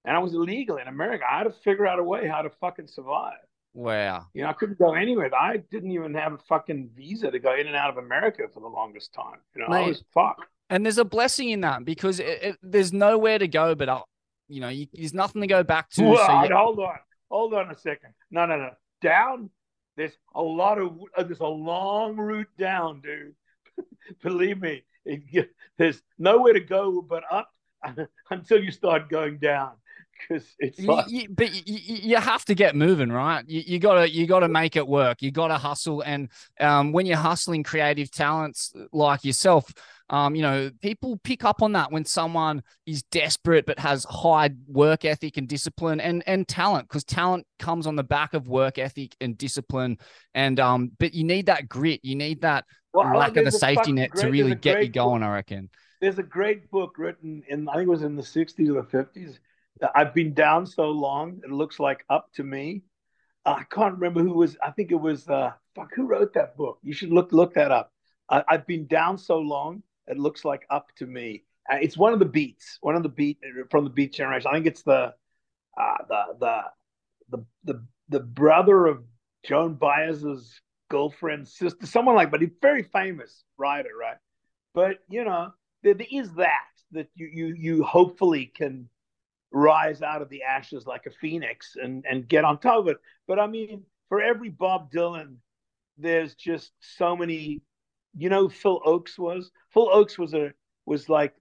And I was illegal in America. I had to figure out a way how to fucking survive. Wow. You know, I couldn't go anywhere. I didn't even have a fucking visa to go in and out of America for the longest time. You know, I was fucked. And there's a blessing in that because there's nowhere to go but up. You know, there's nothing to go back to. Well, so hold on a second. No. Down, there's a long route down, dude. Believe me, there's nowhere to go but up until you start going down. Because it's you have to get moving, right? You gotta make it work. You gotta hustle, and when you're hustling creative talents like yourself, you know, people pick up on that when someone is desperate but has high work ethic and discipline and talent, because talent comes on the back of work ethic and discipline. And but you need that grit, you need that lack of the safety net to really get you going, I reckon. There's a great book written in, I think it was in the 60s or the 50s. I've Been Down So Long, It Looks Like Up to Me. I can't remember who was, I think it was, who wrote that book? You should look that up. I've Been Down So Long, It Looks Like Up to Me. It's one of the Beats, from the Beat generation. I think it's the brother of Joan Baez's girlfriend, sister, someone like, but a very famous writer, right? But, you know, there is that you hopefully can rise out of the ashes like a phoenix and get on top of it. But I mean, for every Bob Dylan, there's just so many. You know, Phil Oakes was like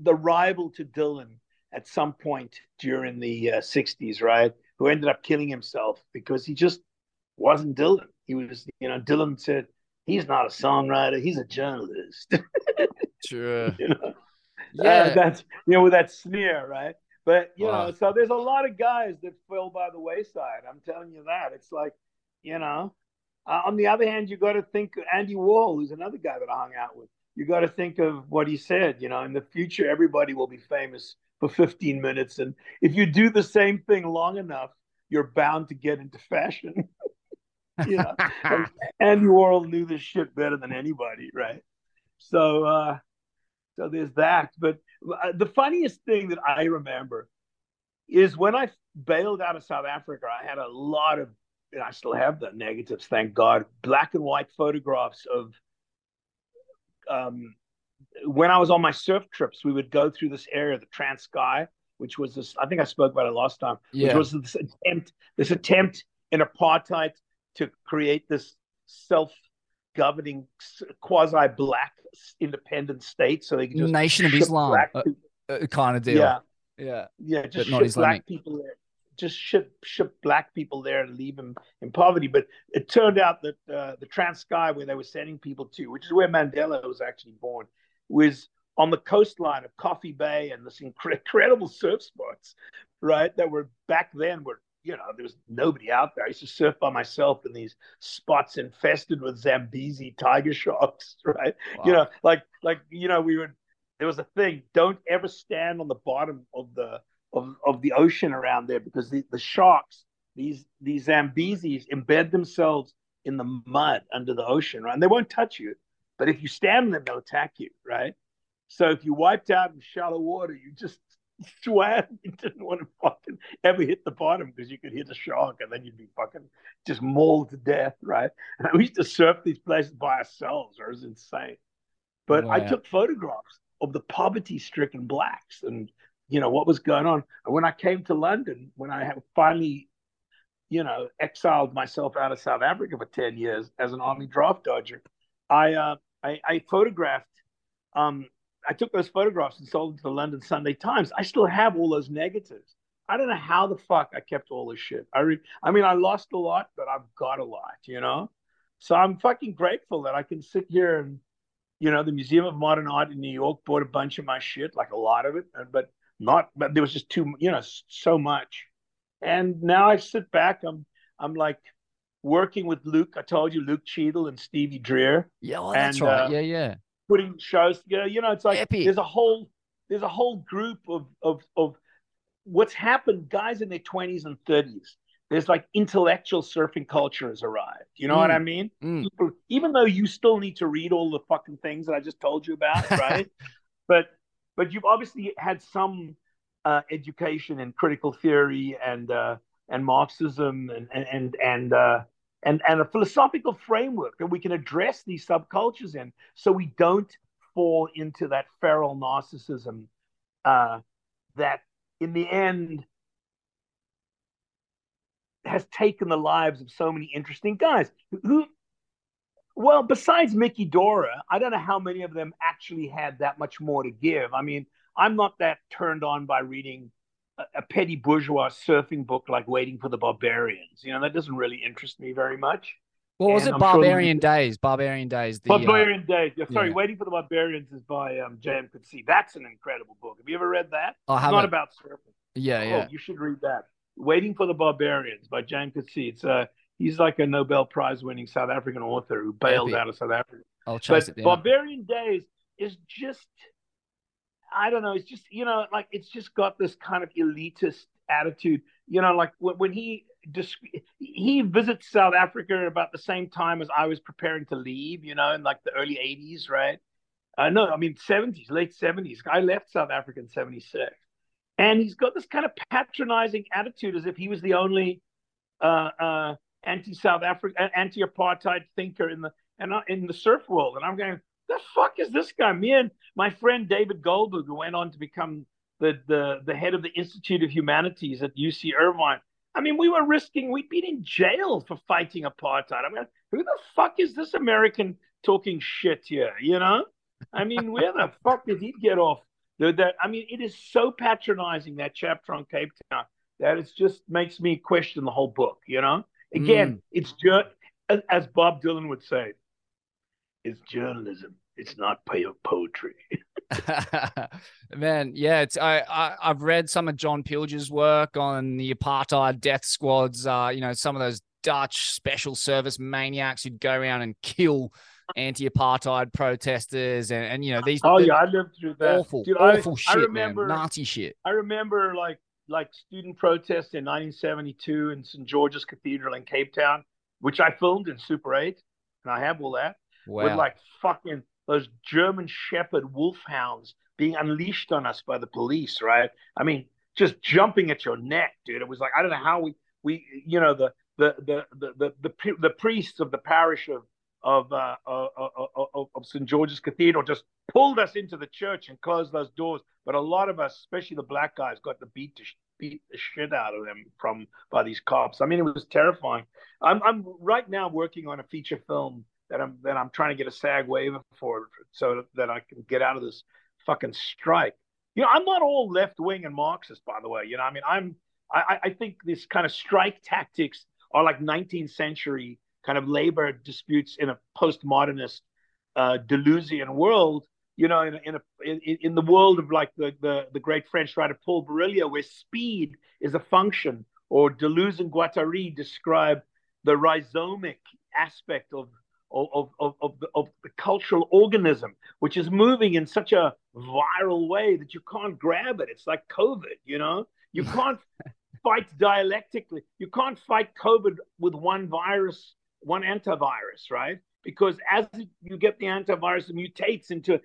the rival to Dylan at some point during the 60s, right? Who ended up killing himself because he just wasn't Dylan. He was, you know, Dylan said, he's not a songwriter, he's a journalist. Sure. You know? Yeah. That's, you know, with that sneer, right? But, you know, so there's a lot of guys that fell by the wayside. I'm telling you that. It's like, you know, on the other hand, you got to think Andy Warhol, who's another guy that I hung out with. You got to think of what he said, you know, in the future, everybody will be famous for 15 minutes. And if you do the same thing long enough, you're bound to get into fashion. You know, and Andy Warhol knew this shit better than anybody, right? So, so there's that. But the funniest thing that I remember is when I bailed out of South Africa, I had a lot of, and I still have the negatives, thank God, black and white photographs of when I was on my surf trips, we would go through this area, the Transkei, which was this, I think I spoke about it last time, yeah. Which was this attempt in apartheid to create this self-governing quasi-black independent state, so they could just Nation of Islam kind of deal. Yeah, yeah, yeah. Just ship black people there, just ship black people there and leave them in poverty. But it turned out that the Transkei, where they were sending people to, which is where Mandela was actually born, was on the coastline of Coffee Bay and this incredible surf spots, right? That were back then were, you know, there was nobody out there. I used to surf by myself in these spots infested with Zambezi tiger sharks, right? Wow. You know, like you know, there was a thing, don't ever stand on the bottom of the ocean around there because the sharks, these Zambezis embed themselves in the mud under the ocean, right? And they won't touch you, but if you stand on them, they'll attack you, right? So if you wiped out in shallow water, you just swam. You didn't want to fucking ever hit the bottom because you could hit a shark and then you'd be fucking just mauled to death, right? And we used to surf these places by ourselves. It was insane. But wow. I took photographs of the poverty-stricken blacks and, you know, what was going on. And when I came to London, when I had finally, you know, exiled myself out of South Africa for 10 years as an army draft dodger, I photographed... I took those photographs and sold them to the London Sunday Times. I still have all those negatives. I don't know how the fuck I kept all this shit. I mean, I lost a lot, but I've got a lot, you know? So I'm fucking grateful that I can sit here and, you know, the Museum of Modern Art in New York bought a bunch of my shit, like a lot of it, but there was just too, you know, so much. And now I sit back, I'm like working with Luke. I told you, Luke Cheadle and Stevie Dreer. Yeah, well, that's right. Yeah. Putting shows together, you know, it's like Epi. there's a whole group of what's happened. Guys in their 20s and 30s, there's like intellectual surfing culture has arrived. You know what I mean? Mm. People, even though you still need to read all the fucking things that I just told you about, right? but you've obviously had some education in critical theory and Marxism and a philosophical framework that we can address these subcultures in so we don't fall into that feral narcissism that in the end has taken the lives of so many interesting guys. Well, besides Mickey Dora, I don't know how many of them actually had that much more to give. I mean, I'm not that turned on by reading a petty bourgeois surfing book like Waiting for the Barbarians. You know, that doesn't really interest me very much. Well, was it Barbarian Days. Yeah, sorry, yeah. Waiting for the Barbarians is by J.M. Coetzee. That's an incredible book. Have you ever read that? I haven't. It's not about surfing. Yeah, yeah. Oh, you should read that. Waiting for the Barbarians by J.M. Coetzee. He's like a Nobel Prize winning South African author who bailed out of South Africa. I'll chase it down. Barbarian Days is just I don't know. It's just, you know, like, it's just got this kind of elitist attitude, you know, like when he visits South Africa at about the same time as I was preparing to leave, you know, in like the early 80s, right? No, I mean, 70s, late 70s. I left South Africa in 76. And he's got this kind of patronizing attitude as if he was the only anti-South Africa, anti-apartheid thinker in the surf world. And I'm going, the fuck is this guy? Me and my friend David Goldberg, who went on to become the head of the Institute of Humanities at UC Irvine. I mean, we were risking, we'd been in jail for fighting apartheid. I mean, who the fuck is this American talking shit here, you know? I mean, where the fuck did he get off? I mean, it is so patronizing, that chapter on Cape Town, that it just makes me question the whole book, you know? Again, it's just, as Bob Dylan would say, it's journalism. It's not poetry. Man, yeah, it's I've read some of John Pilger's work on the apartheid death squads. You know, some of those Dutch special service maniacs who'd go around and kill anti-apartheid protesters, and you know these. Oh yeah, I lived through that. Awful, dude, awful shit, I remember, man. Nazi shit. I remember like student protests in 1972 in St. George's Cathedral in Cape Town, which I filmed in Super 8, and I have all that. Wow. With like fucking those German Shepherd wolfhounds being unleashed on us by the police, right? I mean, just jumping at your neck, dude. It was like, I don't know how we you know, the priests of the parish of St. George's Cathedral just pulled us into the church and closed those doors. But a lot of us, especially the black guys, got the beat the shit out of them by these cops. I mean, it was terrifying. I'm right now working on a feature film that I'm trying to get a SAG waiver for, so that I can get out of this fucking strike. You know, I'm not all left wing and Marxist, by the way. You know, I mean, I think this kind of strike tactics are like 19th century kind of labor disputes in a postmodernist Deleuzian world. You know, in the world of like the great French writer Paul Virilio, where speed is a function, or Deleuze and Guattari describe the rhizomic aspect of the cultural organism, which is moving in such a viral way that you can't grab it. It's like COVID, you know? You can't fight dialectically. You can't fight COVID with one virus, one antivirus, right? Because as you get the antivirus, it mutates into,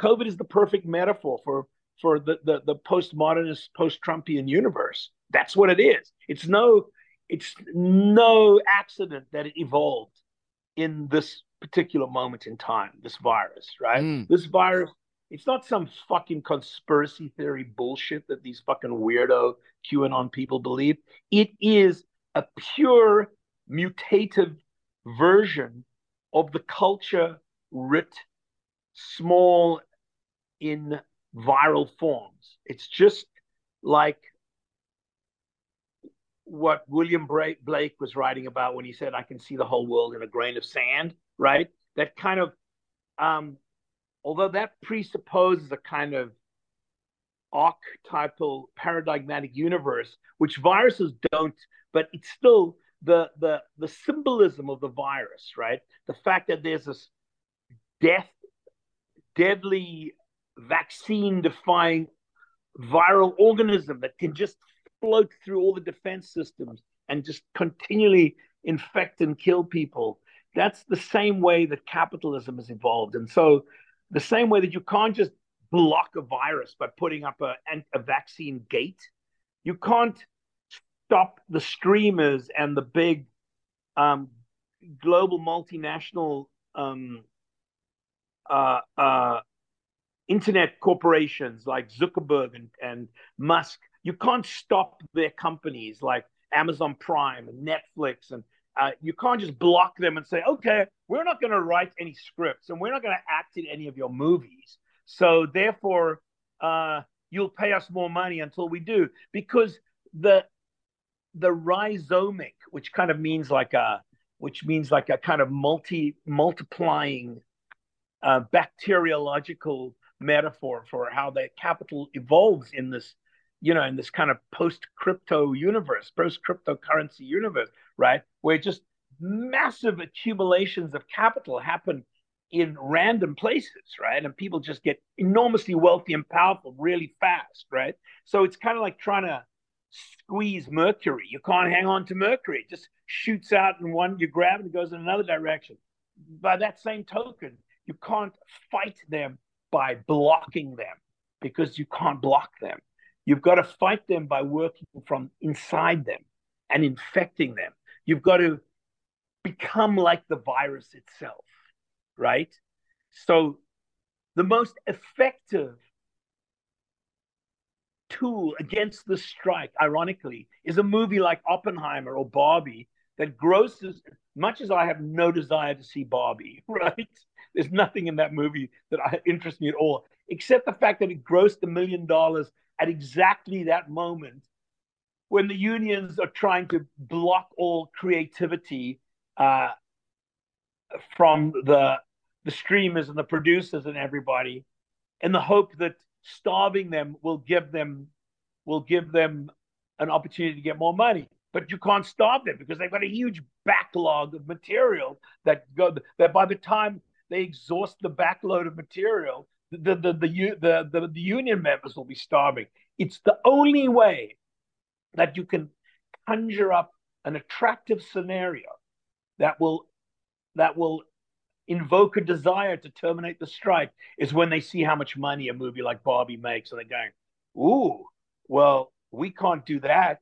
COVID is the perfect metaphor for the postmodernist, post-Trumpian universe. That's what it is. It's no accident that it evolved in this particular moment in time, this virus, right? This virus, it's not some fucking conspiracy theory bullshit that these fucking weirdo QAnon people believe. It is a pure mutative version of the culture writ small in viral forms. It's just like what William Blake was writing about when he said, I can see the whole world in a grain of sand, right? That kind of, although that presupposes a kind of archetypal paradigmatic universe, which viruses don't, but it's still the symbolism of the virus, right? The fact that there's this deadly vaccine-defying viral organism that can just float through all the defense systems and just continually infect and kill people. That's the same way that capitalism has evolved. And so the same way that you can't just block a virus by putting up a vaccine gate, you can't stop the streamers and the big global multinational internet corporations like Zuckerberg and Musk. You can't stop their companies like Amazon Prime and Netflix. And you can't just block them and say, okay, we're not going to write any scripts and we're not going to act in any of your movies. So therefore, you'll pay us more money until we do. Because the rhizomic, which kind of means like a kind of multiplying bacteriological metaphor for how the capital evolves in this, you know, in this kind of post-crypto universe, post-cryptocurrency universe, right? Where just massive accumulations of capital happen in random places, right? And people just get enormously wealthy and powerful really fast, right? So it's kind of like trying to squeeze mercury. You can't hang on to mercury. It just shoots out in one, you grab it and it goes in another direction. By that same token, you can't fight them by blocking them, because you can't block them. You've got to fight them by working from inside them and infecting them. You've got to become like the virus itself, right? So the most effective tool against the strike, ironically, is a movie like Oppenheimer or Barbie that grosses, much as I have no desire to see Barbie, right? There's nothing in that movie that interests me at all, except the fact that it grossed $1 million at exactly that moment when the unions are trying to block all creativity from the streamers and the producers and everybody, in the hope that starving them will give them an opportunity to get more money. But you can't starve them because they've got a huge backlog of material that by the time they exhaust the backload of material, the union members will be starving. It's the only way that you can conjure up an attractive scenario that will invoke a desire to terminate the strike, is when they see how much money a movie like Barbie makes, and they're going, ooh, well, we can't do that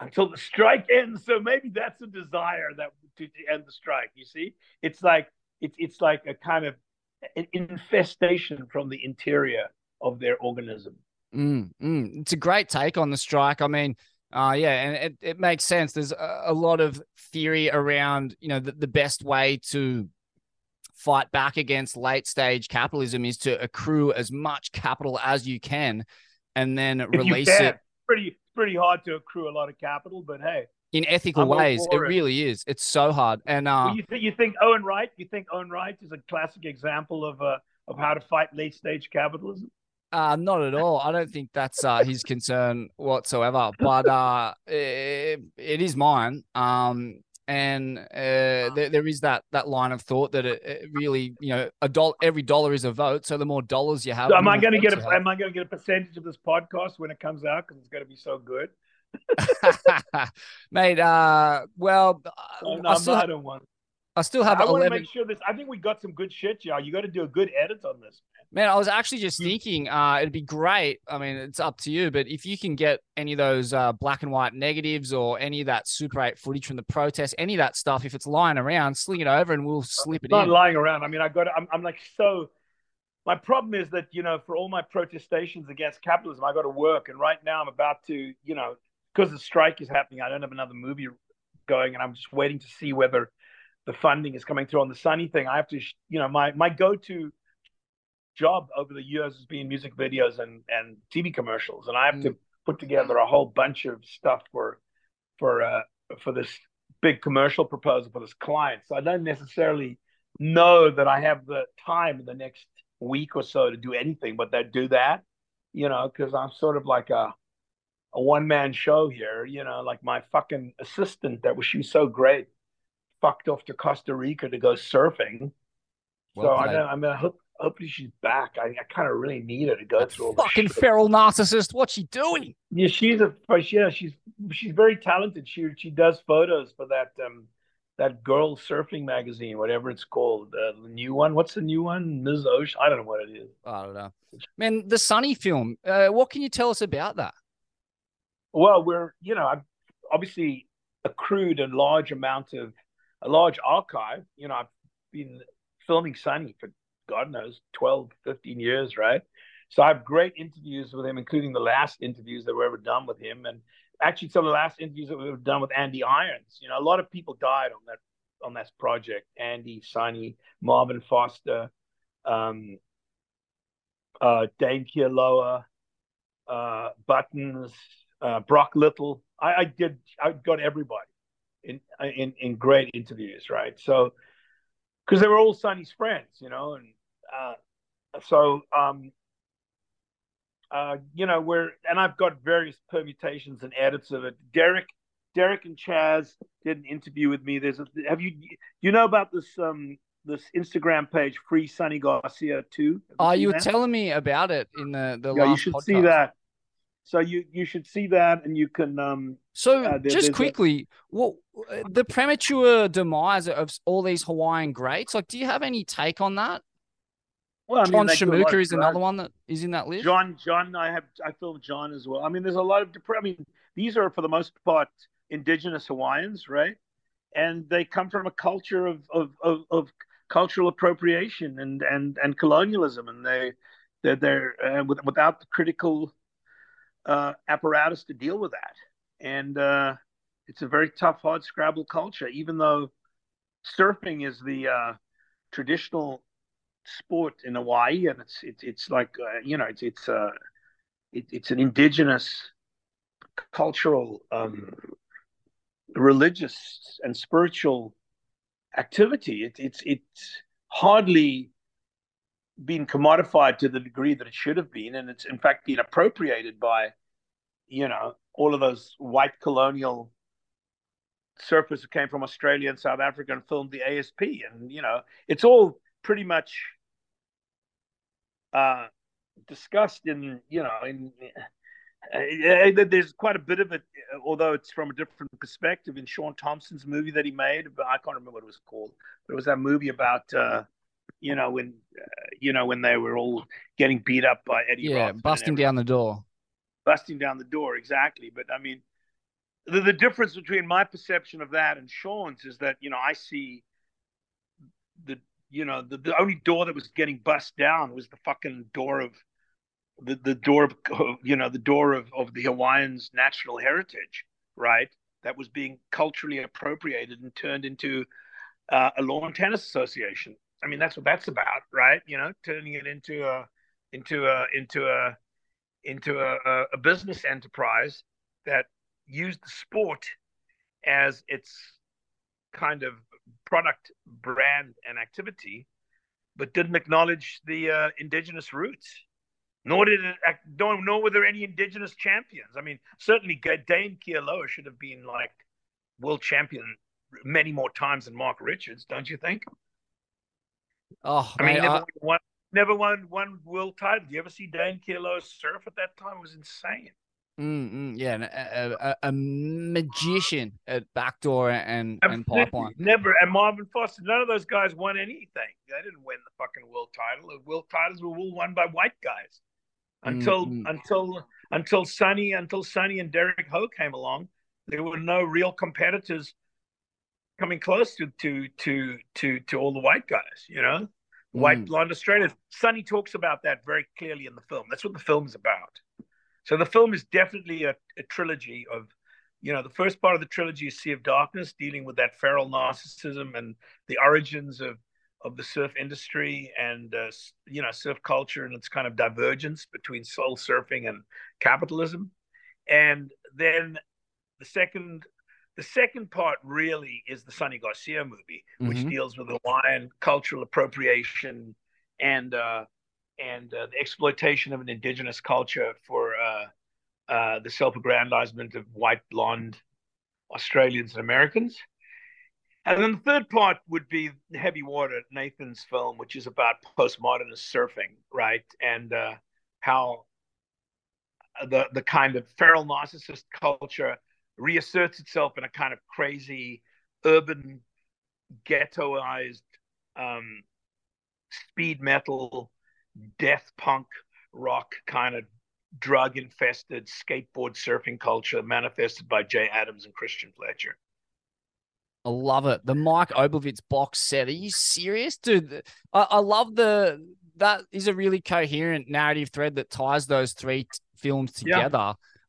until the strike ends. So maybe that's a desire to end the strike. You see, it's like a kind of an infestation from the interior of their organism. It's a great take on the strike. I mean, and it makes sense. There's a lot of theory around, the best way to fight back against late stage capitalism is to accrue as much capital as you can and then release it. Pretty hard to accrue a lot of capital, but hey, in ethical ways, it really is. It's so hard. And you think Owen Wright is a classic example of how to fight late stage capitalism? Not at all. I don't think that's his concern whatsoever. But it is mine. There is that line of thought that it really, every dollar is a vote. So the more dollars you have, so am I going to get a percentage of this podcast when it comes out? Because it's going to be so good, mate. Well, oh, no, I don't want. I still have. I want to make sure this. I think we got some good shit, y'all. You got to do a good edit on this, man. Man, I was actually just thinking, it'd be great. I mean, it's up to you, but if you can get any of those black and white negatives or any of that Super 8 footage from the protest, any of that stuff, if it's lying around, sling it over and we'll slip it in. Not lying around. I mean, I'm like so. My problem is that for all my protestations against capitalism, I got to work, and right now I'm about to, because the strike is happening, I don't have another movie going, and I'm just waiting to see whether the funding is coming through on the Sunny thing. I have to, my go-to job over the years has been music videos and TV commercials. And I have to put together a whole bunch of stuff for this big commercial proposal for this client. So I don't necessarily know that I have the time in the next week or so to do anything, but they do that, because I'm sort of like a one-man show here, like my fucking assistant she was so great, fucked off to Costa Rica to go surfing. Well, so hopefully she's back. I kind of really need her to go through all the fucking feral narcissist. What's she doing? Yeah, she's very talented. She does photos for that girl surfing magazine, whatever it's called. The new one. What's the new one? Ms. Ocean. I don't know what it is. I don't know. Man, the Sunny film. What can you tell us about that? Well, we're I've obviously accrued a large archive. I've been filming Sunny for God knows 12, 15 years, right? So I have great interviews with him, including the last interviews that were ever done with him, and actually some of the last interviews that we were done with Andy Irons. A lot of people died on that project. Andy, Sunny, Marvin Foster, Dane Kealoha, Buttons, Brock Little. I got everybody in great interviews, right? So, because they were all Sunny's friends, and I've got various permutations and edits of it. Derek and Chaz did an interview with me. Have you know about this this Instagram page, Free Sonny Garcia 2. Oh, you were telling me about it in the last podcast. You should see that. So you should see that, and you can. Just quickly, the premature demise of all these Hawaiian greats. Like, do you have any take on that? Well, John Shamuka is another one that is in that list. John, I filmed John as well. I mean, there's a lot of. These are for the most part indigenous Hawaiians, right? And they come from a culture of cultural appropriation and colonialism, and they're without the critical apparatus to deal with that, and it's a very tough, hard scrabble culture. Even though surfing is the traditional sport in Hawaii, and it's like it's an indigenous cultural, religious and spiritual activity. It's hardly been commodified to the degree that it should have been, and it's in fact been appropriated by all of those white colonial surfers who came from Australia and South Africa and filmed the ASP, and it's all pretty much discussed in there's quite a bit of it, although it's from a different perspective, in Sean Thompson's movie that he made, but I can't remember what it was called, but it was that movie about when they were all getting beat up by Eddie Rothman, busting down the door, exactly. But I mean, the difference between my perception of that and Sean's is that I see the only door that was getting bust down was the fucking door of the door of the Hawaiians' national heritage, right? That was being culturally appropriated and turned into a lawn tennis association. I mean, that's what that's about, right? Turning it into a business enterprise that used the sport as its kind of product, brand, and activity, but didn't acknowledge the indigenous roots. Nor did it. Nor were there any indigenous champions. I mean, certainly Dane Kealoha should have been like world champion many more times than Mark Richards, don't you think? Oh, I mean, never won world title. Do you ever see Dane Kealoha surf at that time? It was insane. A magician at backdoor and pipeline. Never. And Marvin Foster. None of those guys won anything. They didn't win the fucking world title. The world titles were all won by white guys until Sonny and Derek Ho came along. There were no real competitors coming close to all the white guys, white blonde Australians. Sonny talks about that very clearly in the film. That's what the film's about. So the film is definitely a trilogy of, the first part of the trilogy is Sea of Darkness, dealing with that feral narcissism and the origins of the surf industry and, surf culture and its kind of divergence between soul surfing and capitalism. And then the second part really is the Sonny Garcia movie, which deals with Hawaiian cultural appropriation and the exploitation of an indigenous culture for the self-aggrandizement of white, blonde Australians and Americans. And then the third part would be Heavy Water, Nathan's film, which is about postmodernist surfing, right? And how the kind of feral narcissist culture reasserts itself in a kind of crazy, urban, ghettoized, speed metal, death punk rock kind of drug-infested skateboard surfing culture manifested by Jay Adams and Christian Fletcher. I love it. The Mike Oblowitz box set. Are you serious, dude? I love that is a really coherent narrative thread that ties those three films together.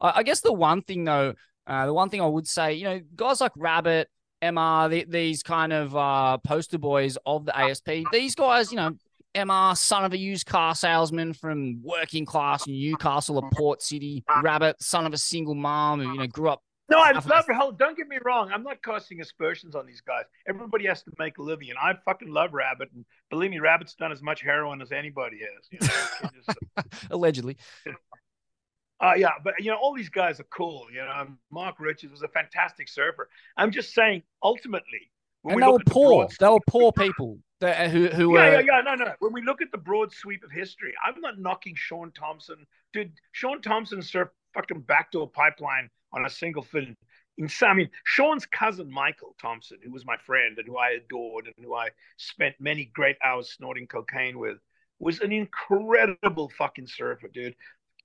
Yeah. I guess the one thing though, the one thing I would say, guys like Rabbit, MR, these kind of poster boys of the ASP, these guys, MR, son of a used car salesman from working class in Newcastle or Port City, Rabbit, son of a single mom who, grew up. No, I love Rabbit. Don't get me wrong. I'm not casting aspersions on these guys. Everybody has to make a living, and I fucking love Rabbit. And believe me, Rabbit's done as much heroin as anybody has. Allegedly. Yeah, but all these guys are cool. Mark Richards was a fantastic surfer. I'm just saying, ultimately, When and they were poor people that, who yeah, were... Yeah, no. When we look at the broad sweep of history, I'm not knocking Sean Thompson. Dude, Sean Thompson surfed fucking backdoor pipeline on a single fin. I mean, Sean's cousin, Michael Thompson, who was my friend and who I adored and who I spent many great hours snorting cocaine with, was an incredible fucking surfer, dude.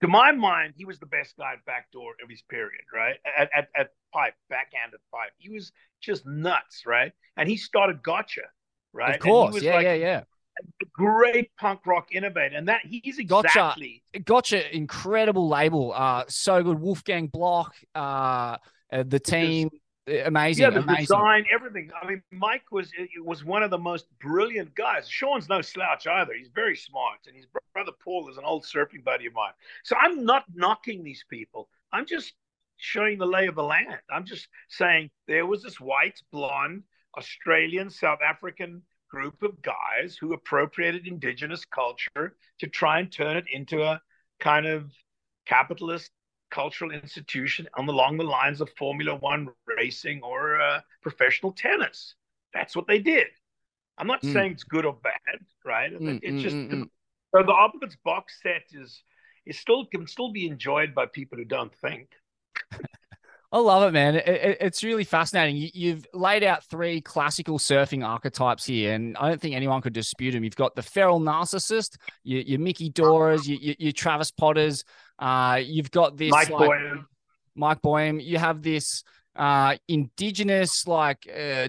To my mind, he was the best guy at backdoor of his period, right? At pipe, backhanded pipe. He was just nuts, right? And he started Gotcha, right? Of course, and he was a great punk rock innovator, and that he's exactly Gotcha. Incredible label, so good. Wolfgang Block, the team, amazing. Design, everything. I mean, Mike was one of the most brilliant guys. Sean's no slouch either. He's very smart, and his brother Paul is an old surfing buddy of mine. So I'm not knocking these people. I'm just showing the lay of the land. I'm just saying there was this white, blonde, Australian, South African group of guys who appropriated indigenous culture to try and turn it into a kind of capitalist cultural institution along the lines of Formula One racing or professional tennis. That's what they did. I'm not saying it's good or bad, right? So the Opulence box set can still be enjoyed by people who don't think. I love it, man. It's really fascinating. You've laid out three classical surfing archetypes here, and I don't think anyone could dispute them. You've got the feral narcissist, your Mickey Doras, your Travis Potters. You've got this Mike Boyum. You have this indigenous,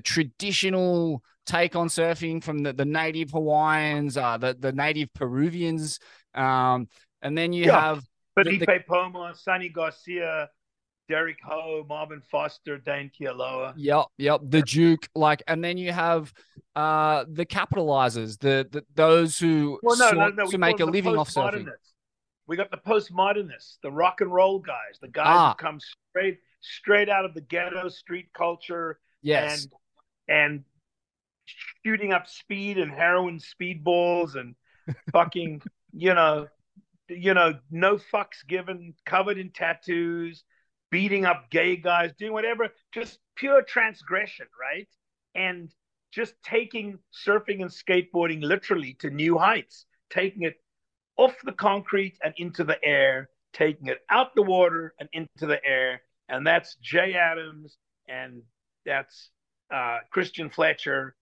traditional take on surfing from the native Hawaiians, the native Peruvians. And then you have Felipe Poma, Sonny Garcia, Derek Ho, Marvin Foster, Dane Kealoha. Yep. The Duke, and then you have the capitalizers, those who to make a living off surfing. We got the postmodernists, the rock and roll guys, the guys who come straight out of the ghetto street culture, and shooting up speed and heroin speedballs and fucking no fucks given, covered in tattoos, beating up gay guys, doing whatever, just pure transgression, right? And just taking surfing and skateboarding literally to new heights, taking it off the concrete and into the air, taking it out the water and into the air. And that's Jay Adams, and that's Christian Fletcher,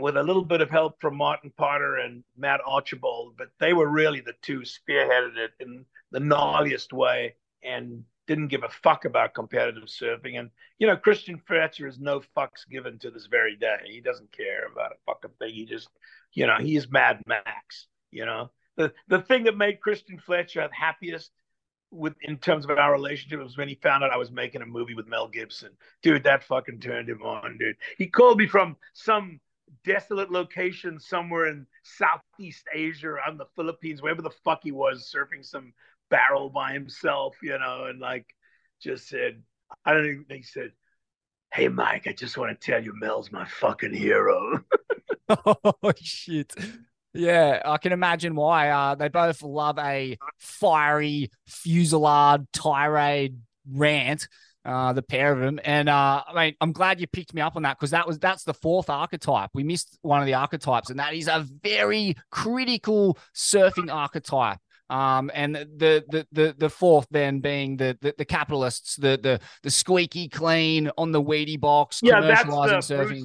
with a little bit of help from Martin Potter and Matt Archibald. But they were really the two spearheaded it in the gnarliest way and didn't give a fuck about competitive surfing. And, Christian Fletcher is no fucks given to this very day. He doesn't care about a fucking thing. He just, he is Mad Max. The thing that made Christian Fletcher happiest in terms of our relationship was when he found out I was making a movie with Mel Gibson. Dude, that fucking turned him on, dude. He called me from some desolate location somewhere in Southeast Asia or on the Philippines, wherever the fuck he was, surfing some barrel by himself, and just said, I don't even think he said, "Hey, Mike, I just want to tell you Mel's my fucking hero." Oh, shit. Yeah, I can imagine why. They both love a fiery fusillade tirade rant, the pair of them. And I'm glad you picked me up on that, because that's the fourth archetype. We missed one of the archetypes, and that is a very critical surfing archetype. And the fourth then being the capitalists, the squeaky clean on the weedy box, commercializing surfing.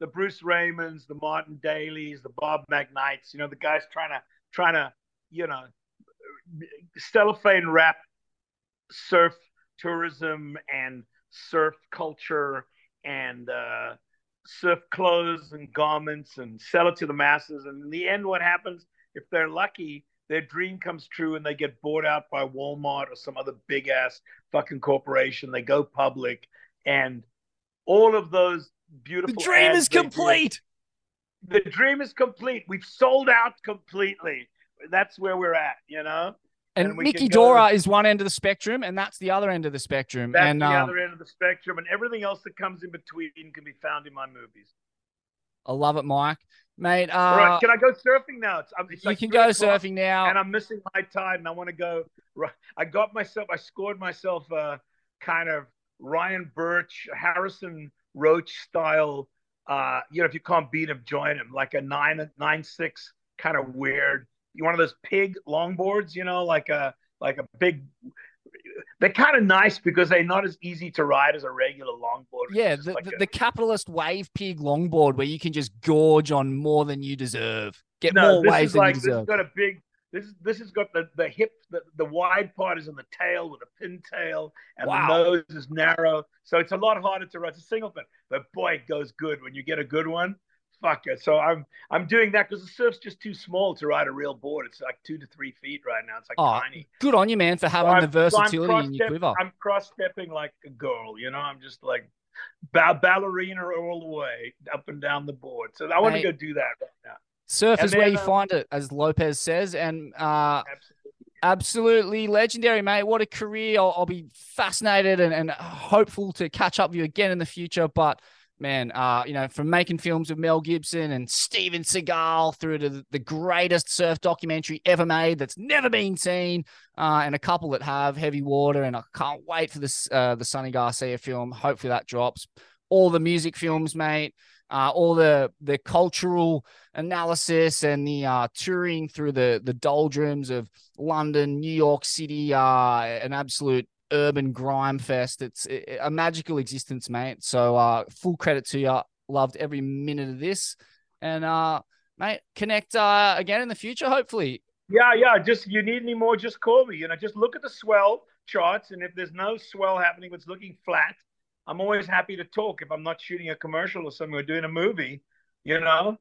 The Bruce Raymonds, the Martin Dailies, the Bob McKnights, the guys trying to, cellophane wrap surf tourism and surf culture and surf clothes and garments and sell it to the masses. And in the end, what happens, if they're lucky, their dream comes true and they get bought out by Walmart or some other big ass fucking corporation. They go public, and all of those beautiful. The dream is complete. The dream is complete. We've sold out completely. That's where we're at, And Mickey Dora is one end of the spectrum, and that's the other end of the spectrum. Other end of the spectrum, and everything else that comes in between can be found in my movies. I love it, Mike. Mate, all right, can I go surfing now? You can go surfing now. And I'm missing my tide, and I want to go. I scored myself a kind of Ryan Birch, Harrison Roach style you know, if you can't beat him, join him, like a 9.96 kind of weird, one of those pig longboards, you know, like a big. They're kind of nice because they're not as easy to ride as a regular longboard. Yeah, the capitalist wave pig longboard where you can just gorge on more than you deserve. Get more waves than you deserve. This has got a big. This has got the hip. The wide part is in the tail with a pintail, and the nose is narrow, so it's a lot harder to ride. It's a singleton, but boy, it goes good when you get a good one. Fuck it. So I'm doing that because the surf's just too small to ride a real board. It's like 2 to 3 feet right now. It's like tiny. Good on you, man, for having the versatility in your quiver. I'm cross-stepping like a girl, you know. I'm just like ballerina all the way up and down the board. So I want to go do that right now. Surf is where you find it, as Lopez says, and absolutely legendary, mate. What a career. I'll be fascinated and hopeful to catch up with you again in the future, but man, you know, from making films with Mel Gibson and Steven Seagal through to the greatest surf documentary ever made that's never been seen, and a couple that have, Heavy Water, and I can't wait for this the Sonny Garcia film. Hopefully that drops. All the music films, mate, all the cultural analysis and the touring through the doldrums of London, New York City, an absolute urban grime fest. It's a magical existence, mate. So full credit to you. Loved every minute of this. And mate, connect again in the future, hopefully. Yeah. Just, you need any more, just call me. You know, just look at the swell charts, and if there's no swell happening, it's looking flat, I'm always happy to talk. If I'm not shooting a commercial or something or doing a movie, you know,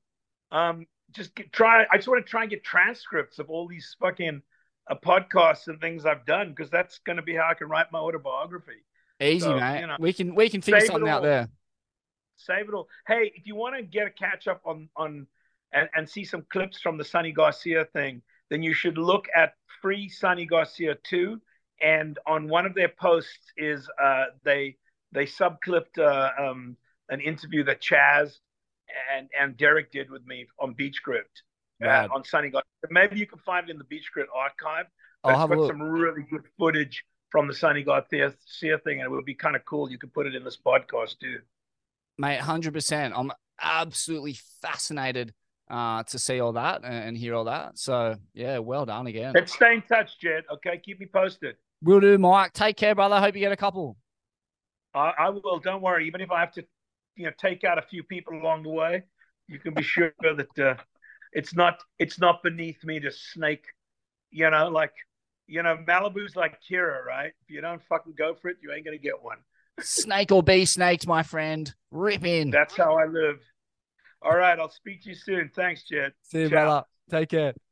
I just want to try and get transcripts of all these fucking podcasts and things I've done, because that's going to be how I can write my autobiography. Easy, so, mate. You know, we can figure something out there. Save it all. Hey, if you want to get a catch up on and see some clips from the Sonny Garcia thing, then you should look at Free Sonny Garcia 2. And on one of their posts is they subclipped an interview that Chaz and Derek did with me on Beach Gripped. On Sonny Garcia. Maybe you can find it in the Beach Grit archive. I've got some really good footage from the Sonny Garcia thing, and it would be kind of cool. You could put it in this podcast too. Mate, 100%. I'm absolutely fascinated to see all that and hear all that. So, yeah, well done again. Let's stay in touch, Jed. Okay, keep me posted. Will do, Mike. Take care, brother. Hope you get a couple. I will. Don't worry. Even if I have to, you know, take out a few people along the way, you can be sure that... It's not beneath me to snake, you know, like, you know, Malibu's like Kira, right? If you don't fucking go for it, you ain't going to get one. Snake or be snaked, my friend. Rip in. That's how I live. All right. I'll speak to you soon. Thanks, Jed. See you, brother. Take care.